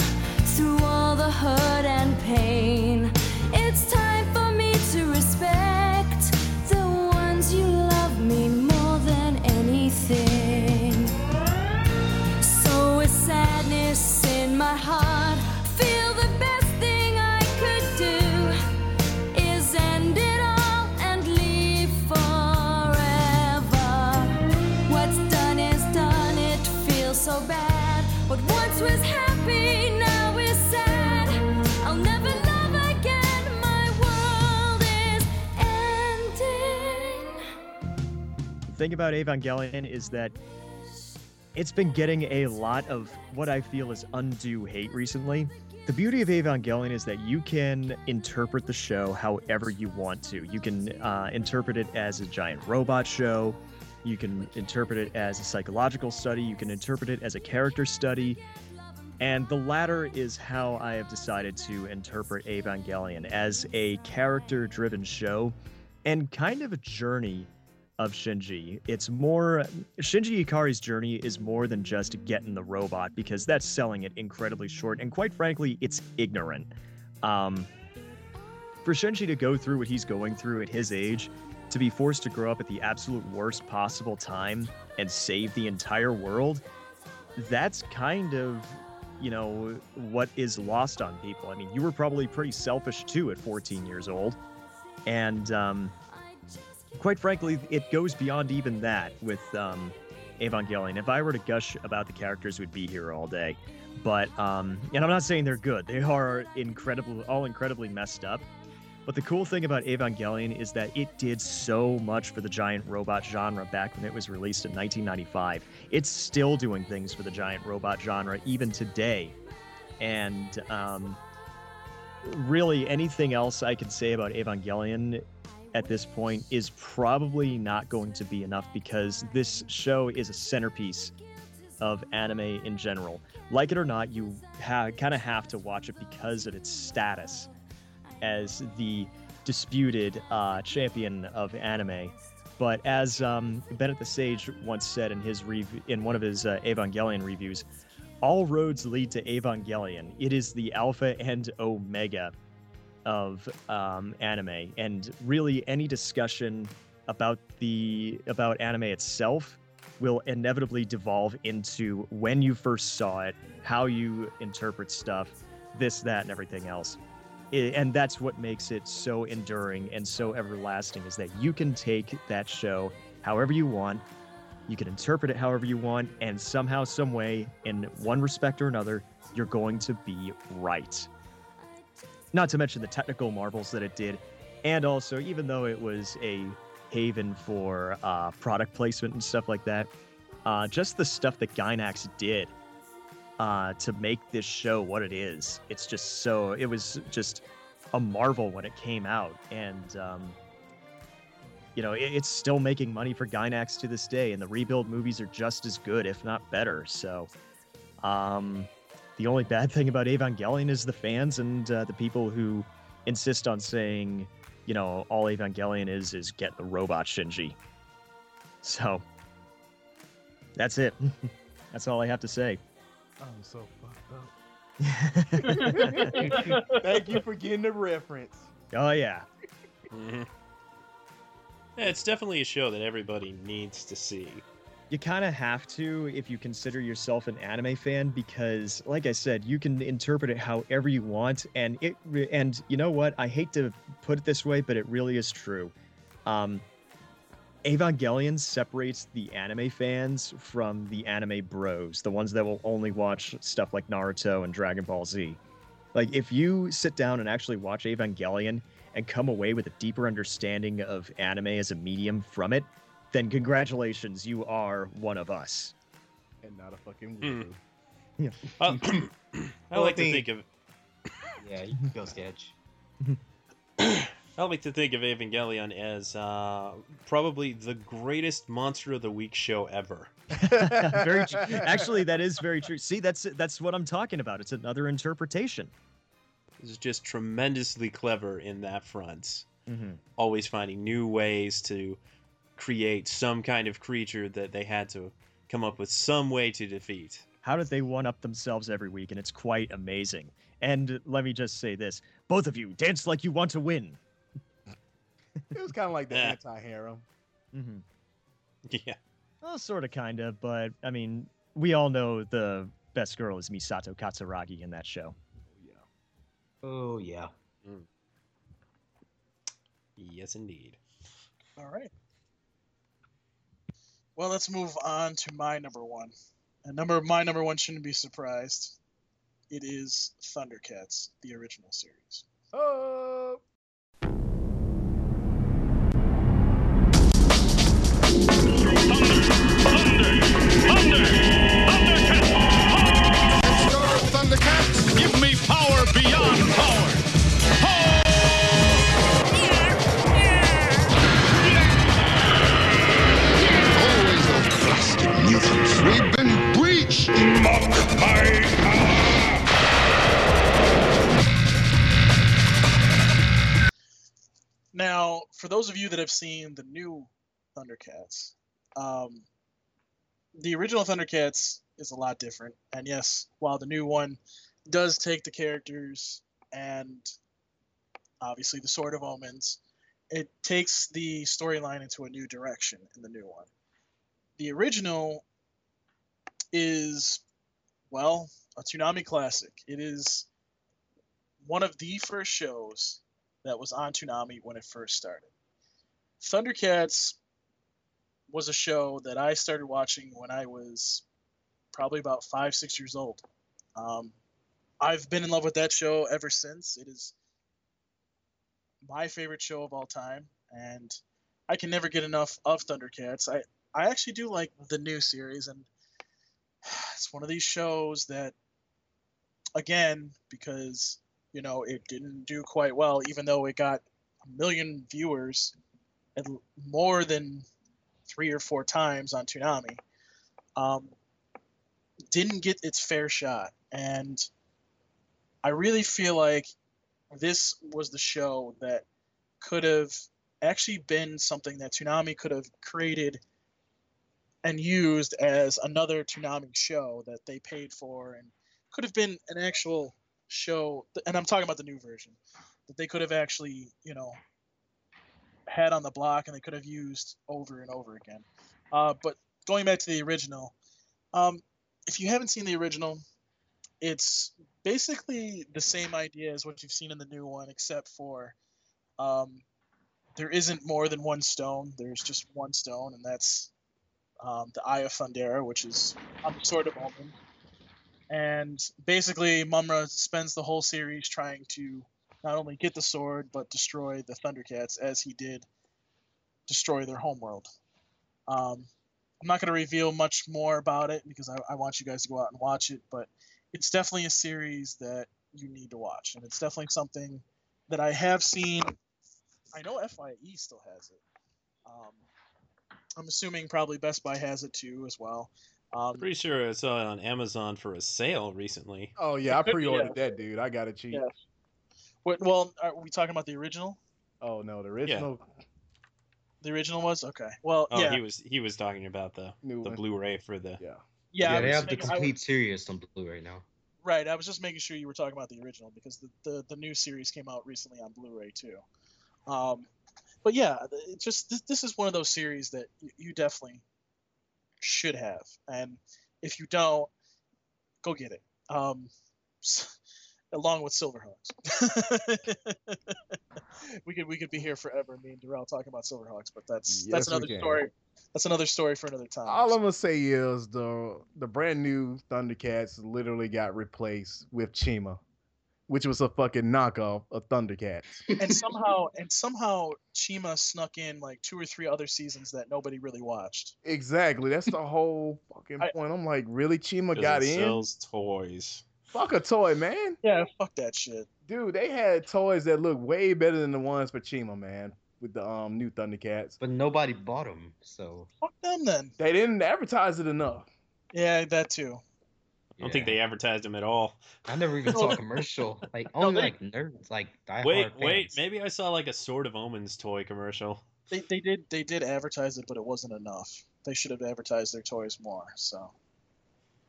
through all the hurt and pain, it's time for me to respect the ones you love me more than anything. So with sadness in my heart, feel the best. So bad, what once was happy now is sad. I'll never love again, my world is ending. The thing about Evangelion is that it's been getting a lot of what I feel is undue hate recently. The beauty of Evangelion is that you can interpret the show however you want to. You can interpret it as a giant robot show. You can interpret it as a psychological study. You can interpret it as a character study. And the latter is how I have decided to interpret Evangelion, as a character-driven show and kind of a journey of Shinji. Shinji Ikari's journey is more than just getting the robot, because that's selling it incredibly short. And quite frankly, it's ignorant. For Shinji to go through what he's going through at his age, to be forced to grow up at the absolute worst possible time and save the entire world, that's kind of, you know, what is lost on people. I mean, you were probably pretty selfish too at 14 years old. And quite frankly, it goes beyond even that with Evangelion. If I were to gush about the characters, we'd be here all day. But, and I'm not saying they're good. They are all incredibly messed up. But the cool thing about Evangelion is that it did so much for the giant robot genre back when it was released in 1995. It's still doing things for the giant robot genre even today. And really anything else I could say about Evangelion at this point is probably not going to be enough, because this show is a centerpiece of anime in general. Like it or not, you kind of have to watch it because of its status as the disputed champion of anime. But as Bennett the Sage once said in his in one of his Evangelion reviews, all roads lead to Evangelion. It is the alpha and omega of anime, and really any discussion about anime itself will inevitably devolve into when you first saw it, how you interpret stuff, this, that, and everything else. And that's what makes it so enduring and so everlasting, is that you can take that show however you want, you can interpret it however you want, and somehow, some way, in one respect or another, you're going to be right. Not to mention the technical marvels that it did, and also, even though it was a haven for product placement and stuff like that, just the stuff that Gainax did to make this show what it is. It was just a marvel when it came out. And, you know, it's still making money for Gainax to this day. And the rebuild movies are just as good, if not better. So the only bad thing about Evangelion is the fans and the people who insist on saying, you know, all Evangelion is get the robot Shinji. So that's it. That's all I have to say. I'm so fucked up. Thank you for getting the reference. Oh, yeah. Mm-hmm. Yeah, it's definitely a show that everybody needs to see. You kind of have to if you consider yourself an anime fan, because, like I said, you can interpret it however you want. And you know what? I hate to put it this way, but it really is true. Evangelion separates the anime fans from the anime bros, the ones that will only watch stuff like Naruto and Dragon Ball Z. Like, if you sit down and actually watch Evangelion and come away with a deeper understanding of anime as a medium from it, then congratulations, you are one of us. And not a fucking weirdo. Yeah. I like to think of... Yeah, you can go sketch. I like to think of Evangelion as probably the greatest Monster of the Week show ever. Very true. Actually, that is very true. See, that's what I'm talking about. It's another interpretation. It's just tremendously clever in that front. Mm-hmm. Always finding new ways to create some kind of creature that they had to come up with some way to defeat. How did they one-up themselves every week? And it's quite amazing. And let me just say this. Both of you, dance like you want to win. It was kind of like the anti-hero. Mm-hmm. Yeah. Well, sort of, kind of, but, I mean, we all know the best girl is Misato Katsuragi in that show. Yeah. Oh, yeah. Mm. Yes, indeed. All right. Well, let's move on to my number one. My number one shouldn't be surprised. It is Thundercats, the original series. Oh! Thundercats, give me power beyond power. Always those plastic mutants. We've been breached. Mock my power. Now, for those of you that have seen the new Thundercats, the original Thundercats is a lot different. And yes, while the new one does take the characters and obviously the Sword of Omens, it takes the storyline into a new direction in the new one. The original is, well, a Toonami classic. It is one of the first shows that was on Toonami when it first started. Thundercats was a show that I started watching when I was probably about 5-6 years old. I've been in love with that show ever since. It is my favorite show of all time, and I can never get enough of Thundercats. I actually do like the new series, and it's one of these shows that, again, because, you know, it didn't do quite well, even though it got a million viewers and more than 3 or 4 times on Toonami, didn't get its fair shot. And I really feel like this was the show that could have actually been something that Toonami could have created and used as another Toonami show that they paid for, and could have been an actual show, and I'm talking about the new version, that they could have actually, you know, had on the block and they could have used over and over again. But going back to the original, if you haven't seen the original, it's basically the same idea as what you've seen in the new one, except for there isn't more than one stone. There's just one stone, and that's the Eye of Thundera, which is on the Sword of Omen. And basically Mumra spends the whole series trying to not only get the sword, but destroy the Thundercats, as he did destroy their homeworld. I'm not going to reveal much more about it, because I want you guys to go out and watch it, but it's definitely a series that you need to watch, and it's definitely something that I have seen. I know FYE still has it. I'm assuming probably Best Buy has it too as well. Pretty sure I saw it on Amazon for a sale recently. Oh, yeah, I pre-ordered that, dude. I got it cheap. Yeah. Well, are we talking about the original? Oh no, the original. Yeah. The original was okay. Well, oh, yeah, he was talking about the Blu-ray for the. Yeah, they have the complete series on Blu-ray now. Right, I was just making sure you were talking about the original, because the new series came out recently on Blu-ray too. But yeah, it just this is one of those series that you definitely should have, and if you don't, go get it. Along with Silverhawks. we could be here forever, me and Darrell, talking about Silverhawks, but that's another story. That's another story for another time. All I'm gonna say is the brand new Thundercats literally got replaced with Chima, which was a fucking knockoff of Thundercats. And somehow Chima snuck in like 2 or 3 other seasons that nobody really watched. Exactly. That's the whole fucking point. I'm like, really, Chima got in? Sells toys. Fuck a toy, man. Yeah, fuck that shit. Dude, they had toys that looked way better than the ones for Chima, man, with the new Thundercats. But nobody bought them, so. Fuck them then. They didn't advertise it enough. Yeah, that too. I don't think they advertised them at all. I never even saw a commercial. Like only like nerds, like diehard fans. Wait, maybe I saw like a Sword of Omens toy commercial. They did advertise it, but it wasn't enough. They should have advertised their toys more. So,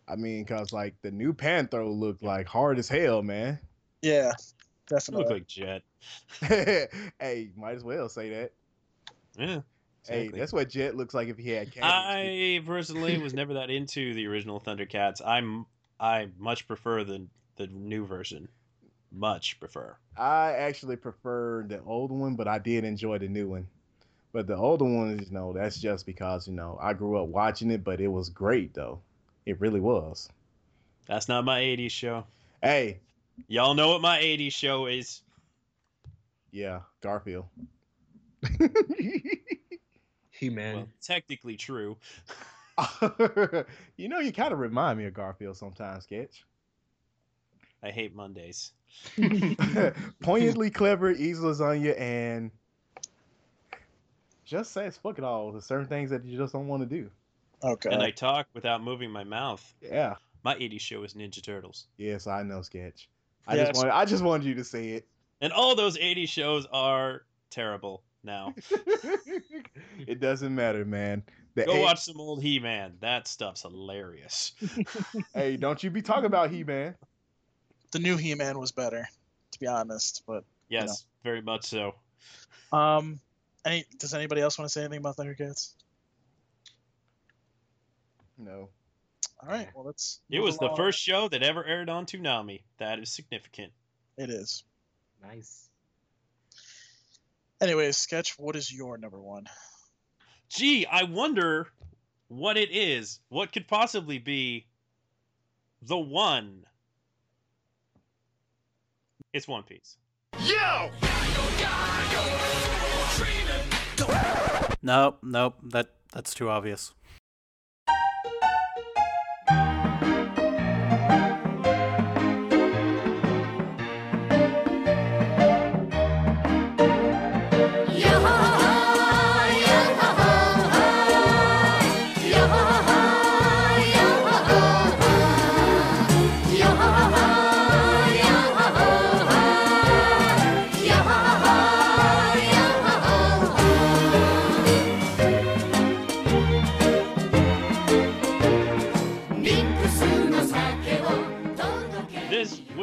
I mean, cause like the new Panther looked like hard as hell, man. Yeah, definitely. It looked like Jet. Hey, might as well say that. Yeah. Exactly. Hey, that's what Jet looks like if he had cannons. I personally was never that into the original Thundercats. I much prefer the new version. Much prefer. I actually prefer the old one, but I did enjoy the new one. But the older one, you know, that's just because, you know, I grew up watching it, but it was great, though. It really was. That's not my 80s show. Hey. Y'all know what my 80s show is. Yeah, Garfield. He-Man. Well, technically true. You know, you kind of remind me of Garfield sometimes, Sketch. I hate Mondays. Poignantly clever, easy lasagna, and just says fuck it all. There's certain things that you just don't want to do. Okay. And I talk without moving my mouth. Yeah. My 80s show is Ninja Turtles. Yes, I know, Sketch. I just wanted you to say it. And all those 80s shows are terrible now. It doesn't matter, man. Go watch some old He-Man. That stuff's hilarious. Hey, don't you be talking about He-Man. The new He-Man was better, to be honest. But yes, you know. Very much so. Does anybody else want to say anything about Thundercats? No. All right. Well, it was the first show that ever aired on Toonami. That is significant. It is. Nice. Anyways, Sketch, what is your number one? Gee, I wonder what it is. What could possibly be the one? It's One Piece. Yo! Nope, that's too obvious.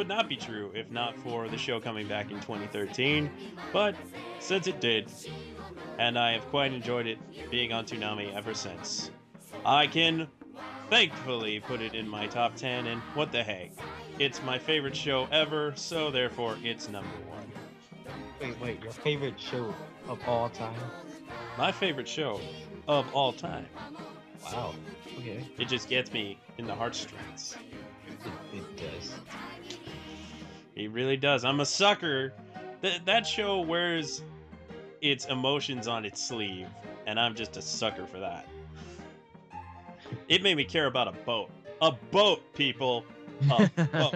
Not be true if not for the show coming back in 2013, but since it did, and I have quite enjoyed it being on Toonami ever since, I can thankfully put it in my top 10, and what the heck, it's my favorite show ever, so therefore it's number one. Wait, your favorite show of all time? My favorite show of all time. Wow. Okay. It just gets me in the heartstrings. It does. He really does. I'm a sucker. That show wears its emotions on its sleeve, and I'm just a sucker for that. It made me care about a boat. A boat, people. A boat.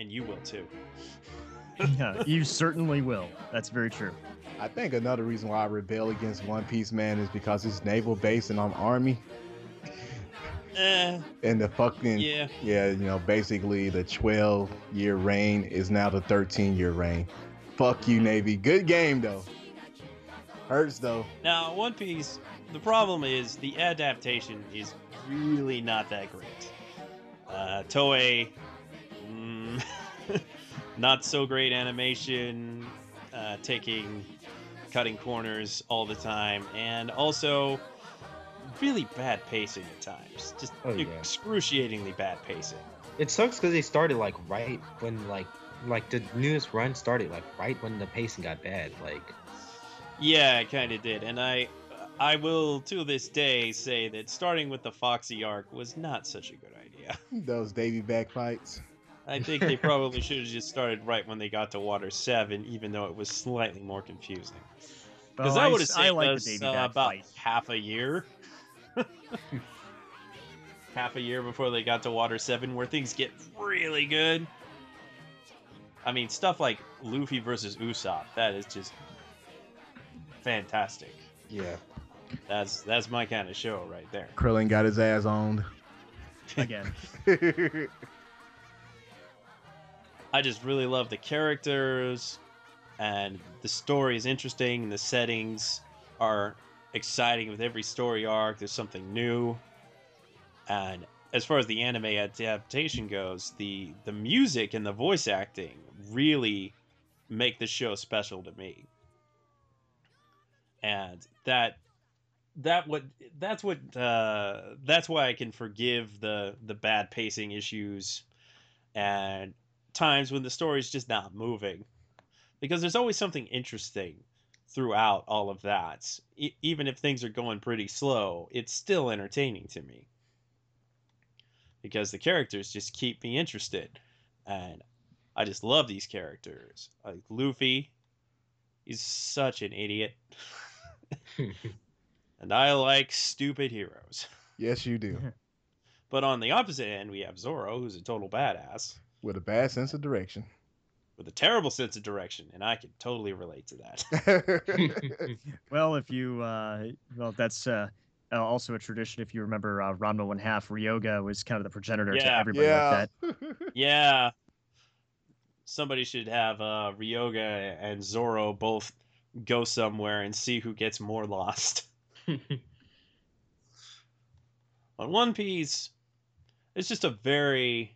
And you will, too. Yeah, you certainly will. That's very true. I think another reason why I rebel against One Piece Man is because it's naval base and I'm army. And the fucking you know, basically the 12-year reign is now the 13-year reign. Fuck you, Navy. Good game though. Hurts though. Now, One Piece, the problem is the adaptation is really not that great. Toei, not so great animation, cutting corners all the time, and also really bad pacing at times. Just excruciatingly bad pacing. It sucks because they started like right when like the newest run started like right when the pacing got bad. Like, yeah, it kind of did, and I will to this day say that starting with the Foxy arc was not such a good idea. Those Davy back fights. I think they probably should have just started right when they got to Water 7, even though it was slightly more confusing. Because I would have saved us about half a year. Half a year before they got to Water 7, where things get really good. I mean, stuff like Luffy versus Usopp, that is just fantastic. Yeah. That's my kind of show right there. Krillin got his ass owned. Again. I just really love the characters, and the story is interesting, and the settings are exciting with every story arc. There's something new. And as far as the anime adaptation goes, the music and the voice acting really make the show special to me. And that's why I can forgive the bad pacing issues and times when the story's just not moving, because there's always something interesting throughout all of that. Even if things are going pretty slow, it's still entertaining to me because the characters just keep me interested, and I just love these characters. Like Luffy, he's such an idiot. And I like stupid heroes. Yes, you do. But on the opposite end, we have Zoro, who's a total badass. With a bad sense of direction. With a terrible sense of direction, and I can totally relate to that. Well, if you, that's also a tradition. If you remember Ranma One Half, Ryoga was kind of the progenitor to everybody like that. Yeah. Somebody should have Ryoga and Zoro both go somewhere and see who gets more lost. On One Piece, it's just a very...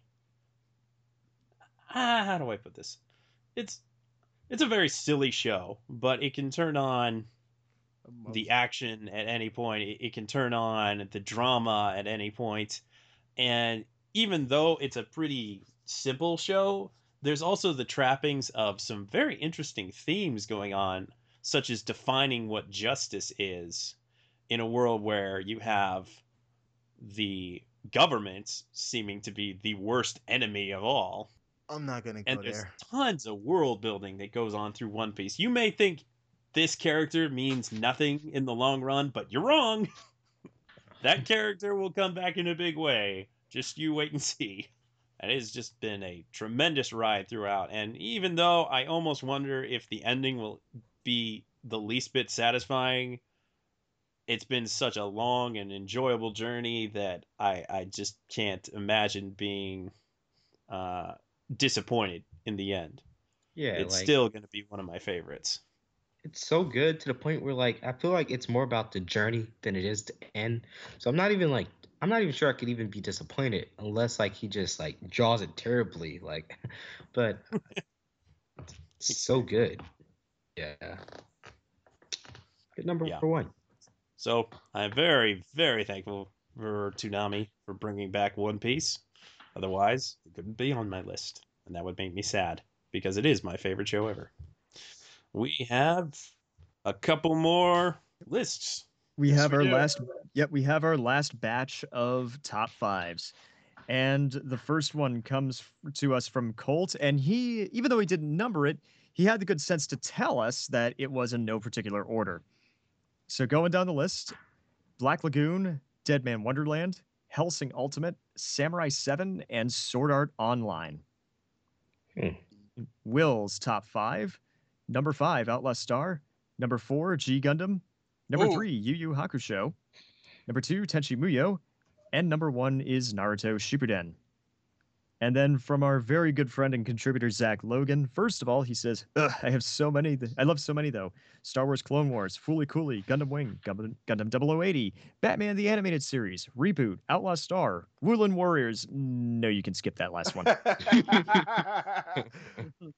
how do I put this? It's a very silly show, but it can turn on the action at any point. It can turn on the drama at any point. And even though it's a pretty simple show, there's also the trappings of some very interesting themes going on, such as defining what justice is in a world where you have the government seeming to be the worst enemy of all. I'm not going to go there. And there's tons of world building that goes on through One Piece. You may think this character means nothing in the long run, but you're wrong. That character will come back in a big way. Just you wait and see. And it's just been a tremendous ride throughout. And even though I almost wonder if the ending will be the least bit satisfying, it's been such a long and enjoyable journey that I just can't imagine being... disappointed in the end. Yeah, it's still going to be one of my favorites. It's so good to the point where I feel like it's more about the journey than it is the end. So I'm not even sure I could even be disappointed unless he just draws it terribly. But it's so good. Yeah. Good number for one. So I'm very, very thankful for Toonami for bringing back One Piece. Otherwise, it couldn't be on my list, and that would make me sad, because it is my favorite show ever. We have a couple more lists. We have our last batch of top fives, and the first one comes to us from Colt, and he, even though he didn't number it, he had the good sense to tell us that it was in no particular order. So going down the list, Black Lagoon, Dead Man Wonderland, Hellsing Ultimate, Samurai 7, and Sword Art Online. Will's top five. Number 5, Outlaw Star. Number 4, G Gundam. Number 3, Yu Yu Hakusho. Number 2, Tenchi Muyo. And number 1 is Naruto Shippuden. And then from our very good friend and contributor, Zach Logan, first of all, he says, I have so many. I love so many, though. Star Wars Clone Wars, Foolie Cooley, Gundam Wing, Gundam 0080, Batman the Animated Series, Reboot, Outlaw Star, Woolan Warriors. No, you can skip that last one.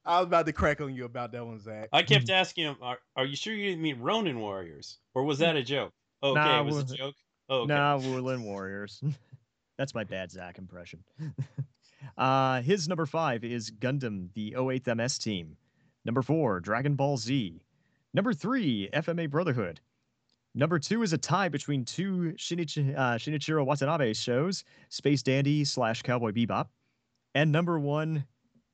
I was about to crack on you about that one, Zach. I kept asking him, are you sure you didn't mean Ronin Warriors? Or was that a joke? Okay, nah, was it a joke? Oh, okay. Nah, Woolan Warriors. That's my bad Zach impression. His number 5 is Gundam, the 08th MS team. Number 4, Dragon Ball Z. Number 3, FMA Brotherhood. Number 2 is a tie between two Shinichiro Watanabe shows, Space Dandy / Cowboy Bebop. And number 1,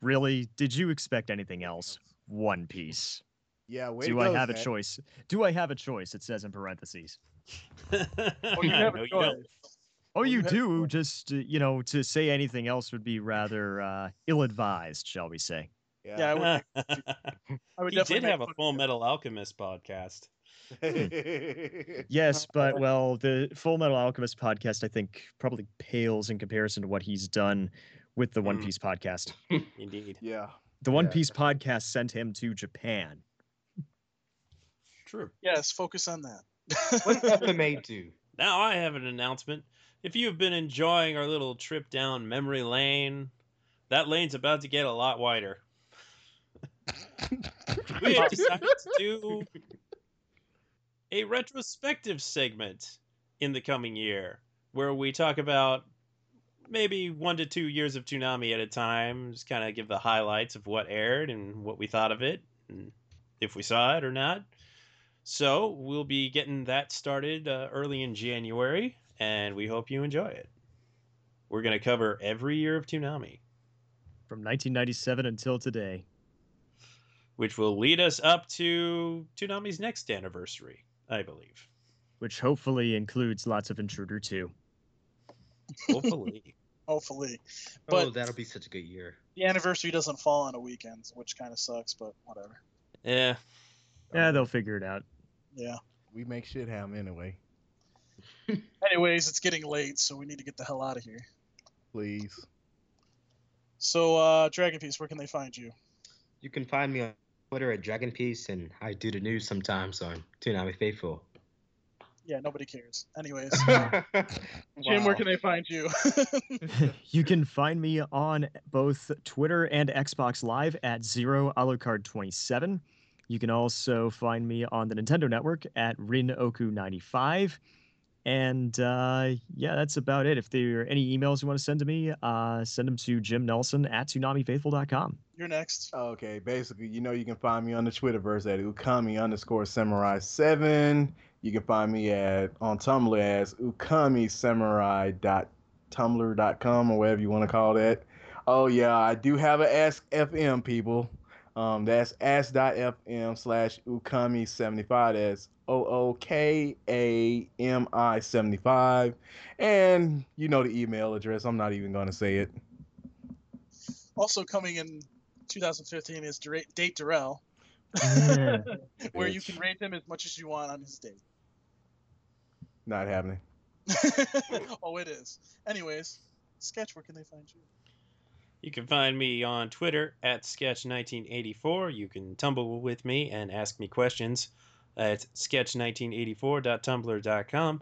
really, did you expect anything else? One Piece. Yeah, wait. Do I have a choice? Do I have a choice? It says in parentheses. Oh, you have a choice. Oh, you do. Just, you know, to say anything else would be rather ill-advised, shall we say. Yeah, I would he did have a Full Metal Alchemist podcast. Yes, but, well, the Full Metal Alchemist podcast, I think, probably pales in comparison to what he's done with the One Piece podcast. Indeed. Yeah. The One Piece podcast sent him to Japan. True. Yes, focus on that. What does FMA do? Now I have an announcement. If you've been enjoying our little trip down memory lane, that lane's about to get a lot wider. We have decided to do a retrospective segment in the coming year where we talk about maybe 1 to 2 years of Toonami at a time, just kind of give the highlights of what aired and what we thought of it, and if we saw it or not. So we'll be getting that started early in January. And we hope you enjoy it. We're going to cover every year of Toonami. From 1997 until today. Which will lead us up to Toonami's next anniversary, I believe. Which hopefully includes lots of Intruder 2. Hopefully. Hopefully. But oh, that'll be such a good year. The anniversary doesn't fall on a weekend, which kind of sucks, but whatever. Yeah. Yeah, they'll figure it out. Yeah. We make shit happen anyway. Anyways, it's getting late, so we need to get the hell out of here. Please. So, Dragon Piece, where can they find you? You can find me on Twitter at Dragon Piece, and I do the news sometimes on Toonami Faithful. Yeah, nobody cares. Anyways, Jim, where can they find you? You can find me on both Twitter and Xbox Live at @0alucard27. You can also find me on the Nintendo Network at Rinoku95. And, yeah, that's about it. If there are any emails you want to send to me, send them to jimnelson@toonamifaithful.com. You're next. Okay, basically, you know you can find me on the Twitterverse at ukami_samurai7. You can find me on Tumblr as ukamisamurai.tumblr.com or whatever you want to call that. Oh, yeah, I do have an Ask FM, people. That's ask.fm/ukami75. That's OOKAMI75. And you know the email address. I'm not even going to say it. Also coming in 2015 is Date Darrell, where you can rate him as much as you want on his date. Not happening. Oh, it is. Anyways, Sketch, where can they find you? You can find me on Twitter at Sketch1984. You can tumble with me and ask me questions at sketch1984.tumblr.com.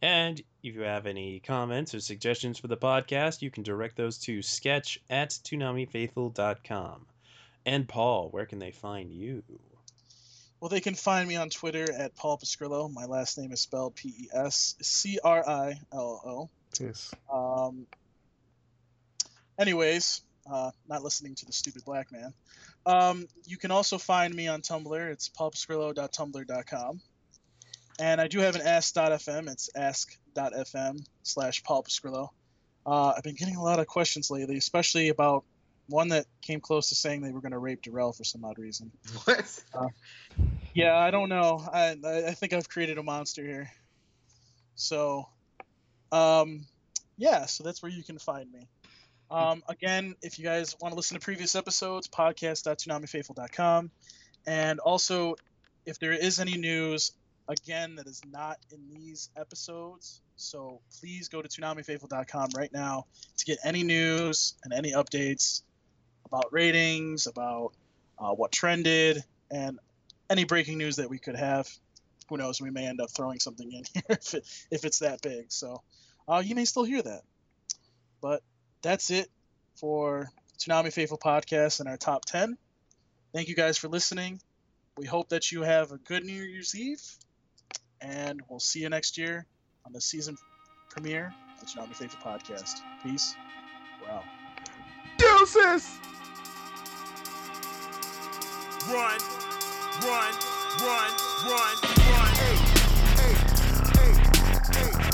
And if you have any comments or suggestions for the podcast, you can direct those to sketch@toonamifaithful.com. And Paul, where can they find you? Well, they can find me on Twitter at Paul Pescrillo. My last name is spelled PESCRILLO. Yes. Anyways, not listening to the stupid black man. You can also find me on Tumblr. It's paulpascrillo.tumblr.com. And I do have an ask.fm. It's ask.fm/paulpascrillo. I've been getting a lot of questions lately, especially about one that came close to saying they were going to rape Darrell for some odd reason. What? Yeah, I don't know. I think I've created a monster here. So, yeah, so that's where you can find me. Again, if you guys want to listen to previous episodes, podcast.toonamifaithful.com. And also, if there is any news again, that is not in these episodes. So please go to ToonamiFaithful.com right now to get any news and any updates about ratings, about what trended, and any breaking news that we could have. Who knows? We may end up throwing something in here if it's that big. So you may still hear that. But that's it for Toonami Faithful Podcast and our top 10. Thank you guys for listening. We hope that you have a good New Year's Eve, and we'll see you next year on the season premiere of the Toonami Faithful Podcast. Peace. We're out. Deuces! Run, run, run, run, run. Hey, hey, hey, hey, hey, hey.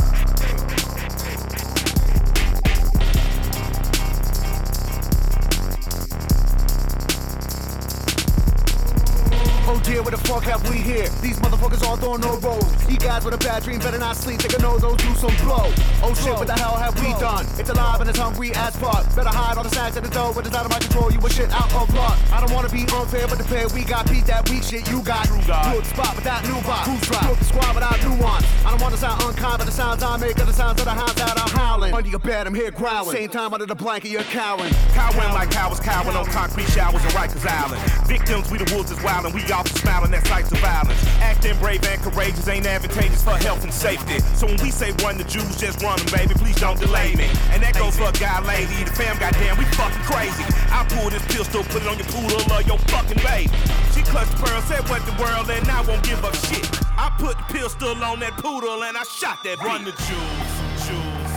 Oh dear, what the fuck have we here? These motherfuckers all throwing no rolls. You guys with a bad dream better not sleep. They can know those do some blow. Oh shit, what the hell have we done? It's alive and it's hungry as fuck. Better hide all the snacks at the door, but it's out of my control. You a shit out of luck. I don't wanna be unfair, but the pair we got beat that weak shit you got. Good spot without new box. Who's right? Good squad without nuance. I don't wanna sound unkind, but the sounds I make are the sounds of the hounds out. I'm howling. Under your bed, I'm here growling. Same time under the blanket, you're cowering. Cowering like cowards, cowering on concrete showers in Rikers Island. Victims, we the wolves is wildin'. We all smiling at sights of violence. Acting brave and courageous ain't advantageous for health and safety. So when we say run, the Jews just run. Baby, please don't delay me. And that goes for a guy, lady. The fam, goddamn, we fucking crazy. I pull this pistol, put it on your poodle or your fucking baby. She clutched the pearl, said what the world, and I won't give up shit. I put the pistol on that poodle and I shot that. Run the Jews, Jews.